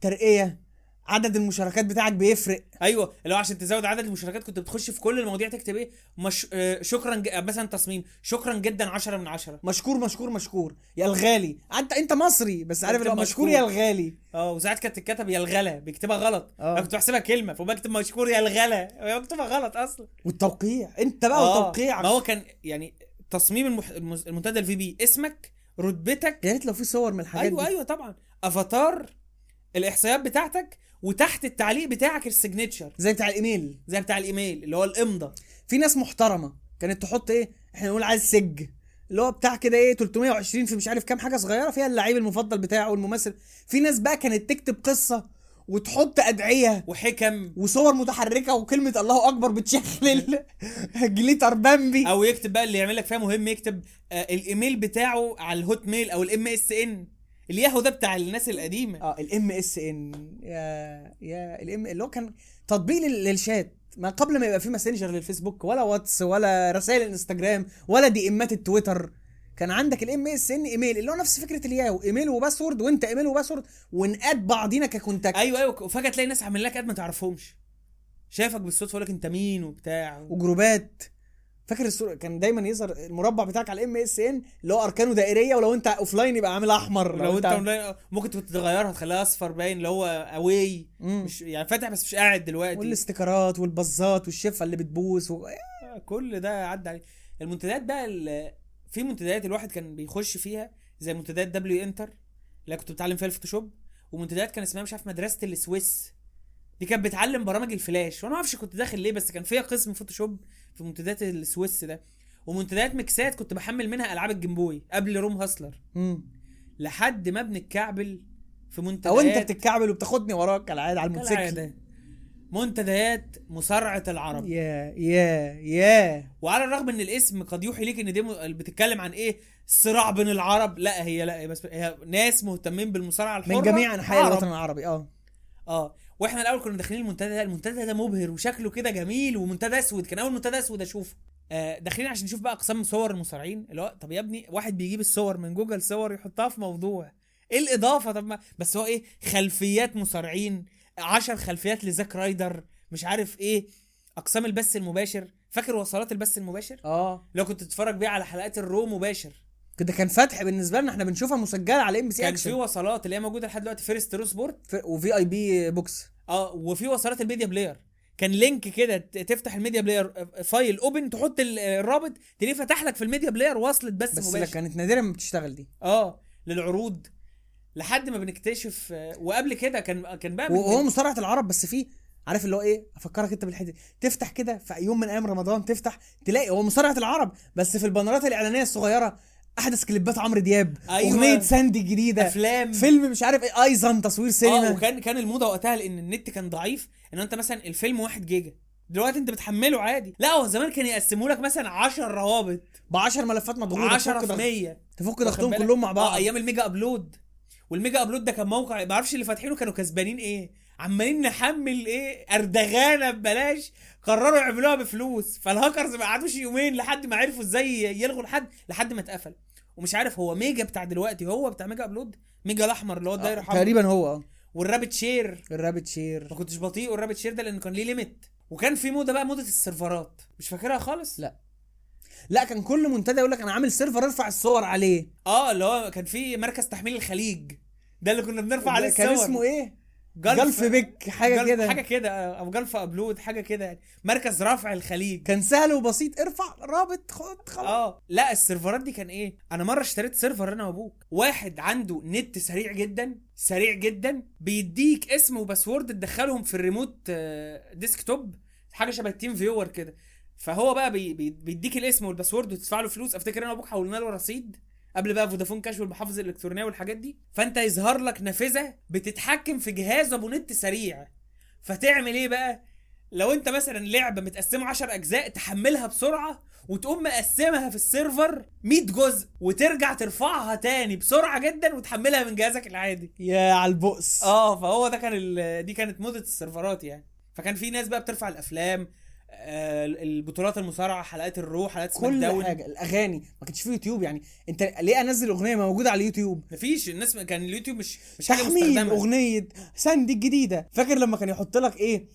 ترقيه، عدد المشاركات بتاعك بيفرق. ايوه لو عشان تزود عدد المشاركات كنت بتخش في كل المواضيع تكتب ايه مش... آه شكرا ج... مثلا تصميم، شكرا جدا عشرة من عشرة، مشكور مشكور مشكور يا الغالي. انت انت مصري بس عارف مشكور. مشكور يا الغالي. اه وساعات كانت تتكتب يا الغلا، بيكتبها غلط. انا كنت بحسبها كلمه فبكتب مشكور يا الغلا، بكتبها غلط اصلا. والتوقيع انت بقى أوه. وتوقيعك. ما هو كان يعني تصميم المح... المنتدى الفي بي اسمك، رتبتك، يا ريت لو في صور من الحاجات. ايوه دي. ايوه طبعا، افاتار، الاحصائيات بتاعتك، وتحت التعليق بتاعك السيجنتشر زي بتاع الايميل، زي بتاع الايميل اللي هو الامضه. في ناس محترمه كانت تحط ايه احنا نقول عايز سج اللي هو بتاع كده ايه تلتمية وعشرين في مش عارف كام حاجه صغيره فيها اللعيب المفضل بتاعه والممثل. في ناس بقى كانت تكتب قصه وتحط ادعيه وحكم وصور متحركه وكلمه الله اكبر بتشخلل جليتر بامبي. او يكتب بقى اللي يعمل لك فيها مهم، يكتب آه الايميل بتاعه على الهوت ميل او الام اس ان. الياهو ده بتاع الناس القديمه. اه الام اس ان يا يا الام اللي هو كان تطبيق للشات ما قبل ما يبقى في ماسنجر للفيسبوك ولا واتس ولا رسائل الانستجرام ولا دي امات التويتر. كان عندك الام اس ان ايميل اللي هو نفس فكره الياهو، ايميل وباسورد وانت ايميل وباسورد ونقاد بعضينا ككونتاكت. ايوه ايوه وفجاه تلاقي ناس عامل لك قد ما تعرفهمش، شافك بالصدفه يقول لك انت مين وبتاع و... وجروبات. فاكر الصوره كان دايما يظهر المربع بتاعك على الام اس ان اللي هو اركانه دائريه، ولو انت اوفلاين يبقى عاملها احمر، لو انت اونلاين ممكن تغيرها تخليها اصفر باين اللي هو اواي، مش يعني فاتح بس مش قاعد دلوقتي. والاستيكرات والبزات والشفه اللي بتبوس و... كل ده عدى عليه. المنتديات بقى ال... في منتديات الواحد كان بيخش فيها زي منتديات دبليو انتر اللي كنت بتعلم فيها الفوتوشوب، ومنتديات كان اسمها مش عارف مدرسه السويس دي، كانت بتعلم برامج الفلاش، وانا ما اعرفش كنت داخل ليه، بس كان فيها قسم فوتوشوب في منتديات السويس ده. ومنتديات مكسات كنت بحمل منها العاب الجيمبوي قبل روم هاسلر، امم لحد ما بنتكعبل في منتديات، او انت بتتكعبل وبتاخدني وراك العاده على الموتوسيكل. منتديات مصارعه العرب، يا يا يا وعلى الرغم ان الاسم قد يوحي ليك ان دي بتتكلم عن ايه، الصراع بين العرب، لا هي لا بس هي ناس مهتمين بالمصارعه الحره من جميع انحاء الوطن العربي. اه اه واحنا الاول كنا داخلين المنتدى ده، المنتدى ده مبهر وشكله كده جميل، ومنتدى اسود، كان اول منتدى اسود اشوفه. آه داخلين عشان نشوف بقى اقسام صور المصارعين، اللي هو طب يا ابني واحد بيجيب الصور من جوجل صور يحطها في موضوع، ايه الاضافه؟ طب ما بس هو ايه، خلفيات مصارعين، عشر خلفيات لزاك رايدر، مش عارف ايه، اقسام البث المباشر. فاكر وصلات البث المباشر؟ اه لو كنت تتفرج بيه على حلقات الرو مباشر كده، كان فتح بالنسبه لنا، احنا بنشوفها مسجله على ام بي سي اكشن. كان في وصلات اللي هي موجوده لحد دلوقتي، فيرست رو سبورت، وفي اي بي بوكس، اه وفي وصلات الميديا بلاير، كان لينك كده تفتح الميديا بلاير فايل اوبن، تحط الرابط تلاقيه فتح لك في الميديا بلاير وصلت بث مباشر. بس كانت نادرا ما بتشتغل دي، اه للعروض، لحد ما بنكتشف. وقبل كده كان كان بقى وهو مصارعه العرب، بس فيه عارف اللي هو ايه، افكرك انت بالحته، تفتح كده في يوم من ايام رمضان، تفتح تلاقي هو مصارعه العرب، بس في البانرات الاعلانيه الصغيره احدث كليبات عمرو دياب، أيوة. اغنيه ساندي الجديده، افلام، فيلم مش عارف ايه، ايضا تصوير سينما. اه وكان كان الموضه وقتها لان النت كان ضعيف، ان انت مثلا الفيلم واحد جيجا، دلوقتي انت بتحمله عادي. لا هو زمان كان يقسموا لك مثلا عشر روابط بعشر ملفات مضغوطه، عشرة مية تفك ضغطهم كلهم مع بعض. اه ايام الميجا ابلود، والميجا ابلود ده كان موقع ما اعرفش اللي فاتحينه كانوا كسبانين ايه، عمالين نحمل ايه اردغانه ببلاش، قرروا يعملوها بفلوس، فالهاكرز ما قعدوش يومين لحد ما عرفوا ازاي يلغوا لحد لحد ما اتقفل. ومش عارف هو ميجا بتاع دلوقتي هو بتاع ميجا ابلود، ميجا الاحمر اللي هو الدايره حمراء تقريبا هو، والرابت شير الرابت شير ما كنتش بطيء، والرابت شير ده لانه كان ليه ليميت. وكان في موضه بقى موضه السيرفرات، مش فاكرها خالص. لا لا كان كل منتدى يقول لك انا عامل سيرفر ارفع الصور عليه، اه اللي هو كان في مركز تحميل الخليج ده اللي كنا بنرفع عليه الصور، كان اسمه ايه، جلف بيك حاجه كده، حاجه كده او جلف ابلود حاجه كده يعني، مركز رفع الخليج، كان سهل وبسيط، ارفع رابط خد خلاص. اه لا السيرفرات دي كان ايه، انا مره اشتريت سيرفر انا وابوك، واحد عنده نت سريع جدا سريع جدا، بيديك اسم وباسورد تدخلهم في الريموت ديسكتوب، حاجه شبه التيم فيور كده، فهو بقى بي بيديك الاسم والباسورد وتدفع له فلوس. افتكر انا وابوك حولنا له رصيد قبل بقى فودافون كاش والمحافظ الالكترونيه والحاجات دي، فانت يظهر لك نافذه بتتحكم في جهاز ابو نت سريع. فتعمل ايه بقى لو انت مثلا لعبه متقسمه عشر اجزاء، تحملها بسرعه وتقوم مقسمها في السيرفر مية جزء، وترجع ترفعها تاني بسرعه جدا وتحملها من جهازك العادي، يا على البؤس. اه فهو ده كان دي كانت موضه السيرفرات يعني. فكان في ناس بقى بترفع الافلام، البطولات، المصارعه، حلقات الروح، حلقات سماك داون، كل حاجه، الاغاني. ما كانش في يوتيوب يعني، انت ليه انزل اغنيه موجوده على اليوتيوب؟ مفيش، الناس كان اليوتيوب مش مش حاجه مستخدمه. اغنيه ساندي الجديده، فاكر لما كان يحط لك ايه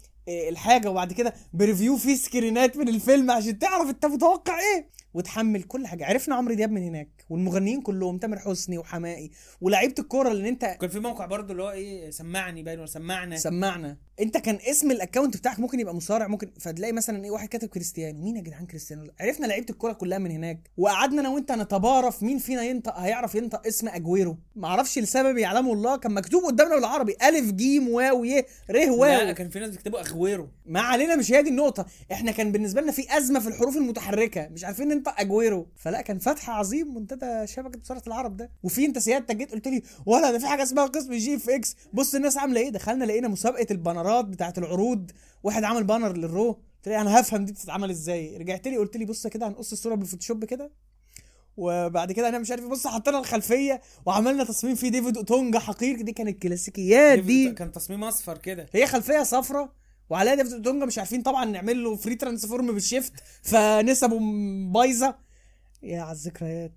الحاجه وبعد كده بريفيو فيه سكرينات من الفيلم عشان تعرف انت متوقع ايه، وتحمل كل حاجه. عرفنا عمرو دياب من هناك، والمغنيين كلهم، تامر حسني وحمائي ولاعيبه الكوره اللي انت كان في موقع برضو اللي هو ايه، سمعني باين، سمعنا سمعنا انت كان اسم الاكونت بتاعك ممكن يبقى مصارع، ممكن فتلاقي مثلا ايه واحد كاتب كريستيانو، مين يا جدعان كريستيانو؟ عرفنا لعيبه الكوره كلها من هناك. وقعدنا انا وانت نتبارف مين فينا ينطق، هيعرف ينطق اسم اجويرو، ما اعرفش لسبب يعلمه الله، كان مكتوب قدامنا بالعربي الف جيم واو ي ر واو، لا كان في ناس بيكتبوا اغويرو. ما علينا، مش هي دي النقطه، احنا كان بالنسبه لنا في ازمه في الحروف المتحركه، مش عارفين انطق اجويرو. فلا كان فتح عظيم منتدى شبكه بصره العرب ده. وفي انت سيادتك جيت قلت لي ولا ده في حاجه اسمها قسم جي اف اكس، بص الناس عامله ايه. دخلنا لقينا مسابقه البانرات بتاعه العروض، واحد عامل بانر للرو، قلت لي انا هفهم دي بتتعمل ازاي. رجعت لي قلت لي بص كده هنقص الصوره بالفوتوشوب كده، وبعد كده انا مش عارف، بص حطينا الخلفيه وعملنا تصميم فيه ديفيد أوتونجا حقير، دي كانت كلاسيكيات، دي كان تصميم اصفر كده، هي خلفيه صفرة وعليها ديفيد أوتونجا، مش عارفين طبعا نعمل له فري ترانسفورم بالشيفت فنسبه بايظه. يا على الذكريات.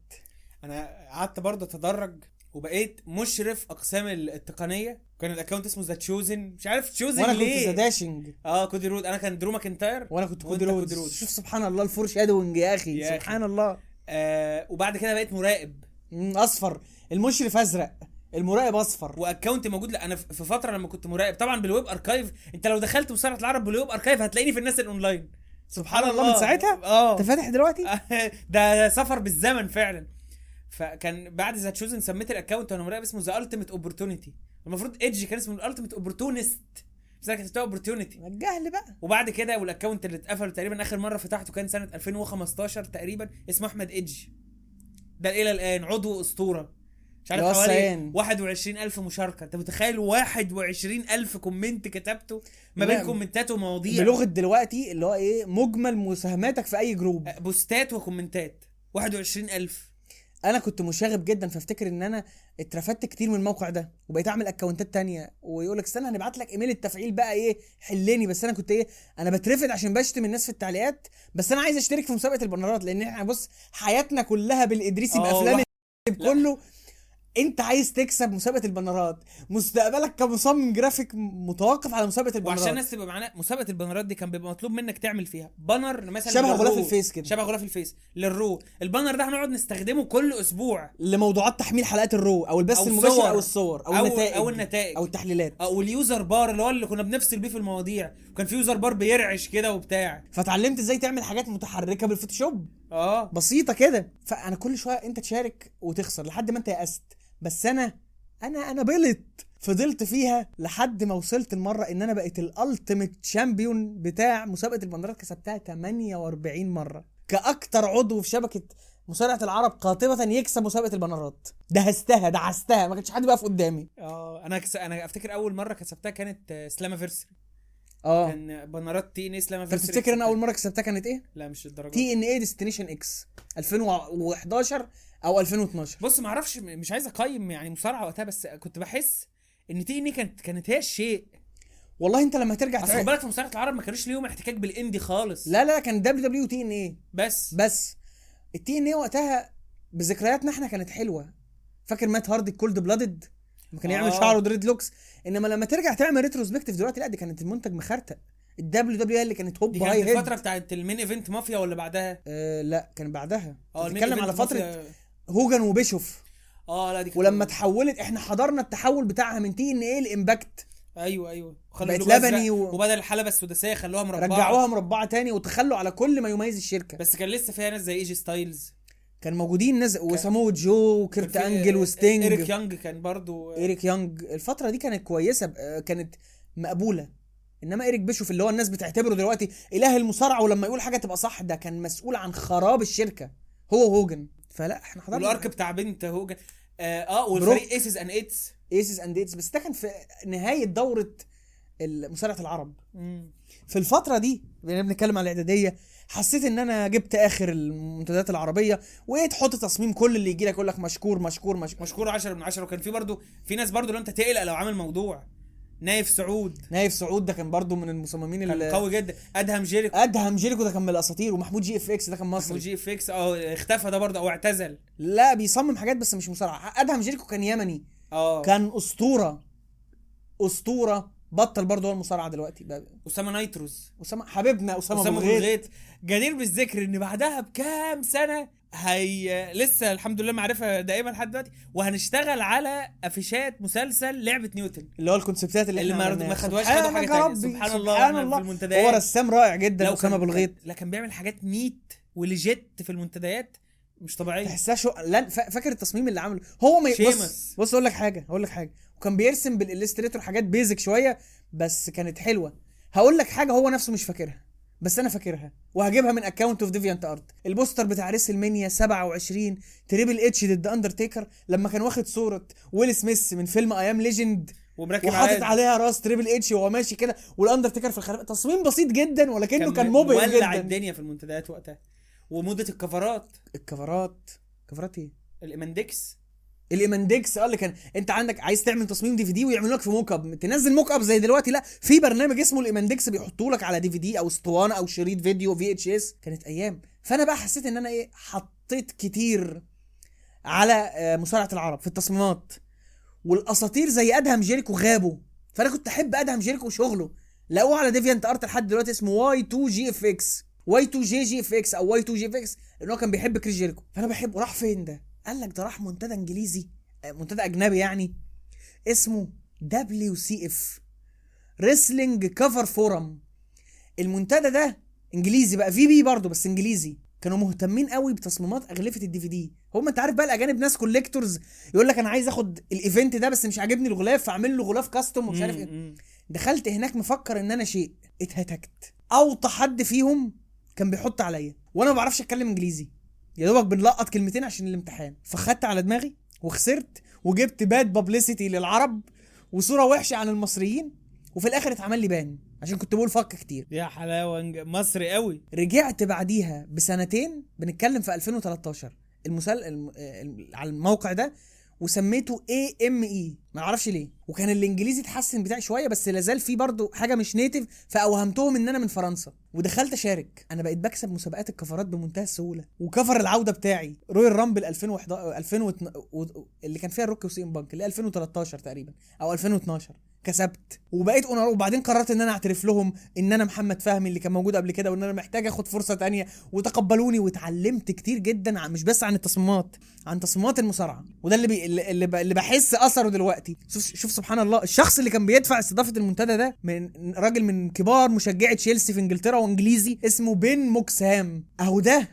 انا قعدت برضه اتدرج وبقيت مشرف اقسام التقنيه، كان الاكونت اسمه ذا تشوزن، مش عارف تشوزن وانا ليه، وانا كنت داشنج، اه كودي رود، انا كان درو ماكنتاير وانا كنت كودي رود. شوف سبحان الله الفور شادوينج يا اخي يا سبحان أخي. الله آه. وبعد كده بقيت مراقب اصفر، المشرف ازرق، المراقب اصفر، واكونت موجود. لا انا في فتره لما كنت مراقب طبعا بالويب اركايف، انت لو دخلت مصارعه العرب بالويب اركايف هتلاقيني في الناس الاونلاين سبحان الله, الله من ساعتها. اه انت فاتح دلوقتي ده سفر بالزمن فعلا. فكان بعد ذا تشوزن سميت الاكونت وانا مراقب اسمه ذا التيميت اوبورتونيتي. المفروض ايدج كان اسمه الالتيميت اوبورتونست بس انا كتبتها اوبورتونيتي الجهل بقى. وبعد كده والاكونت اللي اتقفل تقريبا اخر مره فتحته كان سنه ألفين وخمستاشر تقريبا اسمه احمد ايدج. ده الى الان عضو اسطوره مش عارف حوالي واحد وعشرين ألف مشاركه. انت متخيل واحد وعشرين ألف كومنت كتبته ما بين كومنتات ومواضيع بلغه دلوقتي اللي هو ايه مجمل مساهماتك في اي جروب بوستات وكومنتات واحد وعشرين ألف. انا كنت مشاغب جدا فافتكر ان انا اترفدت كتير من الموقع ده وبقيت اعمل اكونتات تانية ويقولك استنى هنبعت لك ايميل التفعيل بقى ايه حلني. بس انا كنت ايه انا بترفد عشان بشتم الناس في التعليقات بس انا عايز اشترك في مسابقه البرنارات لان احنا بص حياتنا كلها بالادريسي بافلام كله. انت عايز تكسب مسابقه البنرات مستقبلك كمصمم جرافيك متوقف على مسابقه البنرات. وعشان الناس تبقى معانا مسابقه البنرات دي كان بيبقى مطلوب منك تعمل فيها بانر مثلا شبه غلاف الفيس كده شبه غلاف الفيس للرو. البانر ده هنقعد نستخدمه كل اسبوع لموضوعات تحميل حلقات الرو او البث المباشر او الصور او, أو النتائج او النتائج او التحليلات او اليوزر بار اللي هو اللي كنا بنفصل بيه في المواضيع وكان في يوزر بار بيرعش كده وبتاع. فتعلمت ازاي تعمل حاجات متحركه بالفوتوشوب اه بسيطه كده. فانا كل شويه انت تشارك وتخسر لحد ما انت يأست. بس انا انا انا بلت فضلت فيها لحد ما وصلت المره ان انا بقيت الالتيميت شامبيون بتاع مسابقه البندرات. كسبتها تمنية وأربعين مره كاكتر عضو في شبكه مصارعه العرب قاطبه يكسب مسابقه البندرات. دهستها دعستها ما كانش حد بقى في قدامي. اه انا كس... انا افتكر اول مره كسبتها كانت سلامافيرسري. اه كان بندرات تي ان سلامافيرسري. تفتكر انا اول مره كسبتها كانت ايه؟ لا مش الدرجه تي ان اي ديستنيشن اكس ألفين وحداشر او ألفين واتناشر. بص ما اعرفش مش عايز اقيم يعني مصارعه وقتها بس كنت بحس ان تي ان كانت كانت هي الشيء. والله انت لما ترجع تعرف بالك في مصارعه العرب ما كانوش ليهم احتكاك بالاندي خالص. لا لا كان دبليو دبليو تي ان اي بس بس التي ان اي وقتها بذكرياتنا احنا كانت حلوه. فاكر مات هاردي كولد بلادد ما كان يعمل شعره دريد لوكس. انما لما ترجع تعمل ريتروسبكتيف دلوقتي لا دي كانت المنتج مخرتق. الدبليو دبليو اي اللي كانت هوب هاي هيد دي الفتره بتاعت المين ايفنت مافيا ولا بعدها؟ أه لا كان بعدها. بنتكلم على فتره هوجن وبيشوف. اه لا دي ولما تحولت احنا حضرنا التحول بتاعها من تي ان ايه الامباكت. ايوه ايوه بقت لبني و... وبدل الحلبه السداسيه خلوها مربعه رجعوها مربعه تاني وتخلوا على كل ما يميز الشركه. بس كان لسه فيها ناس زي ايجي ستايلز كان موجودين ناس كان... وسامو جو وكيرت انجل وستينج. إيريك يانج كان برضو إيريك يانج الفتره دي كانت كويسه كانت مقبوله. انما إيريك بيشوف اللي هو الناس بتعتبره دلوقتي اله المصارعه ولما يقول حاجه تبقى صح ده كان مسؤول عن خراب الشركه هو هوجن. فلا احنا حضرنا الارك بتاع بنت هوجن اه والفريق ايسز اند ايتس ايسز اند ايتس بس ده كان في نهايه دوره مصارعه العرب. مم. في الفتره دي بنبقى بنتكلم على الاعداديه حسيت ان انا جبت اخر المنتديات العربيه وايه تحط تصميم كل اللي يجي لك يقول لك مشكور مشكور مشكور مشكور عشرة من عشرة. وكان في برضو في ناس برضو لو انت تقلق لو عامل موضوع نايف سعود. نايف سعود ده كان برضو من المصممين اللي قوي جدا. ادهم جيريكو ادهم جيريكو ده كان من الاساطير. ومحمود جي اف اكس ده كان مصري. محمود جي اف اكس اه اختفى ده برضو او اعتزل. لا بيصمم حاجات بس مش مصارعه. ادهم جيريكو كان يمني اه كان اسطوره اسطوره بطل برضو هو المصارعه دلوقتي بقى. اسامه نايتروز اسامه حبيبنا اسامه بغيت جدير بالذكر ان بعدها بكام سنه هي لسه الحمد لله معرفه دائما لحد دلوقتي وهنشتغل على افيشات مسلسل لعبه نيوتن اللي هو الكونسبتات اللي, اللي ما خدوهاش خدوا حاجه تانية. سبحان الله سبحان الله في المنتديات هو رسام رائع جدا اسامه بالغيت لكن بيعمل حاجات نيت ولجت في المنتديات مش طبيعيه تحسها شو لن... فاكر التصميم اللي عامله هو ما بص بص اقول لك حاجه هقول لك حاجه وكان بيرسم بالالستريتور حاجات بيزك شويه بس كانت حلوه. هقول لك حاجه هو نفسه مش فاكرها بس انا فاكرها وهجيبها من اكونت اوف ديفيانت ارت. البوستر بتاع ريس المنيا سبعة وعشرين تريبل اتش ضد اندرتيكر لما كان واخد صوره ويل سميث من فيلم ايام ليجند وحاطط عليها راس تريبل اتش وهو ماشي كده والاندرتيكر في الخلفيه. تصميم بسيط جدا ولكنه كان, كان مبهج جدا ولع الدنيا في المنتديات وقتها. ومده الكفرات الكفرات كفرات ايه الايماندكس الايماندكس قال لك كان انت عندك عايز تعمل تصميم دي في دي ويعملوا لك في موك اب تنزل موك اب زي دلوقتي لا في برنامج اسمه الايماندكس بيحطوا لك على دي في دي او اسطوانه او شريط فيديو في اتش اس. كانت ايام. فانا بقى حسيت ان انا ايه حطيت كتير على مصارعه العرب في التصميمات والاساطير زي ادهم جيريكو غابوا. فانا كنت احب ادهم جيريكو وشغله لقوه على ديفيانت ارت لحد دلوقتي اسمه واي اتنين جي اف اكس واي اتنين جي جي اف اكس او واي اتنين جي اف اكس لانه كان بيحب كريس جيريكو. فانا بحبه. راح فين ده؟ قال لك ده راح منتدى انجليزي منتدى اجنبي يعني اسمه دبليو سي اف ريسلينج كفر فورم. المنتدى ده انجليزي بقى في بي برضه بس انجليزي كانوا مهتمين قوي بتصميمات اغلفه الدي في دي. هم انت عارف بقى الاجانب ناس كوليكتورز يقول لك انا عايز اخد الايفنت ده بس مش عاجبني الغلاف فاعمل له غلاف كاستم ومش عارف ايه. دخلت هناك مفكر ان انا شيء، اتهتكت. اوطى حد فيهم كان بيحط عليا وانا ما بعرفش اتكلم انجليزي، يا دوبك بنلقط كلمتين عشان الامتحان، فخدت على دماغي وخسرت وجبت باد بابليستي للعرب وصوره وحشه عن المصريين، وفي الاخر اتعمل لي بان عشان كنت بقول فك كتير. يا حلاوه مصري قوي. رجعت بعديها بسنتين، بنتكلم في ألفين وثلاثتاشر، المسل الم... على الموقع ده وسميته اي ام اي، ما اعرفش ليه، وكان الانجليزي اتحسن بتاعي شويه بس لازال في برضو حاجه مش نيتف، فاوهمتهم ان انا من فرنسا. ودخلت اشارك، انا بقيت بكسب مسابقات الكفرات بمنتهى السهوله، وكفر العوده بتاعي رويال رامبل ألفين وحداشر ألفين واتناشر اللي كان فيها الروك وسين بانك اللي ألفين وتلتاشر تقريبا او ألفين واتناشر، كسبت وبقيت اونر. وبعدين قررت ان انا اعترف لهم ان انا محمد فهمي اللي كان موجود قبل كده وان انا محتاج اخد فرصه تانية، وتقبلوني. واتعلمت كتير جدا مش بس عن التصميمات، عن تصميمات المصارعه، وده اللي اللي, اللي بحس اثره دلوقتي. شوف شوف سبحان الله، الشخص اللي كان بيدفع استضافه المنتدى ده من راجل من كبار مشجعي تشيلسي في انجلترا وانجليزي اسمه بن موكسهام، اهو ده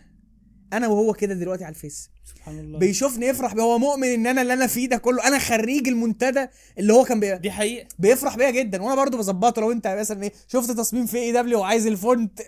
انا وهو كده دلوقتي على الفيس، سبحان الله، بيشوفني يفرح بيه، هو مؤمن ان انا اللي انا فيه ده كله انا خريج المنتدى اللي هو كان بي... دي حقيقه بيفرح بيها جدا، وانا برضو بظبطه. لو انت مثلا ايه شفت تصميم في اي دبليو وعايز الفونت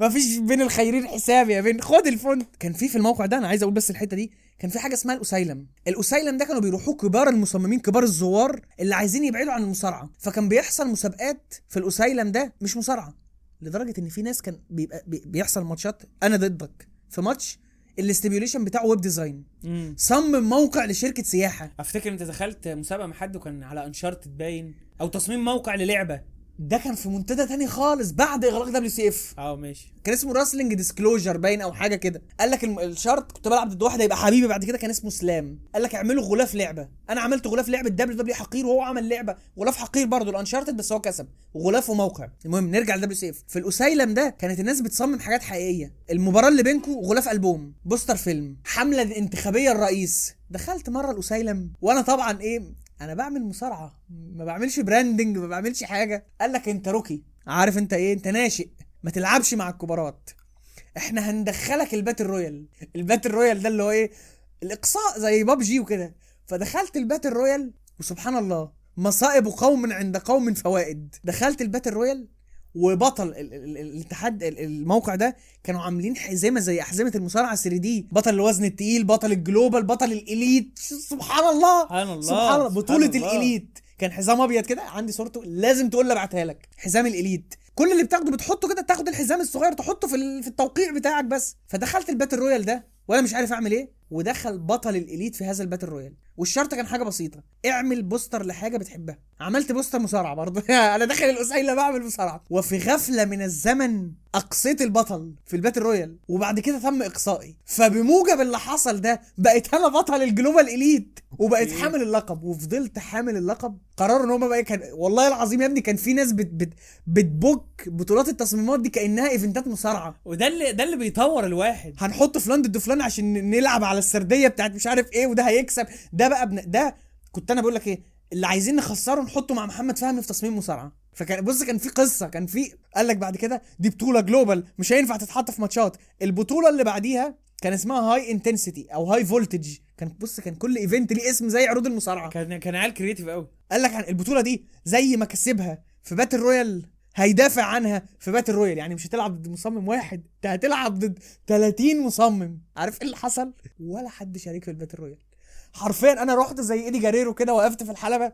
مفيش بين الخيرين حساب يا بين، خد الفونت. كان في في الموقع ده، انا عايز اقول بس الحته دي، كان في حاجه اسمها الاسيلم. الاسيلم ده كانوا بيروحوا كبار المصممين كبار الزوار اللي عايزين يبعدوا عن المصارعه، فكان بيحصل مسابقات في الاسيلم ده مش مصارعه، لدرجه ان في ناس كان بيبقى بيحصل ماتشات انا ضدك في ماتش الاستيبيوليشن بتاعه ويب ديزاين، مم. صمم موقع لشركه سياحه. افتكر انت دخلت مسابقه مع حد وكان على انشارت باين او تصميم موقع للعبه، ده كان في منتدى تاني خالص بعد اغلاق دبليو سي اف، اه ماشي، كان اسمه راسلينج ديسكلوجر باين او حاجه كده. قال لك الشرط كنت بلعب ضد واحد هيبقى حبيبي بعد كده كان اسمه سلام، قال لك اعملوا غلاف لعبه، انا عملت غلاف لعبه دبليو دبليو حقير وهو عمل لعبه غلاف حقير برضو الانشارتد بس هو كسب وغلافه موقع. المهم نرجع لدبليو سي اف، في الاسيلم ده كانت الناس بتصمم حاجات حقيقيه، المباراه اللي بينكم غلاف البوم، بوستر فيلم، حمله انتخابيه الرئيس. دخلت مره الاسيلم وانا طبعا ايه، انا بعمل مصارعه ما بعملش براندنج ما بعملش حاجه، قال لك انت روكي، عارف انت ايه، انت ناشئ ما تلعبش مع الكبارات، احنا هندخلك الباتل رويال. الباتل رويال ده اللي هو ايه، الاقصاء زي بابجي وكده. فدخلت الباتل رويال وسبحان الله، مصائب قوم عند قوم فوائد. دخلت الباتل رويال وبطل الاتحاد الموقع ده كانوا عاملين حزمه زي احزمه المصارعه ثري دي، بطل الوزن التقيل، بطل الجلوبال، بطل الاليت، سبحان الله سبحان الله, سبحان الله. بطوله الله. الاليت كان حزام ابيض كده، عندي صورته لازم تقول لي ابعتها لك، حزام الاليت كل اللي بتاخده بتحطه كده، تاخد الحزام الصغير تحطه في في التوقيع بتاعك بس. فدخلت الباتل رويال ده وانا مش عارف اعمل ايه، ودخل بطل الاليت في هذا الباتل رويال، والشرط كان حاجه بسيطه، اعمل بوستر لحاجه بتحبها. عملت بوستر مصارعه برضه انا داخل الاسئله بعمل مصارعه، وفي غفله من الزمن اقصيت البطل في الباتل رويال وبعد كده تم اقصائي، فبموجب اللي حصل ده بقيت انا بطل الجلوبال اليت وبقيت حامل اللقب، وفضلت حامل اللقب. قرروا ان هم بقى كان والله العظيم يا ابني كان في ناس بت بت بتبوك بطولات التصميمات دي كانها ايفنتات مصارعه، وده اللي ده اللي بيطور الواحد، هنحط فلان ضد فلان عشان نلعب على السرديه بتاعت مش عارف ايه وده هيكسب ده بقى ابن ده. كنت انا بقول لك ايه اللي عايزين نخسره نحطه مع محمد فهمي في تصميم مصارعه. فكان بص كان في قصه، كان في قال لك بعد كده دي بطوله جلوبال مش هينفع تتحط في ماتشات. البطوله اللي بعديها كان اسمها هاي انتنسيتي او هاي فولتج، كان بص كان كل ايفنت ليه اسم زي عروض المصارعه، كان كان عيال كرييتيف قوي. قال لك عن البطوله دي زي ما كسبها في باتل رويال هيدافع عنها في باتل رويال، يعني مش هتلعب ضد مصمم واحد، انت هتلعب ضد تلاتين مصمم. عارف ايه اللي حصل؟ ولا حد شارك في الباتل رويال حرفيا. انا رحت زي ايدي جاريرو كده وقفت في الحلبه،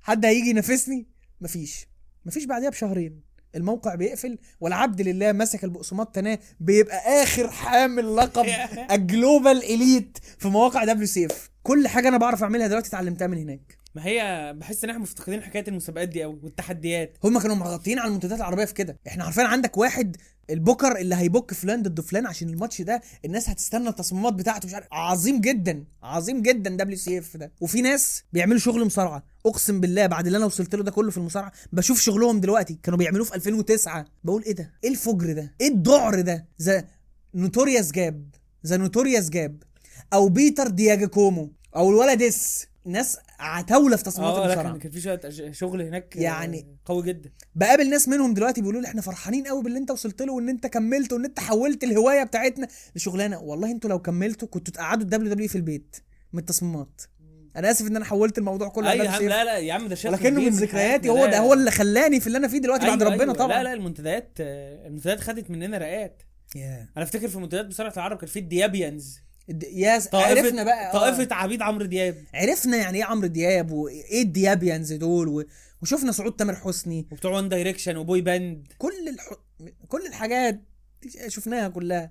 حد هيجي ينافسني؟ مفيش مفيش بعديها بشهرين الموقع بيقفل، والعبد لله مسك البقسماط تناه بيبقى اخر حامل لقب الجلوبال اليت في مواقع دبليو سي اف. كل حاجه انا بعرف اعملها دلوقتي اتعلمتها من هناك. ما هي بحس ان احنا مفتقدين حكايه المسابقات دي قوي والتحديات، هم كانوا مغطيين على المنتديات العربيه في كده. احنا عارفين عندك واحد البوكر اللي هيبوك فلان ضد فلان عشان الماتش ده الناس هتستنى التصميمات بتاعته مش عارف، عظيم جدا عظيم جدا دبليو سي اف ده. وفي ناس بيعملوا شغل مصارعه اقسم بالله بعد اللي انا وصلت له ده كله في المصارعه، بشوف شغلهم دلوقتي كانوا بيعملوه في ألفين وتسعة، بقول ايه ده، ايه الفجر ده، ايه الذعر ده. ذا نوتوريوس جاب ذا نوتوريوس جاب او بيتر دياجاكومو او الولد اس ناس عتاوله في تصميمات المصارعه. كان في شويه شغل هناك يعني قوي جدا. بقابل ناس منهم دلوقتي بيقولوا لي احنا فرحانين قوي باللي انت وصلت له وان انت كملت وان انت حولت الهوايه بتاعتنا لشغلانه. والله انتوا لو كملتوا كنتوا تقعدوا الدبليو دبليو في البيت من التصميمات. انا اسف ان انا حولت الموضوع كله. ايوه لا لا يا عم ده شكل لكنه من ذكرياتي. هو ده هو اللي خلاني في اللي انا فيه دلوقتي بعد ربنا طبعا. لا لا المنتديات المنتديات خدت مننا رقات. انا افتكر في منتديات بصراحه العرب كان في الديابيانز ياس طائفة عرفنا بقى طائفة عبيد عمرو دياب. عرفنا يعني ايه عمرو دياب وايه الديابيانز دول و... وشوفنا صعود تامر حسني وبتوع وان دايركشن وبوي باند. كل الح... كل الحاجات شفناها كلها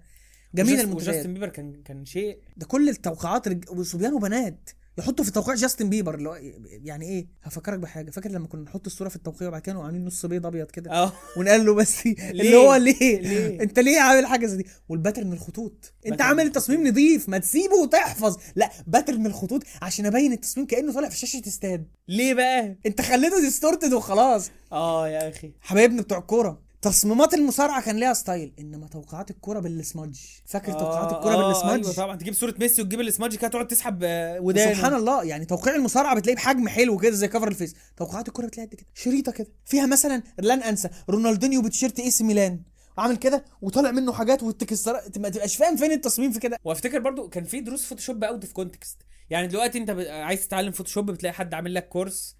جميل. المنتجات جاستن بيبر كان كان شيء ده. كل التوقعات رج... صبيان وبنات يحطوا في توقيع جاستن بيبر اللي هو يعني ايه. هفكرك بحاجه. فاكر لما كنا نحط الصوره في التوقيع وبعد كانوا عاملين نص بيض ابيض كده ونقال له بس اللي هو ليه, ليه؟ انت ليه عامل حاجه زي دي؟ والباترن من الخطوط انت عامل تصميم نظيف ما تسيبه وتحفظ. لا باترن من الخطوط عشان ابين التصميم كانه طالع في شاشه استاد. ليه بقى انت خليته ديستورتد وخلاص. اه يا اخي حبايبنا بتوع الكوره تصميمات المصارعه كان ليها ستايل. انما توقعات الكوره بالسماج. فاكر آه توقعات الكوره آه بالسماج؟ ايوه طبعا تجيب صوره ميسي وتجيب السماج كده تقعد تسحب ودان. سبحان الله يعني توقيع المصارعه بتلاقيه بحجم حلو كده زي كفر الفيس. توقعات الكوره بتلاقيها قد كده شريطه كده فيها مثلا لن انسى رونالدينيو بتشيرت اي سي ميلان عامل كده وطلع منه حاجات والتكسرات ما تبقاش فاهم فين التصميم في كده. وافتكر برضو كان في دروس فوتوشوب اوت اوف كونتكست. يعني دلوقتي انت عايز تتعلم فوتوشوب بتلاقي حد عامل لك كورس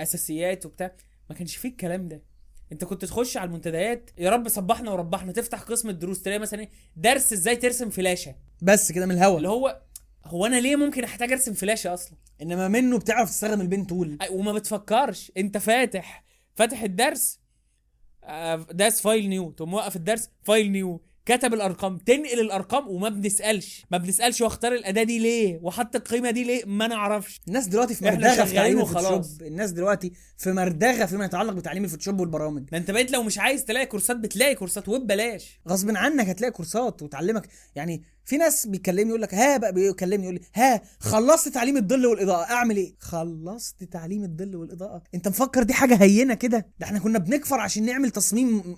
اساسيات وبتاع. ما كانش فيه الكلام ده. انت كنت تخش على المنتديات يا رب صبحنا وربحنا تفتح قسم الدروس تلاقي مثلا ايه درس ازاي ترسم فلاشة بس كده من الهوا. اللي هو هو انا ليه ممكن احتاج ارسم فلاشة اصلا؟ انما منه بتعرف تستخدم البين تول وما بتفكرش. انت فاتح فاتح الدرس داس فايل نيو تقوم موقف الدرس فايل نيو كتب الارقام تنقل الارقام وما بنسالش ما بنسالش واختار الاداه دي ليه وحط القيمه دي ليه ما نعرفش. الناس دلوقتي في مردغه في تعليم الفوتوشوب. الناس دلوقتي في مردغه فيما يتعلق بتعليم الفوتوشوب والبرامج. ما انت بقيت لو مش عايز تلاقي كورسات بتلاقي كورسات وببلاش غصب عنك. هتلاقي كورسات وتعلمك. يعني في ناس بيكلمني يقول لك ها بقى بيكلمني يقول لي ها خلصت تعليم الظل والاضاءه اعمل ايه؟ خلصت تعليم الظل والاضاءه انت مفكر دي حاجه هينه كده؟ ده احنا كنا بنكفر عشان نعمل تصميم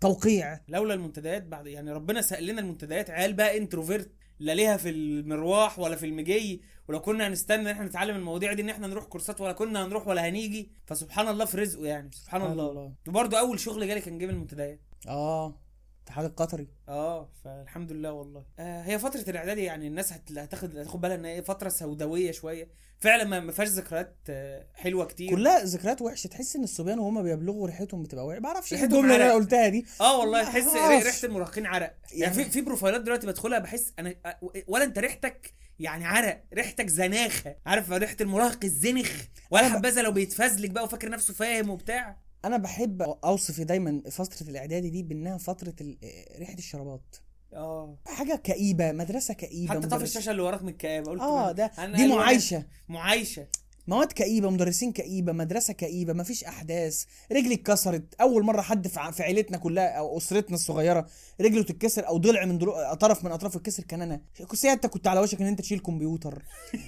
توقيع. لولا المنتديات بعد يعني ربنا سهل لنا المنتديات. عيال بقى انتروفيرت لا ليها في المرواح ولا في المجي. ولو كنا هنستنى ان احنا نتعلم المواضيع دي ان احنا نروح كورسات ولا كنا هنروح ولا هنيجي. فسبحان الله في رزقه يعني سبحان الله, الله. وبرده اول شغل جالي كان جيب المنتديات اه الاتحاد القطري اه فالحمد لله والله. آه هي فتره الاعدادي يعني الناس هتاخد هتاخد بالها ان هي فتره سوداويه شويه فعلا. ما فيهاش ذكريات حلوه كتير كلها ذكريات وحشه. تحس ان الصبيان وهم بيبلغوا ريحتهم بتبقى وحشه. بعرفش ايه الجمله اللي انا قلتها دي. اه والله تحس ريحه المراهقين عرق يعني. في في بروفايلات دلوقتي بدخلها بحس انا ولا انت ريحتك يعني عرق ريحتك زناخه. عارف ريحه المراهق الزنخ ولا حبذا لو بيتفزلك بقى وفاكر نفسه فاهم وبتاع. انا بحب اوصف دايما فتره الاعدادي دي بانها فتره ريحه الشرابات. اه حاجه كئيبه مدرسه كئيبه حتى طفي الشاشه اللي وراك من الكآبه قلت اه ده دي معايشه معايشه مواد كئيبه مدرسين كئيبه مدرسه كئيبه مفيش احداث. رجلي اتكسرت اول مره حد في عيلتنا كلها او اسرتنا الصغيره رجله تتكسر او ضلع من ضلوع طرف من اطراف الكسر كان انا. انت كنت على وشك ان انت تشيل كمبيوتر.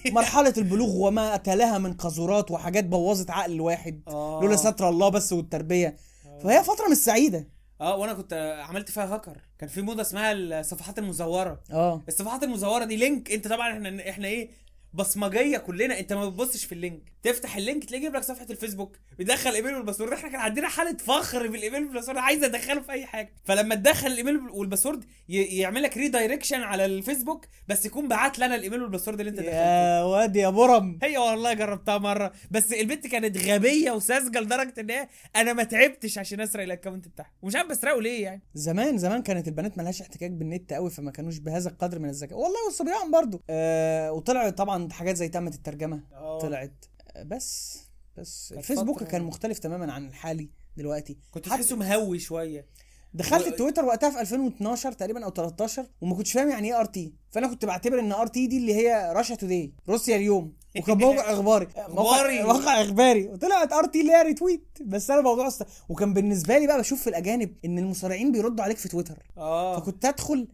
مرحله البلوغ وما اتلاها من قذورات وحاجات بوظت عقل الواحد لولا ستر الله بس والتربيه. فهي فتره مش سعيده. اه وانا كنت عملت فيها هاكر. كان في موضه اسمها الصفحات المزوره. اه الصفحات المزوره دي لينك انت طبعا احنا احنا ايه بصمجيه كلنا. انت ما بتبصش في اللينك تفتح اللينك تلاقي يجيب لك صفحه الفيسبوك بيدخل ايميل والباسورد. احنا كان عندنا حاله فخر بالايميل والباسورد عايز ادخله في اي حاجه. فلما تدخل الايميل والباسورد يعمل لك ريدايركشن على الفيسبوك بس يكون بعت لنا الايميل والباسورد اللي انت دخلته. يا واد يا برم. هي والله جربتها مره بس البنت كانت غبيه وساذجه لدرجه ان انا ما تعبتش عشان اسرق الاكونت بتاعها ومش عارف بسرقه ليه. يعني زمان زمان كانت البنات ما لهاش احتكاك بالنت قوي فما كانوش بهذا القدر من الذكاء والله. والصبيان برضو آه وطلعوا طبعا حاجات زي تمت الترجمة أوه. طلعت بس بس الفيسبوك كان مختلف تماما عن الحالي دلوقتي. كنت حاسه مهوي شوية. دخلت و... التويتر وقتها في ألفين واثناشر تقريبا او تلتاشر وما كنتش فاهم يعني ايه ار تي. فانا كنت بعتبر ان ار تي دي اللي هي راشا توداي روسيا اليوم وكان موقع اخباري موقع, موقع اخباري وطلعت ار تي لاري تويت. بس انا موضوع است... وكان بالنسبه لي بقى بشوف في الاجانب ان المصارعين بيردوا عليك في تويتر أوه. فكنت ادخل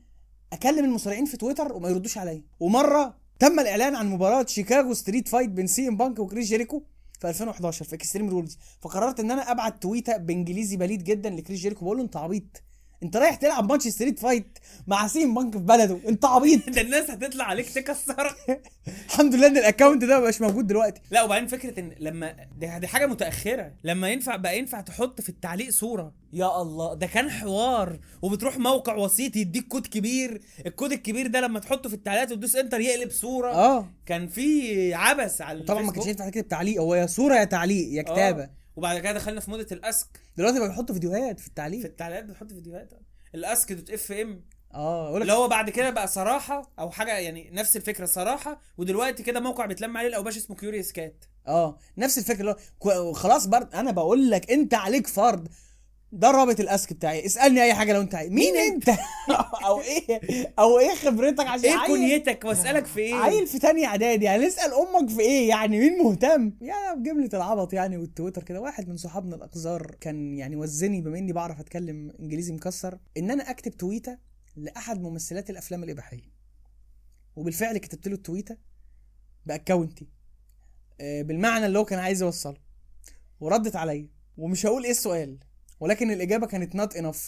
اكلم المصارعين في تويتر وما يردوش عليا. ومره تم الإعلان عن مباراة شيكاغو ستريت فايت بين سي ام بانك وكريس جيريكو في ألفين وحداشر في اكستريم رولز. فقررت ان انا ابعت تويته بانجليزي بليد جدا لكريس جيريكو بقول له انت عبيط انت رايح تلعب ماتش ستريت فايت مع سين بنك في بلده، انت عبيط. ده الناس هتطلع عليك تكسر. الحمد لله ان الاكونت ده مبقاش موجود دلوقتي. لا وبعدين فكره ان لما دي حاجه متاخره، لما ينفع بقى ينفع تحط في التعليق صوره. يا الله ده كان حوار. وبتروح موقع وسيط يديك كود كبير، الكود الكبير ده لما تحطه في التعليقات وتدوس انتر يقلب صوره. اه كان في عبث على طبعا ما كانش ينفع كده تعليق، هو يا صوره يا تعليق يا كتابه. آه. وبعد كده دخلنا في موضه الاسك، دلوقتي بقى بيحطوا فيديوهات في التعليق، في التعليقات بيحطوا فيديوهات. الاسك دوت اف ام اه اللي هو بعد كده بقى صراحه او حاجه يعني نفس الفكره صراحه. ودلوقتي كده موقع بيتلم عليه الاوباش اسمه كيوريوس كات، اه نفس الفكره اللي خلاص برد. انا بقول لك انت عليك فرض، ده رابط الاسك بتاعي، اسالني اي حاجه لو انت عايز. مين انت او ايه او ايه خبرتك عشان ايه كنيتك واسالك في ايه؟ عيل في تانية اعدادي هنسال امك في ايه يعني؟ مين مهتم يا بجمله العبط يعني؟ والتويتر كده واحد من صحابنا الاقذار كان يعني وزني بما اني بعرف اتكلم انجليزي مكسر ان انا اكتب تويته لاحد ممثلات الافلام الاباحيه، وبالفعل كتبت له التويته باكونتي بالمعنى اللي هو كان عايز يوصله، وردت عليا ومش هقول ايه السؤال ولكن الإجابة كانت not enough.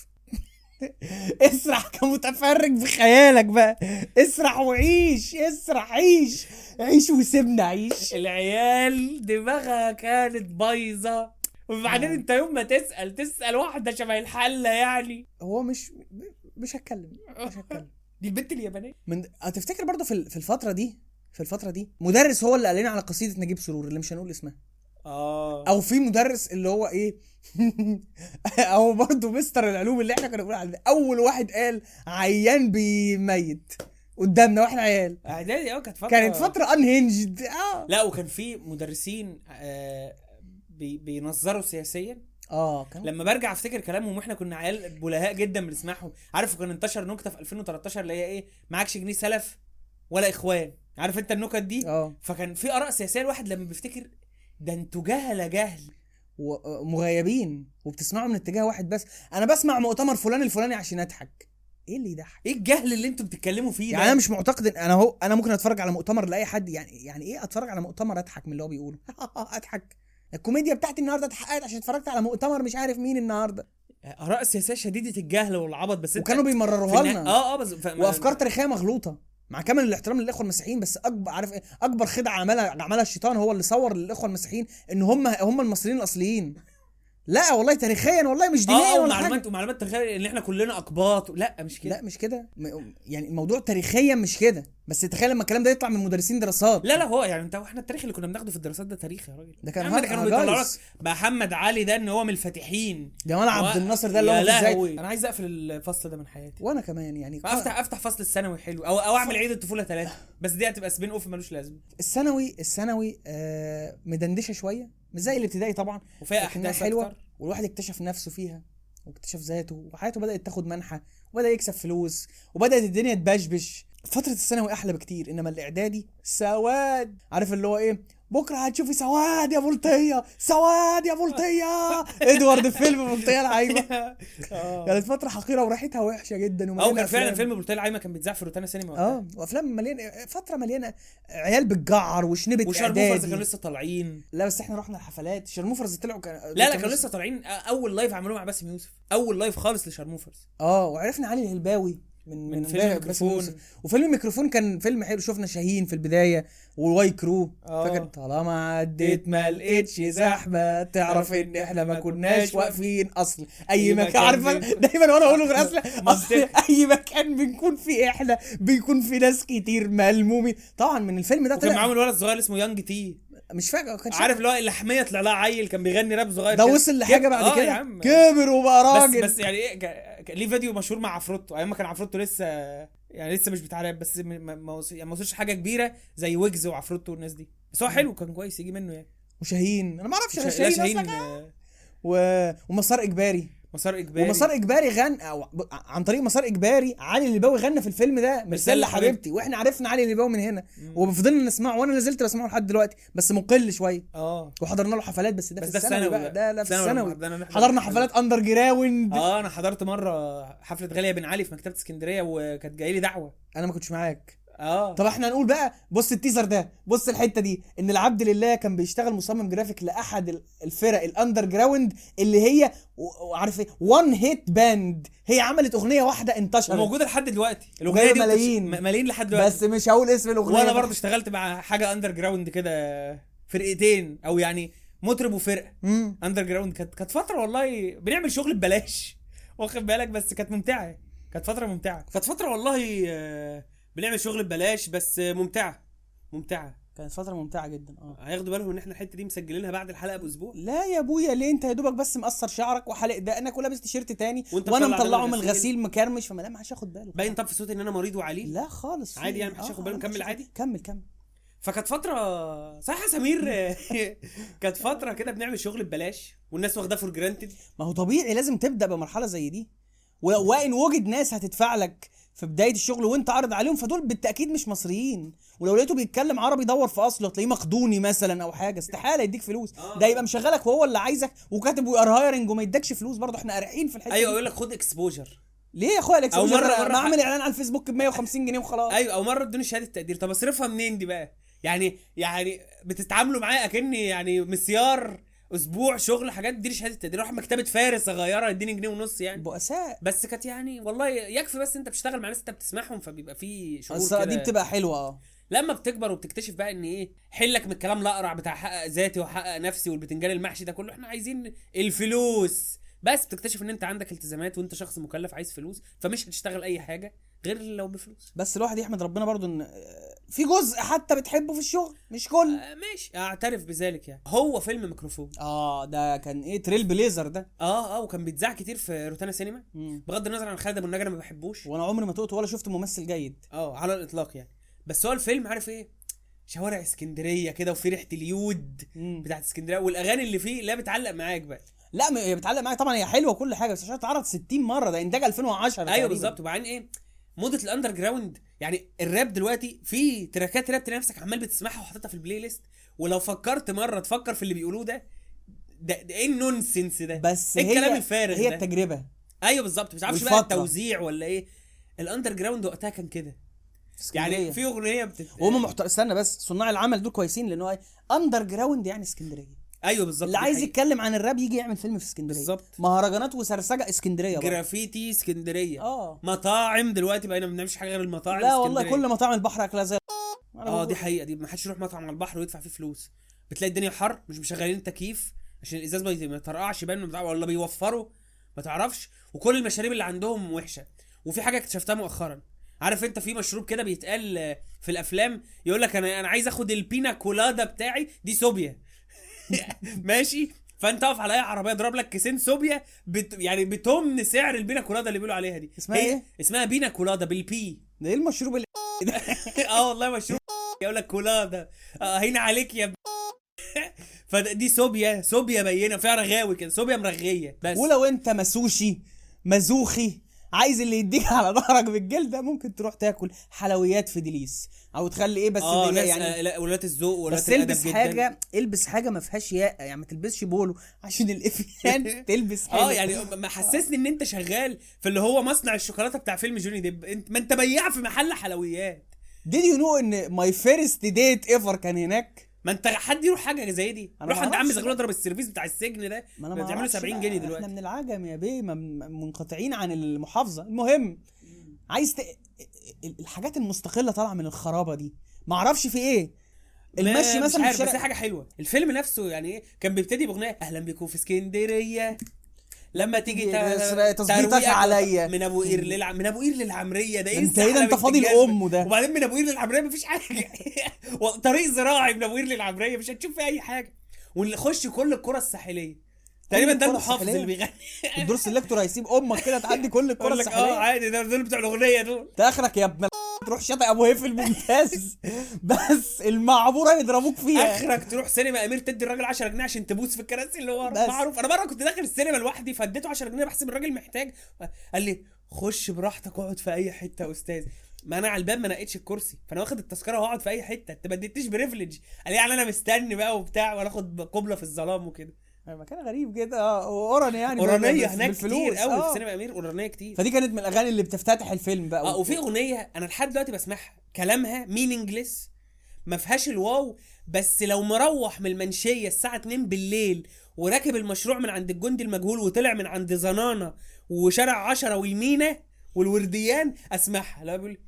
اسرح كمتفرج بخيالك بقى، اسرح وعيش، اسرح عيش عيش وسيبنا عيش. العيال دماغها كانت بايظة. وبعدين انت يوم ما تسأل تسأل واحدة شبه الحلة يعني، هو مش مش هتكلم مش هتكلم. دي البنت اليابانية من هتفتكر برضو في الفترة دي في الفترة دي مدرس هو اللي قال لنا على قصيدة نجيب سرور اللي مش هنقول اسمها. اه او في مدرس اللي هو ايه او برضو مستر العلوم اللي احنا كنا بنقول عليه اول واحد قال عيان بيميت قدامنا واحنا عيال اعدادي. اه كانت فتره كانت فتره انهنجد. اه لا وكان في مدرسين آه بي بينظروا سياسيا. اه كان لما برجع افتكر كلامهم واحنا كنا عيال بلهاء جدا بنسمعهم. عارف كان انتشر نكته في ألفين وتلتاشر اللي هي ايه، معكش جنيه سلف ولا اخوان، عارف انت النكت دي. اه فكان في اراء سياسيه الواحد لما بيفتكر ده انتوا جهل جهل ومغيبين وبتسمعوا من اتجاه واحد بس. انا بسمع مؤتمر فلان الفلاني عشان اضحك. ايه اللي يضحك؟ ايه الجهل اللي انتوا بتتكلموا فيه يعني ده؟ انا مش معتقد ان انا هو انا ممكن اتفرج على مؤتمر لاي حد يعني. يعني ايه اتفرج على مؤتمر اضحك من اللي هو بيقوله؟ اضحك الكوميديا بتاعتي النهارده اتحققت عشان اتفرجت على مؤتمر مش عارف مين النهارده. اراء سياسيه شديده الجهل والعبط بس وكانوا بيمرروها لنا. اه اه بس وافكار تاريخيه مغلوطه مع كامل الاحترام للاخوه المسيحيين، بس اكبر عارف ايه اكبر خدعه عملها عملها الشيطان هو اللي صور للاخوه المسيحيين ان هم هم المصريين الاصليين. لا والله تاريخيا والله مش دينيا. اه معلومات ومعلومات تاريخيه ان احنا كلنا اقباط. لا مش كده، لا مش كده يعني. الموضوع تاريخيا مش كده، بس تخيل لما الكلام ده يطلع من مدرسين دراسات. لا لا هو يعني انت واحنا التاريخ اللي كنا بناخده في الدراسات ده تاريخ يا راجل. ده كان محمد كانوا بيطلعوا محمد علي ده ان هو من الفاتحين، جمال عبد الناصر ده اللي هو ازاي. انا عايز اقفل الفصل ده من حياتي وانا كمان يعني افتح افتح فصل الثانوي حلو او او اعمل عيد الطفوله ثلاثه بس دي هتبقى سبين اوف ملوش لازمه. الثانوي الثانوي آه مدندشه شويه مش زي الابتدائي طبعا وفيها احداث حلوه والواحد اكتشف نفسه فيها واكتشف ذاته وحياته بدات تاخد منحه وبدا يكسب فلوس وبدات الدنيا تبشبش. فتره الثانوي احلى بكتير، انما الاعدادي سواد. عارف اللي هو ايه، بكره هتشوفي سواد يا بلطيه سواد يا بلطيه ادوارد فيلم بلطيه العايمه. اه كانت فتره حقيره وريحتها وحشه جدا ومليانه. اه كان فعلا فيلم بلطيه العايمه كان بيتذاع في روتانا سينما وقتها. اه وافلام مليانه فتره مليانه عيال بتجعر وشنبت اعدادي وشرموفرز كانوا لسه طالعين. لا بس احنا رحنا الحفلات شرموفرز طلعوا كان... لا لا كانوا لسه طالعين. اول لايف عملوه مع باسم يوسف، اول لايف خالص لشرموفرز. اه وعرفنا علي الليباوي من من فيلم الميكروفون. وفيلم الميكروفون كان فيلم حلو، شفنا شاهين في البدايه وواي كرو. فاكر طالما عديت ما لقيتش زحمه تعرف ان احنا ما كناش واقفين اصل اي مكان. عارفه دايما وانا اقوله في الاصل اصل اي مكان بنكون فيه احنا بيكون في ناس كتير ملمومين. طبعا من الفيلم ده طلع كان عامل ولد صغير اسمه يانج تي مش فاكر كان عارف لو اللحميه طلع لها عيل كان بيغني راب صغير ده وصل لحاجه بعد كده كبر وبقى راجل. بس بس يعني ايه ليه فيديو مشهور مع عفروتو ايام ما كان عفروتو لسه يعني لسه مش بتاع راب بس ما وصلش حاجه كبيره زي ويجز وعفروتو والناس دي، بس هو حلو كان كويس يجي منه يعني. وشاهين انا ما اعرفش غير شاهين, شاهين اصلا و... ومسار اجباري مسار اجباري ومسار اجباري غن أو... عن طريق مسار اجباري علي الليباوي غنى في الفيلم ده مرسله حبيبتي، واحنا عرفنا علي الليباوي من هنا وفضلنا نسمعه وانا لازلت بسمعه لحد دلوقتي بس مقل شويه. اه وحضرنا له حفلات بس ده بس في الثانوي بقى. ده لا في الثانوي حضرنا حفلات اندر جراوند. اه انا حضرت مره حفله غالية بن علي في مكتبة الإسكندرية وكانت جايه لي دعوه. انا ما كنتش معاك اه طب احنا هنقول بقى بص التيزر ده، بص الحته دي، ان العبد لله كان بيشتغل مصمم جرافيك لاحد الفرق الاندر جراوند اللي هي عارف ايه وان هيت باند، هي عملت اغنيه واحده انتشرت وموجوده لحد دلوقتي، الاغنيه دي ملايين ملايين لحد دلوقتي، بس مش هقول اسم الاغنيه. وانا برضه اشتغلت مع حاجه اندر جراوند كده، فرقتين او يعني مطرب وفرقه اندر جراوند، كانت كانت فتره والله بنعمل شغل ببلاش واخد بالك، بس كانت ممتعه، كانت فتره ممتعه، كانت فتره والله بنعمل شغل ببلاش بس ممتعه ممتعه، كانت فتره ممتعه جدا. اه هياخدوا بالهم ان احنا الحته دي مسجلينها بعد الحلقه باسبوع؟ لا يا ابويا ليه، انت يا دوبك بس مقصر شعرك وحلق دقنك ولابس تيشيرت تاني وانا مطلعه من الغسيل مكرمش، فما لا ما حدش ياخد باله باين. طب في صوتي ان انا مريض وعليل؟ لا خالص عادي يعني، ما حدش ياخد باله، نكمل عادي، كمل كمل. فكانت فتره صح سمير كانت فتره كده بنعمل شغل ببلاش والناس واخداه فور جرانتد. ما هو طبيعي لازم تبدا بمرحله زي دي، وان وجد ناس هتدفع لك في بدايه الشغل وانت عارض عليهم، فدول بالتاكيد مش مصريين، ولو لقيته بيتكلم عربي دور في اصله، تلاقيه مقدوني مثلا او حاجه، استحاله يديك فلوس، ده يبقى مشغلك وهو اللي عايزك وكاتب وي ار هايرنج وما يدكش فلوس. برضه احنا قارعين في الحته. ايوه يقول لك خد اكسبوجر، ليه يا اخويا الاكسبوجر؟ او مره ما اعمل اعلان على الفيسبوك ب مية وخمسين جنيه وخلاص. ايوه او مره ادوني شهاده تقدير، طب اصرفها منين دي بقى؟ يعني يعني بتتعاملوا معايا اكني يعني مسيار اسبوع شغل حاجات، دي شهاده تقدير، اروح مكتبه فارس اغيرها اديني جنيه ونص يعني بؤساء. بس كانت يعني والله يكفي بس انت بتشتغل مع ناس انت بتسمعهم، فبيبقى في شعور كده دي بتبقى حلوه. اه لما بتكبر وبتكتشف بقى ان ايه حلك من الكلام الاقرع بتاع حقق ذاتي وحقق نفسي والبتنجان المحشي ده كله، احنا عايزين الفلوس بس. بتكتشف ان انت عندك التزامات وانت شخص مكلف عايز فلوس، فمش هتشتغل اي حاجه غير لو بفلوس. بس الواحد يحمد ربنا برضو ان في جزء حتى بتحبه في الشغل، مش كل آه ماشي اعترف بذلك يعني. هو فيلم ميكروفون اه ده كان ايه تريل بليزر ده اه اه وكان بيتذاع كتير في روتانا سينما. مم. بغض النظر عن خالد أبو النجا انا ما بحبوش، وانا عمري ما طقته ولا شفت ممثل جيد اه على الاطلاق يعني. بس هو الفيلم عارف ايه، شوارع اسكندريه كده وفي ريحه اليود بتاعت اسكندريه، والاغاني اللي فيه لا بتعلق معاك بقى، لا هي بتعلق معايا طبعا، هي حلوه كل حاجه، بس عشان اتعرض ستين مره، ده انتاج ألفين وعشرة. ايوه بالظبط. وبعدين ايه موضه الاندر جراوند يعني، الراب دلوقتي في تراكات راب نفسك عمال بتسمعها وحاططها في البلاي ليست، ولو فكرت مره تفكر في اللي بيقولوه ده ده, ده ايه النونسنس ده، بس ايه الكلام الفارغ ده، هي التجربه. ايوه بالظبط، مش عارفش بقى التوزيع ولا ايه. الاندر جراوند وقتها كان كده يعني، في اغنيه بتت... وهم محترمين، استنى بس، صناع العمل دول كويسين، لان هو اندر جراوند يعني اسكندريه. ايوه بالظبط، اللي عايز يتكلم عن الراب يجي يعمل فيلم في اسكندريه بالظبط، مهرجانات وسرسجه اسكندريه، جرافيتي اسكندريه، اه مطاعم دلوقتي بقينا ما بنعملش حاجه غير المطاعم. لا والله كل مطاعم البحر اكلها زي اه دي حقيقه، دي ما حدش يروح مطعم على البحر ويدفع فيه فلوس، بتلاقي الدنيا حر، مش مشغلين التكييف عشان الازاز ما يطرقعش باين من بتاع، ولا بيوفروا ما تعرفش، وكل المشاريب اللي عندهم وحشه. وفي حاجه اكتشفتها مؤخرا، عارف انت في مشروب كده بيتقال في الافلام يقول لك انا انا عايز اخد البينا كولادا بتاعي دي صوبيا ماشي، فانت اقف على اي عربيه اضرب لك كيسين صوبيا بت... يعني بتمن سعر البينا كولادا اللي بيقولوا عليها دي. اسمها ايه؟ اسمها بينا كولادا بالبي. ده ايه المشروب اللي اه والله مشروب يقول لك كولادا اه هين عليك يا ب... فدي صوبيا، صوبيا باينه فيها رغاوي كده، صوبيا مرغيه بس. ولو انت مسوشي مزوخي عايز اللي يديك على ظهرك بالجلد ده، ممكن تروح تاكل حلويات في دليس او تخلي ايه بس يعني ولات الذوق ولات الادب جدا، بس البس حاجه، البس حاجه ما فيهاش ياقه يعني، ما تلبسش بولو عشان الافيان تلبس حاجه اه يعني ما حسسني ان انت شغال في اللي هو مصنع الشوكولاته بتاع فيلم جوني ديب، انت ما انت بياع في محل حلويات. ديد يو نو ان ماي فيرست ديت ايفر كان هناك؟ ما انت حد يروح حاجه زي دي، روح عند عم زغلول اضرب السيرفيس بتاع السجن ده بتعمله سبعين جنيه دلوقتي. احنا من العجم يا بيه، منقطعين عن المحافظه. المهم عايز ت... الحاجات المستقله طالعه من الخرابه دي، ما اعرفش في ايه المشي مثلا مش عارف، بس حاجه حلوه. الفيلم نفسه يعني ايه، كان بيبتدي باغنيه اهلا بيكم في اسكندريه، لما تيجي تظبيطك عليا من ابو قير للع... من ابو قير للعمريه، ده ايه انت ايه ده انت فاضي لامه ده، وبعدين من ابو قير للعمريه مفيش حاجه طريق زراعي من ابو قير للعمريه مش هتشوف فيه اي حاجه، ونخش كل الكره الساحليه تقريبا، ده المحافظ اللي بيغني الدور سيلكتور هيسيب امك كده تعدي كل الكره الساحليه. اه عادي ده دول بتوع الاغنيه دول، ده اخرك يا ابن تروح شاطئ ابو هيفل ممتاز بس المعبوره يضربوك فيها، اخرك تروح سينما امير تدي الراجل عشرة جنيه عشان تبوس في الكراسي اللي ورا معروف. انا مره كنت داخل السينما لوحدي فاديته عشرة جنيه، بحسب الراجل محتاج، قال لي خش براحتك اقعد في اي حته يا استاذ، ما انا على الباب ما نقيتش الكرسي، فانا واخد التذكره وهقعد في اي حته، انت ما اديتنيش بريفليج. قال لي يعني انا مستني بقى وبتاع، وانا اخد قبله في الظلام وكده. مكان غريب كده اه واوراني يعني اورانيه هناك كتير قوي آه. في سينما امير اورانيه كتير. فدي كانت من الاغاني اللي بتفتتح الفيلم بقى اه وفي اغنيه انا لحد دلوقتي بسمعها كلامها مينينجلس ما فيهاش الواو، بس لو مروح من المنشيه الساعه اتنين بالليل وراكب المشروع من عند الجندي المجهول وطلع من عند زنانه وشارع عشرة والمينا والورديان اسمعها. لا بيقول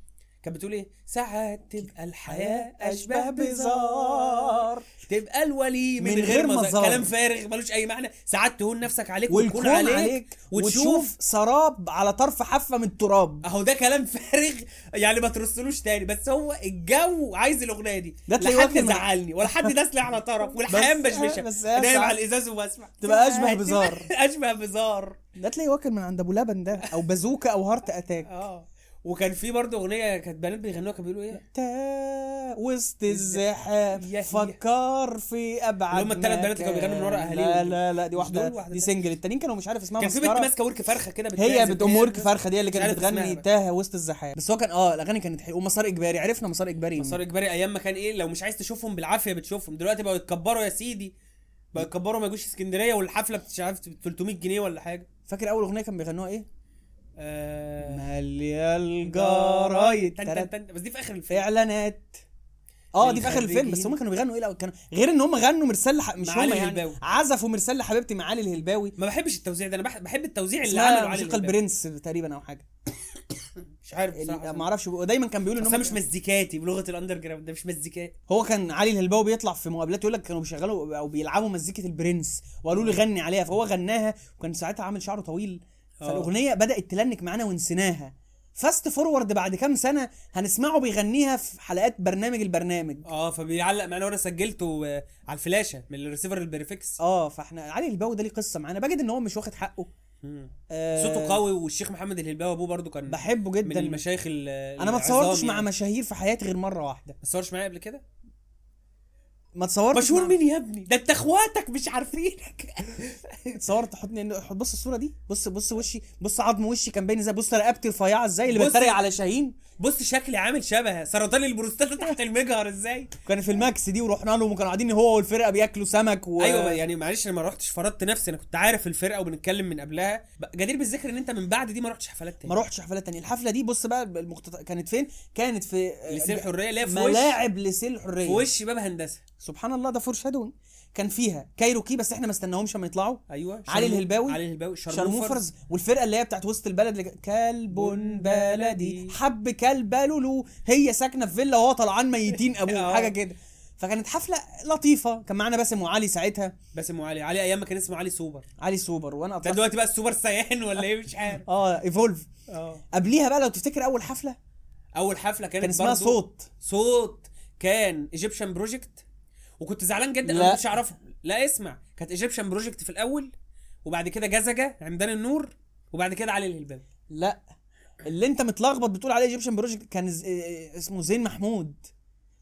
كانت بتقول ايه؟ ساعات تبقى الحياه اشبه بزار تبقى الولي من, من غير مزار، كلام فارغ ملوش اي معنى، ساعات تهون نفسك عليك وتكون عليك, عليك وتشوف سراب على طرف حافه من التراب. اهو ده كلام فارغ يعني ما ترسلوش تاني، بس هو الجو عايز الاغنيه دي. لا حد زعلني ولا حد داسلي على طرف والحياه مشمشه نايم على الازاز وبسمع تبقى اشبه بزار اشبه بزار. ده تلاقي واكل من عند ابو لبن ده او بازوكا او هارت اتاك اه وكان في برضه اغنيه كانت بنات بيغنوها كانوا بيقولوا ايه؟ تا وسط الزحام فكر في ابعد. هم الثلاث بنات اللي كانوا بيغنوا من ورا اهاليهم. لا لا لا دي واحده دي سنجل، التانيين كانوا مش عارف اسمها. كان في بنت ماسكه ورك فرخه كده هي بتقوم ورك فرخه دي اللي كانت بتغني تا وسط الزحام. بس هو كان اه الاغاني كانت حلوه. ومسار اجباري عرفنا مسار اجباري مسار اجباري ايام ما كان ايه لو مش عايز تشوفهم بالعافيه بتشوفهم. دلوقتي بقوا يتكبروا يا سيدي بقوا يتكبروا ما يجوش اسكندريه والحفله بتشعف تلتمية جنيه ولا حاجه. فاكر اول اغنيه كان بيغنوها ايه؟ ماليه الجرايد بس دي في اخر الفيلم اعلانات اه دي في اخر الفيلم. بس هم كانوا بيغنوا ايه؟ كانوا غير ان هم غنوا مرسال ح... مش هم يعني عزفوا مرسال حبيبتي مع علي الليباوي. ما بحبش التوزيع ده، انا بح... بحب التوزيع اللي عمله علي الليباوي البرنس تقريبا او حاجه مش عارف بصراحه ما اعرفش. ودايما كان بيقولوا ان هم مش مزيكاتي بلغه الاندرجراوند ده مش مزيكاتي. هو كان علي الهلباوي بيطلع في مقابلات يقول لك كانوا بيشغلوا او بيلعبوا مزيكه البرنس وقالوا لي غني عليها فهو غناها، وكان ساعتها عامل شعره طويل فالاغنيه بدات تلنك معانا ونسيناها. فاست فورورد بعد كام سنه هنسمعه بيغنيها في حلقات برنامج البرنامج اه فبيعلق معانا وانا سجلته على الفلاشه من الريسيفر البريفكس اه. فاحنا علي الليباوي ده ليه قصه معانا، بجد ان هو مش واخد حقه آه. صوته قوي، والشيخ محمد الهلباوي ابوه برضو كان بحبه جدا من المشايخ. انا ما اتصورتش مع يعني. مشاهير في حياتي غير مره واحده. ما اتصورش معايا قبل كده ما تصورت مشهور مين يا ابني ده انت اخواتك مش عارفينك اتصورت حطني بص الصوره دي بص بص وشي بص عظم وشي كان باين ازاي بص رقبتي رفيعه ازاي اللي بتريق على شاهين بص شكلي عامل شبه سرطان البروستاتا تحت المجهر ازاي. كان في الماكس دي ورحنا له وكانوا قاعدين هو والفرقه بياكلوا سمك و... ايوه يعني معلش انا ما رحتش فرضت نفسي، انا كنت عارف الفرقه وبنتكلم من قبلها. جدير بالذكر ان انت من بعد دي ما رحتش حفلات تاني ما رحتش حفلات تاني. الحفله دي بص بقى المقتطع كانت فين؟ كانت في لسيل الحريه ليه في ملاعب لسيل الحريه وش باب هندسه سبحان الله ده فورشادوين. كان فيها كايروكي بس احنا ما استناهمش لما يطلعوا ايوه علي الهلباوي علي الهلباوي شارموفرز والفرقه اللي هي بتاعت وسط البلد اللي كلب بلدي حب كلب لولو هي ساكنه في فيلا وهو طلعان ميتين ابوه حاجه كده. فكانت حفله لطيفه كان معانا باسم وعلي ساعتها باسم وعلي علي ايام ما كان اسمه علي سوبر علي سوبر وانا طلعت دلوقتي بقى السوبر سيان ولا ايه مش عارف اه ايفولف اه. قبليها بقى لو تفتكر اول حفله اول حفله كانت كان اسمها صوت صوت كان ايجيبشن بروجكت وكنت زعلان جدا انا مش اعرفها. لا اسمع كانت ايجيبشن بروجكت في الاول وبعد كده جزجه عمدان النور وبعد كده علي الهلباوي. لا اللي انت متلخبط بتقول عليه ايجيبشن بروجكت كان اسمه زين محمود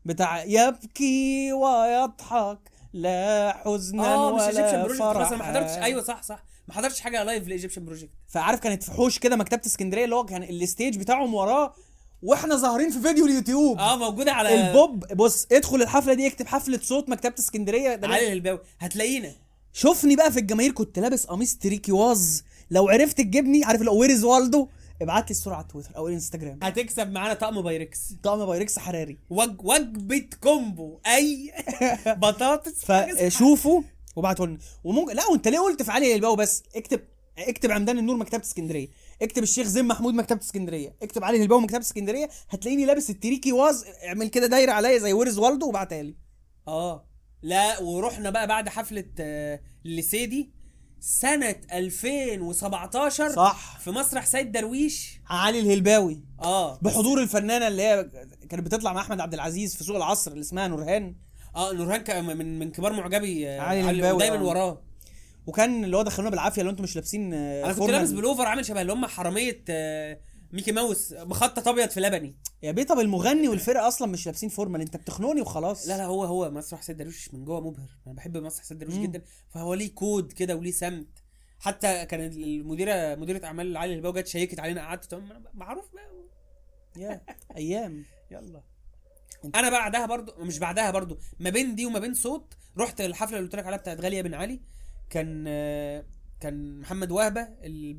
بتاع يبكي ويضحك لا حزن ولا مش ايجيبشن بروجكت خلاص ما حضرتش. ايوه صح صح ما حضرتش حاجه لايف لايجيبشن بروجكت. فعارف كانت في حوش كده مكتبه اسكندريه اللي هو كان الستيج بتاعهم وراه واحنا ظاهرين في فيديو اليوتيوب اه موجوده على البوب. بص ادخل الحفله دي اكتب حفله صوت مكتبه اسكندريه ده علي الهلباوي هتلاقينا. شوفني بقى في الجماهير كنت لابس قميص تريكي واز لو عرفت تجيبني عارف لو ويرز والدو ابعت لي الصوره على تويتر او انستجرام هتكسب معانا طقم بايركس طقم بايركس حراري وج... وجبه كومبو اي بطاطس فشوفوا وابعتوا لنا وممكن لا وانت ليه قلت في علي الهلباوي بس اكتب اكتب عمدان النور مكتبه اسكندريه اكتب الشيخ زين محمود مكتبه اسكندريه اكتب علي الهلباوي مكتبه اسكندريه هتلاقيني لابس التريكي واز اعمل كده دايره عليا زي ورز والده وبعتها لي اه. لا ورحنا بقى بعد حفله الليسيدي سنه ألفين وسبعتاشر صح في مسرح سيد درويش علي الهلباوي اه بحضور الفنانه اللي هي كانت بتطلع مع احمد عبد العزيز في سوق العصر اللي اسمها نورهان اه نورهان من من كبار معجبي علي الهلباوي دايما وراه. وكان اللي هو دخلونا بالعافيه لو انتم مش لابسين انا كنت لابس بلوفر عامل شبه اللي هم حراميه ميكي ماوس مخطط ابيض في لبني يا بيه. طب المغني والفرقه اصلا مش لابسين فورمال انت بتخنوني وخلاص. لا لا هو هو مسرح سيد درويش من جوه مبهر انا بحب مسرح سيد درويش جدا فهو ليه كود كده وليه سمت. حتى كان المديره مديره اعمال علي الهلباوي جت شيكت علينا قعدت معروف بقى يا ايام يلا. انا بعدها برضو مش بعدها برضو ما بين دي وما بين صوت رحت الحفله اللي قلت لك عليها بتاعت غاليه بن علي كان كان محمد وهبه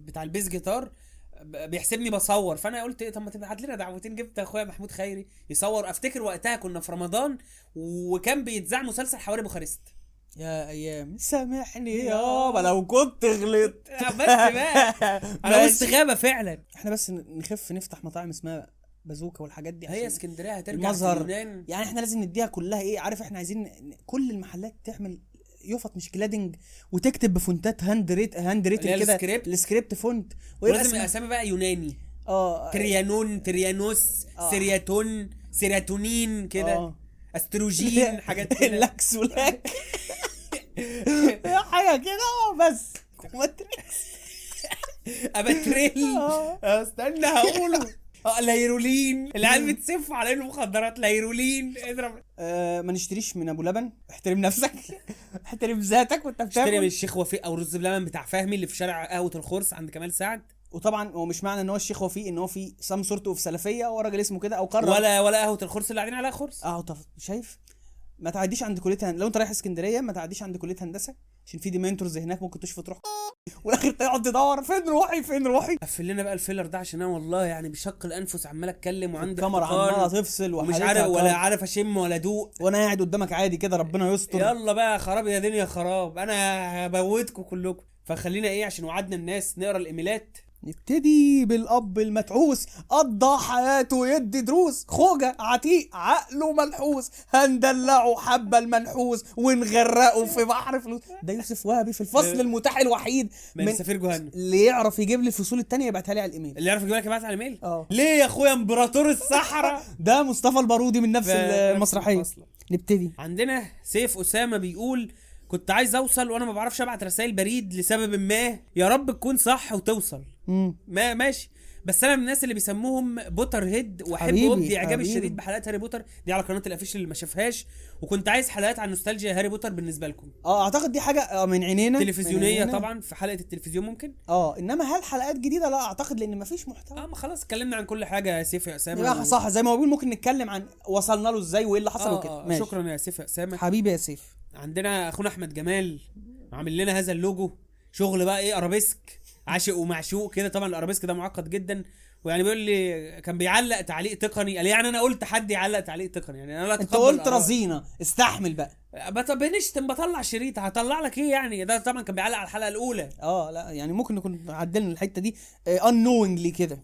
بتاع البيس جيتار بيحسبني بصور, فانا قلت طب ما تبعت لنا دعوتين, جبت اخويا محمود خيري يصور. افتكر وقتها كنا في رمضان وكان بيتذاع مسلسل حواري بوخارست. يا ايام سامحني يابا لو كنت غلطت بس بقى انا مستغابه فعلا. احنا بس نخف نفتح مطاعم اسمها بازوكا والحاجات دي, هي اسكندريه هترجع لبنان يعني. احنا لازم نديها كلها ايه عارف, احنا عايزين كل المحلات تعمل يفط مش جلادنج وتكتب بفونتات هاند ريت هاند ريت كده السكريبت فونت, ولازم الاسامي بقى يوناني. اه تريانون تريانوس آه. سيرياتون سيرياتونين كده آه. استروجين حاجات كده لاكس ولاك حاجه كده بس ماتريكس اباتريل استنى هقوله اه لايرولين العيال بتسف على المخدرات لايرولين اضرب. آه ما نشتريش من ابو لبن, احترم نفسك احترم ذاتك وانت بتاكل. اشتري من الشيخ وفيق او رز بلبن بتاع فهمي اللي في شارع قهوه الخرس عند كمال سعد. وطبعا هو مش معنى ان هو الشيخ وفيق ان هو في سام سورت اوف سلفيه او راجل اسمه كده او قرر ولا ولا قهوه الخرس اللي قاعدين عليها خرس اه. طب شايف ما تعديش عند كليه هن... لو انت رايح اسكندريه ما تعديش عند كليه هندسه عشان في ديمنتورز هناك ممكن تشوف تروح والاخر تقعد تدور فين روحي فين روحي. قفل لنا بقى الفيلر ده عشان انا والله يعني بشق الانفس عمال اتكلم وعندي الكاميرا عماله تفصل ومش عارف ولا عارف اشم ولا ادوق وانا قاعد قدامك عادي كده ربنا يستر. يلا بقى خراب يا دنيا خراب, انا هبوتكم كلكم. فخلينا ايه عشان وعدنا الناس نقرا الايميلات. نبتدي بالاب المتعوس قضى حياته يدي دروس, خوجه عتيق عقله ملحوس, هندلعه حبه المنحوس ونغرقه في بحر فلوس. ده يوسف وهبي في الفصل المتاح الوحيد من سفير جهنم. اللي يعرف يجيب لي الفصول الثانيه يبعتها لي على الايميل, اللي يعرف يجيب لك يبعتها على الايميل. اه ليه يا اخويا امبراطور الصحراء ده مصطفى البارودي من نفس المسرحيه. نبتدي عندنا سيف اسامه بيقول كنت عايز اوصل وانا ما بعرفش ابعت رسائل بريد لسبب ما, يا رب تكون صح وتوصل. ما ماشي بس انا من الناس اللي بيسموهم بوتر هيد واحب ودي اعجابي الشديد بحلقات هاري بوتر دي على قناه الافيشل اللي ما شافهاش, وكنت عايز حلقات عن نوستالجيا هاري بوتر بالنسبه لكم. اه اعتقد دي حاجه من عينينا تلفزيونيه طبعا في حلقه التلفزيون ممكن اه, انما هل حلقات جديده؟ لا اعتقد لان ما فيش محتوى. اه ما خلاص اتكلمنا عن كل حاجه يا سيف يا اسامه. لا صح زي ما هو بيقول ممكن نتكلم عن وصلنا له ازاي وايه اللي حصل وكده. آه شكرا يا سيف يا اسامه حبيبي يا سيف. عندنا اخونا احمد جمال عامل لنا هذا اللوجو شغل بقى ايه ارابيسك عاشق ومعشوق كده, طبعا الارابيسك ده معقد جدا, ويعني بيقول لي كان بيعلق تعليق تقني قال يعني انا قلت حد يعلق تعليق تقني يعني انا انت قلت رزينه استحمل بقى بطبنش بطلع شريط هطلع لك ايه يعني. ده طبعا كان بيعلق على الحلقه الاولى اه لا يعني ممكن نكون عدلنا الحته دي unknowingly كده.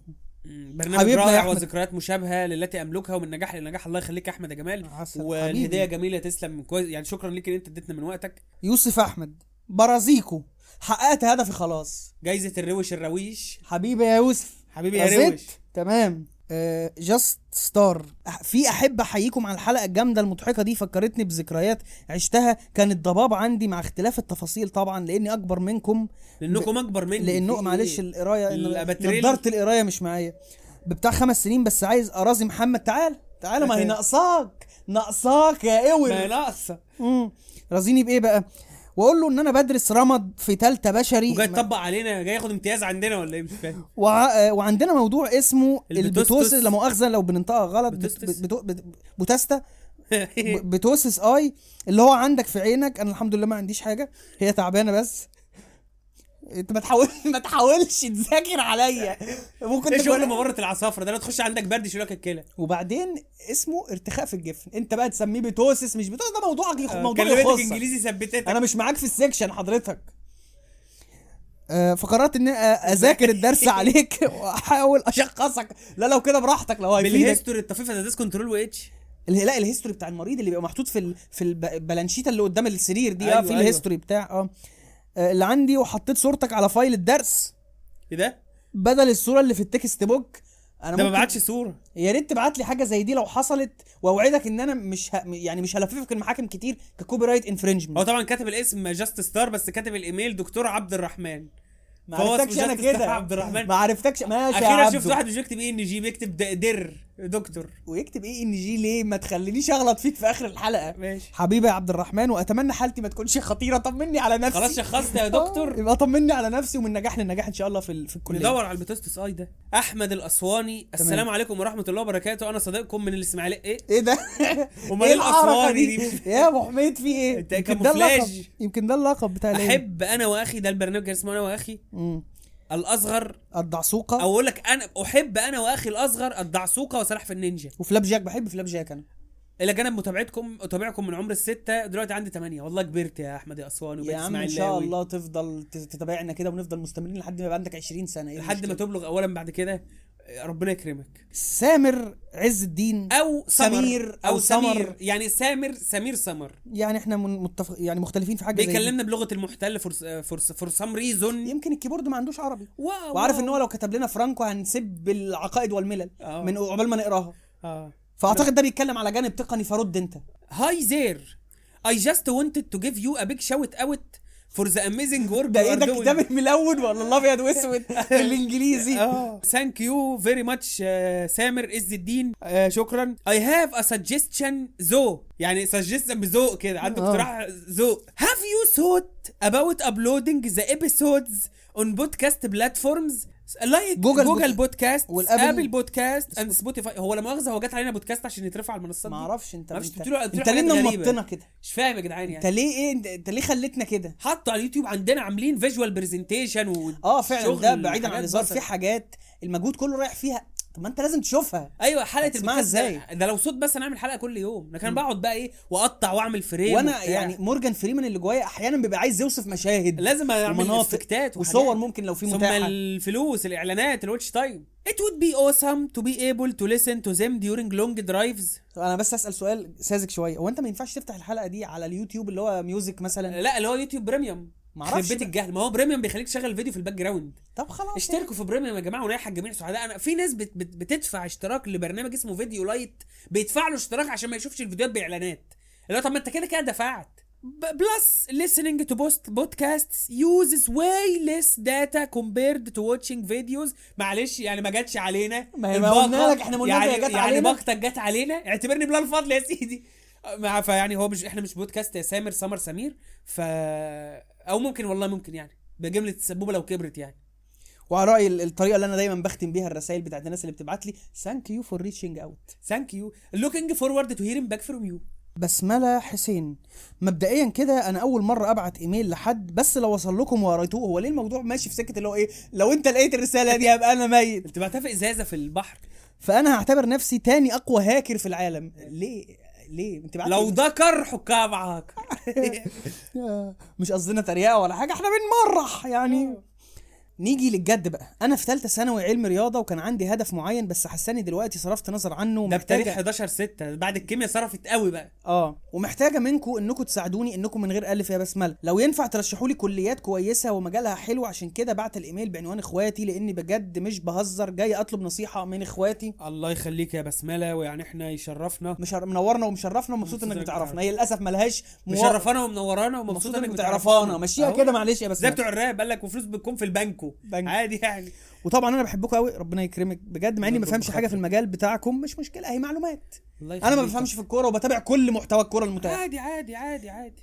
برنامج رائع وذكريات مشابهه للتي املكها ومن نجاح لنجاح. الله يخليك يا احمد يا جمال والهديه جميله تسلم كويس يعني شكرا ليك ان انت اديتنا من وقتك. يوسف احمد برازيكو حققت هدفي خلاص جايزه الرويش الرويش حبيبي يا يوسف حبيبي يا رويش تمام. أه جاست ستار في احب احييكم على الحلقه الجامده المضحكه دي, فكرتني بذكريات عشتها كانت ضباب عندي مع اختلاف التفاصيل طبعا لاني اكبر منكم لانكم ب... اكبر مني لانه معلش القرايه نظاره القرايه مش معايا بتاع خمس سنين بس. عايز اراضي محمد تعال تعال ما هي ناقصاك ناقصاك يا اوي ما ناقصه رازيني بايه بقى واقول له ان انا بدرس رمض في تالتة بشري وجاي تطبق علينا جاي ياخد امتياز عندنا ولا ايه مش فاهم. وع- وعندنا موضوع اسمه البتوسس لا مؤاخذه لو بننطقها غلط بتوستا بتوسس اي اللي هو عندك في عينك. انا الحمد لله ما عنديش حاجه هي تعبانه بس انت ما تحاول ما تحاولش تذاكر عليا ممكن تقول شغل مغره العصافره ده لو تخش عندك برد يشيلك الكلى. وبعدين اسمه ارتخاء في الجفن انت بقى تسميه بتوسس مش بتوسس ده موضوعك ليه موضوع خاص انجليزي ثبتتك انا مش معاك في السكشن حضرتك. آه فقررت ان اذاكر الدرس عليك واحاول اشخصك لا لو كده براحتك لو هيفيدك بالهيستوري الطفيفه ده ديس كنترول واتش لا الهيستوري بتاع المريض اللي بيبقى محطوط في في البلانشيته اللي قدام السرير دي اه في الهيستوري بتاع اه اللي عندي. وحطيت صورتك على فايل الدرس ايه ده بدل الصوره اللي في التكست بوك. انا ما بعتش صوره يا ريت تبعت لي حاجه زي دي لو حصلت واوعدك ان انا مش ه... يعني مش هلففك المحاكم كتير ككوبي رايت انفرينجمنت. هو طبعا كاتب الاسم جاست ستار بس كاتب الايميل دكتور عبد الرحمن ما عرفتكش انا كده عبد الرحمن ما عرفتكش ماشي يا عبد. اخيرا شفت واحد بيكتب ايه ان جي بيكتب در دكتور ويكتب ايه ان جي. ليه ما تخلينيش اغلط فيك في اخر الحلقه؟ ماشي حبيبي يا عبد الرحمن، واتمنى حالتي ما تكونش خطيره. طمني على نفسي. خلاص شخصت يا دكتور. يبقى طمني على نفسي، ومن نجاح للنجاح ان شاء الله في في الكليه. ندور على البتوستس اي ده. احمد الاسواني، السلام عليكم ورحمه الله وبركاته، انا صديقكم من الاسماعيليه. ايه ايه ده؟ امال الاسواني دي يا ابو حميد في ايه؟ انت كاموفلاج، يمكن ده اللقب بتاع. احب انا واخي، ده البرنامج اللي اسمه انا واخي الاصغر الدعسوقه. اقول لك انا احب انا واخي الاصغر الدعسوقه وسلاح في النينجا وفلاب جاك. بحب فلاب جاك انا. الى جانب متابعتكم اتابعكم من عمر الستة، دلوقتي عندي ثمانية. والله كبرت يا احمد يا اسوان وبقيت اسماعيل. ان شاء الله تفضل تتابعنا كده ونفضل مستمرين لحد ما يبقى عندك عشرين سنه، إيه لحد ما تبلغ اولا، بعد كده ربنا يكرمك. سامر عز الدين او سمير او سمر، يعني سامر سمير سمر، يعني احنا متفق يعني مختلفين في حاجه. بيكلمنا بلغه المحتل فور سام ريزون. يمكن الكيبورد ما عندوش عربي، وعارف ان هو لو كتب لنا فرانكو هنسب العقائد والملل أوه. من قبل ما نقراها اه فاعتقد ده بيتكلم على جانب تقني. فرد انت. هاي زير، اي جاست وانتد تو جيف يو ا بيج شوت اوت فور ذا اميزنج ورك. ده ايه ده كتاب ملون ولا الله ابيض واسود بالانجليزي؟ اه ثانك يو فيري ماتش سامر عز الدين، شكرا. اي هاف ا سجستشن ذو، يعني سجستشن بذوق كده، عنده اقتراح ذوق. هاف يو ثوت اباوت ابلودينج ذا ايبيسودز اون بودكاست بلاتفورمز لايك جوجل, جوجل بودكاست ابل بودكاست اند سبوتيفاي. هو لا مؤاخذه هو جت علينا بودكاست عشان يترفع على المنصات دي. ما اعرفش انت انت ليه نمطنا كده؟ مش فاهم يا جدعان، يعني انت ليه ايه انت ليه خليتنا كده؟ حطوا على اليوتيوب عندنا عاملين فيجوال برزنتيشن و اه فعلا ده بعيدا عن الهزار، في حاجات المجهود كله رايح فيها. طب ما انت لازم تشوفها. ايوه حلقه اسمها ازاي ده؟ لو صوت بس نعمل حلقه كل يوم. انا كان بقعد بقى ايه واقطع واعمل فريم، وانا يعني مورجان فريمان اللي جوايا احيانا بيبقى عايز يوصف مشاهد، لازم اعمل افكتات وصور ممكن لو في متاحه. ثم الفلوس، الاعلانات، الواتش تايم. it would be awesome to be able to listen to them during long drives. انا بس اسال سؤال ساذج شويه، هو انت ما ينفعش تفتح الحلقه دي على اليوتيوب اللي هو ميوزك مثلا؟ لا اللي هو يوتيوب بريميوم. معرفش بيت الجهل، ما هو بريميوم بيخليك تشغل فيديو في الباك جراوند. طب خلاص اشتركوا في بريميوم يا جماعه ونايح الجميع سعداء. انا في ناس بت بت بتدفع اشتراك لبرنامج اسمه فيديو لايت، بيدفع له اشتراك عشان ما يشوفش الفيديوهات باعلانات. لو طب ما انت كده كده دفعت. بلس listening to podcasts uses way less data compared to watching videos. معلش يعني ما جاتش علينا، ما قلنا لك احنا قلنا يعني جت علينا، يعني بختك جت علينا، اعتبرني بلا الفضل يا سيدي. ما يعني هو مش احنا مش بودكاست يا سامر سمر سمير ف او ممكن والله ممكن يعني بجمله السبوبه لو كبرت يعني. وعلى راي الطريقه اللي انا دايما بختم بيها الرسائل بتاعت الناس اللي بتبعت لي، ثانك يو فور ريتشينج اوت، ثانك يو لوكينج فورورد تو هيرينج باك فروم يو. بسمله حسين، مبدئيا كده انا اول مره ابعت ايميل لحد، بس لو وصل لكم وقريتوه هو ليه الموضوع ماشي في سكه اللي هو ايه لو انت لقيت الرساله دي هبقى انا ميت. انت بعتها في ازازه في البحر، فانا هعتبر نفسي تاني اقوى هاكر في العالم. ليه ليه انت بعت لو ذكر حكام هاك؟ مش قصدنا تريقه ولا حاجه، احنا بنمرح يعني. نيجي للجد بقى. انا في ثالثه ثانوي علم رياضه، وكان عندي هدف معين بس حساني دلوقتي صرفت نظر عنه. ده بتاريخ حداشر ستة بعد الكيمياء صرفت قوي بقى. اه ومحتاجه منكم انكم تساعدوني، انكم من غير الف يا بسمله لو ينفع ترشحوا لي كليات كويسه ومجالها حلو. عشان كده بعت الايميل بعنوان اخواتي، لاني بجد مش بهزر جاي اطلب نصيحه من اخواتي. الله يخليك يا بسمله، ويعني احنا يشرفنا مش منورنا ومشرفنا ومبسوط انك بتعرفنا. هي للاسف ملهاش مشرفانا ومنورانا ومبسوط انك بتعرفنا. ماشيه كده معلش يا بسمله، ده بتوع الراب قال لك وفلوس بتكون في البنك بنك. عادي يعني. وطبعا انا بحبكم قوي، ربنا يكرمك بجد، مع اني ما بفهمش حاجه في المجال بتاعكم. مش مشكله، اهي معلومات. انا ما بفهمش في الكوره وبتابع كل محتوى الكوره المتاح. عادي عادي عادي عادي،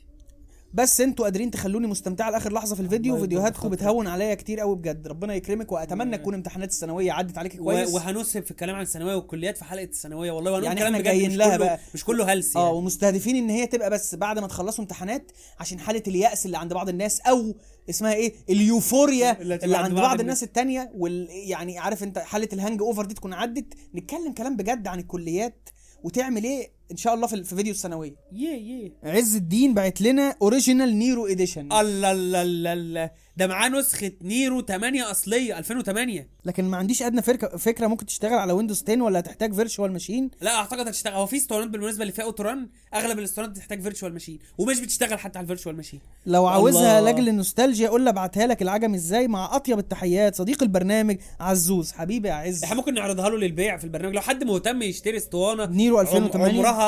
بس انتوا قادرين تخلوني مستمتعه لاخر لحظه في الفيديو، وفيديوهاتكم بتهون عليا كتير قوي بجد. ربنا يكرمك، واتمنى تكون امتحانات الثانويه عدت عليك كويس، وهنسهب في الكلام عن الثانويه والكليات في حلقه الثانويه. والله وانا يعني الكلام جايين لها بقى مش كله هلس يعني. اه ومستهدفين ان هي تبقى بس بعد ما تخلصوا امتحانات، عشان حاله الياس اللي عند بعض الناس او اسمها ايه اليوفوريا اللي, اللي عند بعض الناس التانية، ويعني عارف انت حاله الهانج اوفر دي تكون عدت. نتكلم كلام بجد عن الكليات وتعمل ايه ان شاء الله في فيديو الثانويه. ييه yeah, yeah. عز الدين بعت لنا اوريجينال نيرو اديشن. الله الله الله، ده معاه نسخه نيرو تمانية اصليه ألفين وتمانية. لكن ما عنديش ادنى فكره ممكن تشتغل على ويندوز عشرة ولا هتحتاج فيرتشوال ماشين؟ لا اعتقد هتشتغل. هو في اسطوانات بالمناسبه اللي فيها اوتوران، اغلب الاسطوانات بتحتاج فيرتشوال ماشين ومش بتشتغل حتى على الفيرتشوال ماشين. لو عاوزها لاجل النوستالجيا قول لي ابعتها لك العجم ازاي. مع اطيب التحيات صديق البرنامج عزوز. حبيبي يا عز، احنا ممكن نعرضها له للبيع في البرنامج لو حد مهتم يشتري اسطوانه نيرو ألفين وتمانية عمرها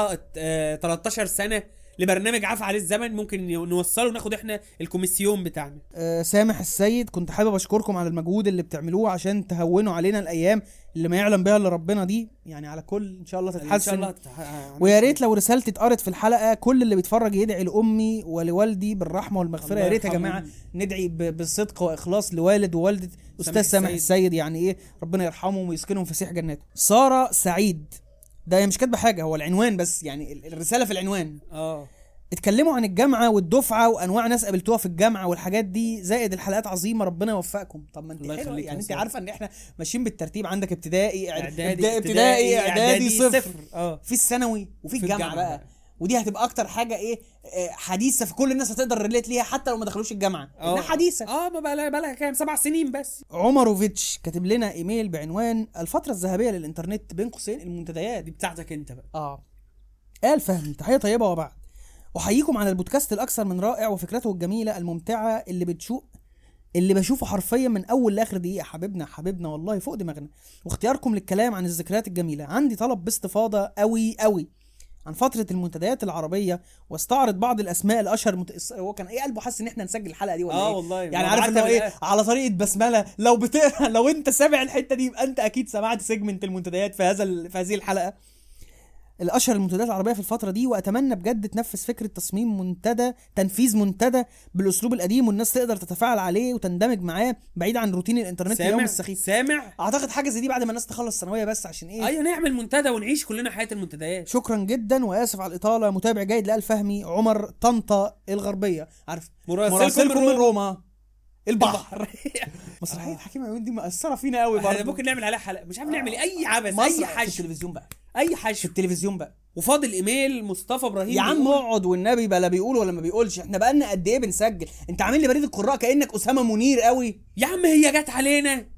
تلتاشر سنه لبرنامج عفى عليه الزمن ممكن نوصله وناخد احنا الكوميسيون بتاعنا. أه سامح السيد، كنت حابب اشكركم على المجهود اللي بتعملوه عشان تهونوا علينا الايام اللي ما يعلم بها الا ربنا دي، يعني على كل ان شاء الله تتحسن ان شاء الله تتح... ويا ريت لو رسالتي اتقرت في الحلقه، كل اللي بيتفرج يدعي لامي ولوالدي بالرحمه والمغفره. يا ريت يا جماعه ندعي ب... بالصدق واخلاص لوالد ووالده استاذ سامح السيد، يعني ايه ربنا يرحمهم ويسكنهم في فسيح جناته. ساره سعيد، ده مش كاتبه حاجه، هو العنوان بس يعني الرساله في العنوان. اه اتكلموا عن الجامعه والدفعه وانواع ناس قابلتوها في الجامعه والحاجات دي، زائد الحلقات عظيمه ربنا يوفقكم. طب ما انت حلو، يعني انت عارفه ان احنا ماشيين بالترتيب، عندك ابتدائي اعدادي ابتدائي اعدادي صفر، اه في الثانوي وفي الجامعه بقى، ودي هتبقى اكتر حاجه ايه حديثه، في كل الناس هتقدر ريليت ليها حتى لو ما دخلوش الجامعه، انها حديثه. اه ما بقى لها كام سبع سنين بس. عمروفيتش كاتب لنا ايميل بعنوان الفتره الذهبيه للانترنت بين قوسين المنتديات، دي بتاعتك انت بقى. اه قال فهمي، تحيه طيبه وبعد، احييكم على البودكاست الاكثر من رائع وفكرته الجميله الممتعه اللي بتشوق، اللي بشوفه حرفيا من اول لاخر دقيقه. حبيبنا حبيبنا والله فوق دماغنا، واختياركم للكلام عن الذكريات الجميله. عندي طلب باستفاضه قوي قوي عن فترة المنتديات العربية، واستعرض بعض الأسماء الأشهر. مت... هو كان إيه قلبه حاسس إن إحنا نسجل الحلقة دي ولا آه إيه؟ والله يعني عارف إنه إيه على طريقة بسملة، لو بتقرأ لو أنت سامع الحتة دي يبقى أنت أكيد سمعت سيجمنت المنتديات في هذا ال... في هذه الحلقة. الأشهر المنتديات العربية في الفترة دي، وأتمنى بجد تنفذ فكرة تصميم منتدى تنفيذ منتدى بالأسلوب القديم، والناس تقدر تتفاعل عليه وتندمج معاه بعيد عن روتين الإنترنت اليوم السخيف. سامع أعتقد حاجة زي دي بعد ما الناس تخلص ثانوية، بس عشان إيه أيوة نعمل منتدى ونعيش كلنا حياة المنتديات. شكرا جدا وآسف على الإطالة. متابع جيد لآل فهمي، عمر طنطا الغربية، عارف مراسلكم من روما البحر. مسرحية حكيم عيون دي مأثرة فينا قوي برضه، ممكن نعمل عليها حلقة، مش عارف نعمل أي عبث أي حاجة في التلفزيون بقى، اي حاجه في التلفزيون بقى. وفاضل ايميل مصطفى ابراهيم، يا عم اقعد والنبي بلا بيقول ولا ما بيقولش، احنا بقالنا قد ايه بنسجل؟ انت عامل لي بريد القراء كانك اسامه منير قوي يا عم. هي جت علينا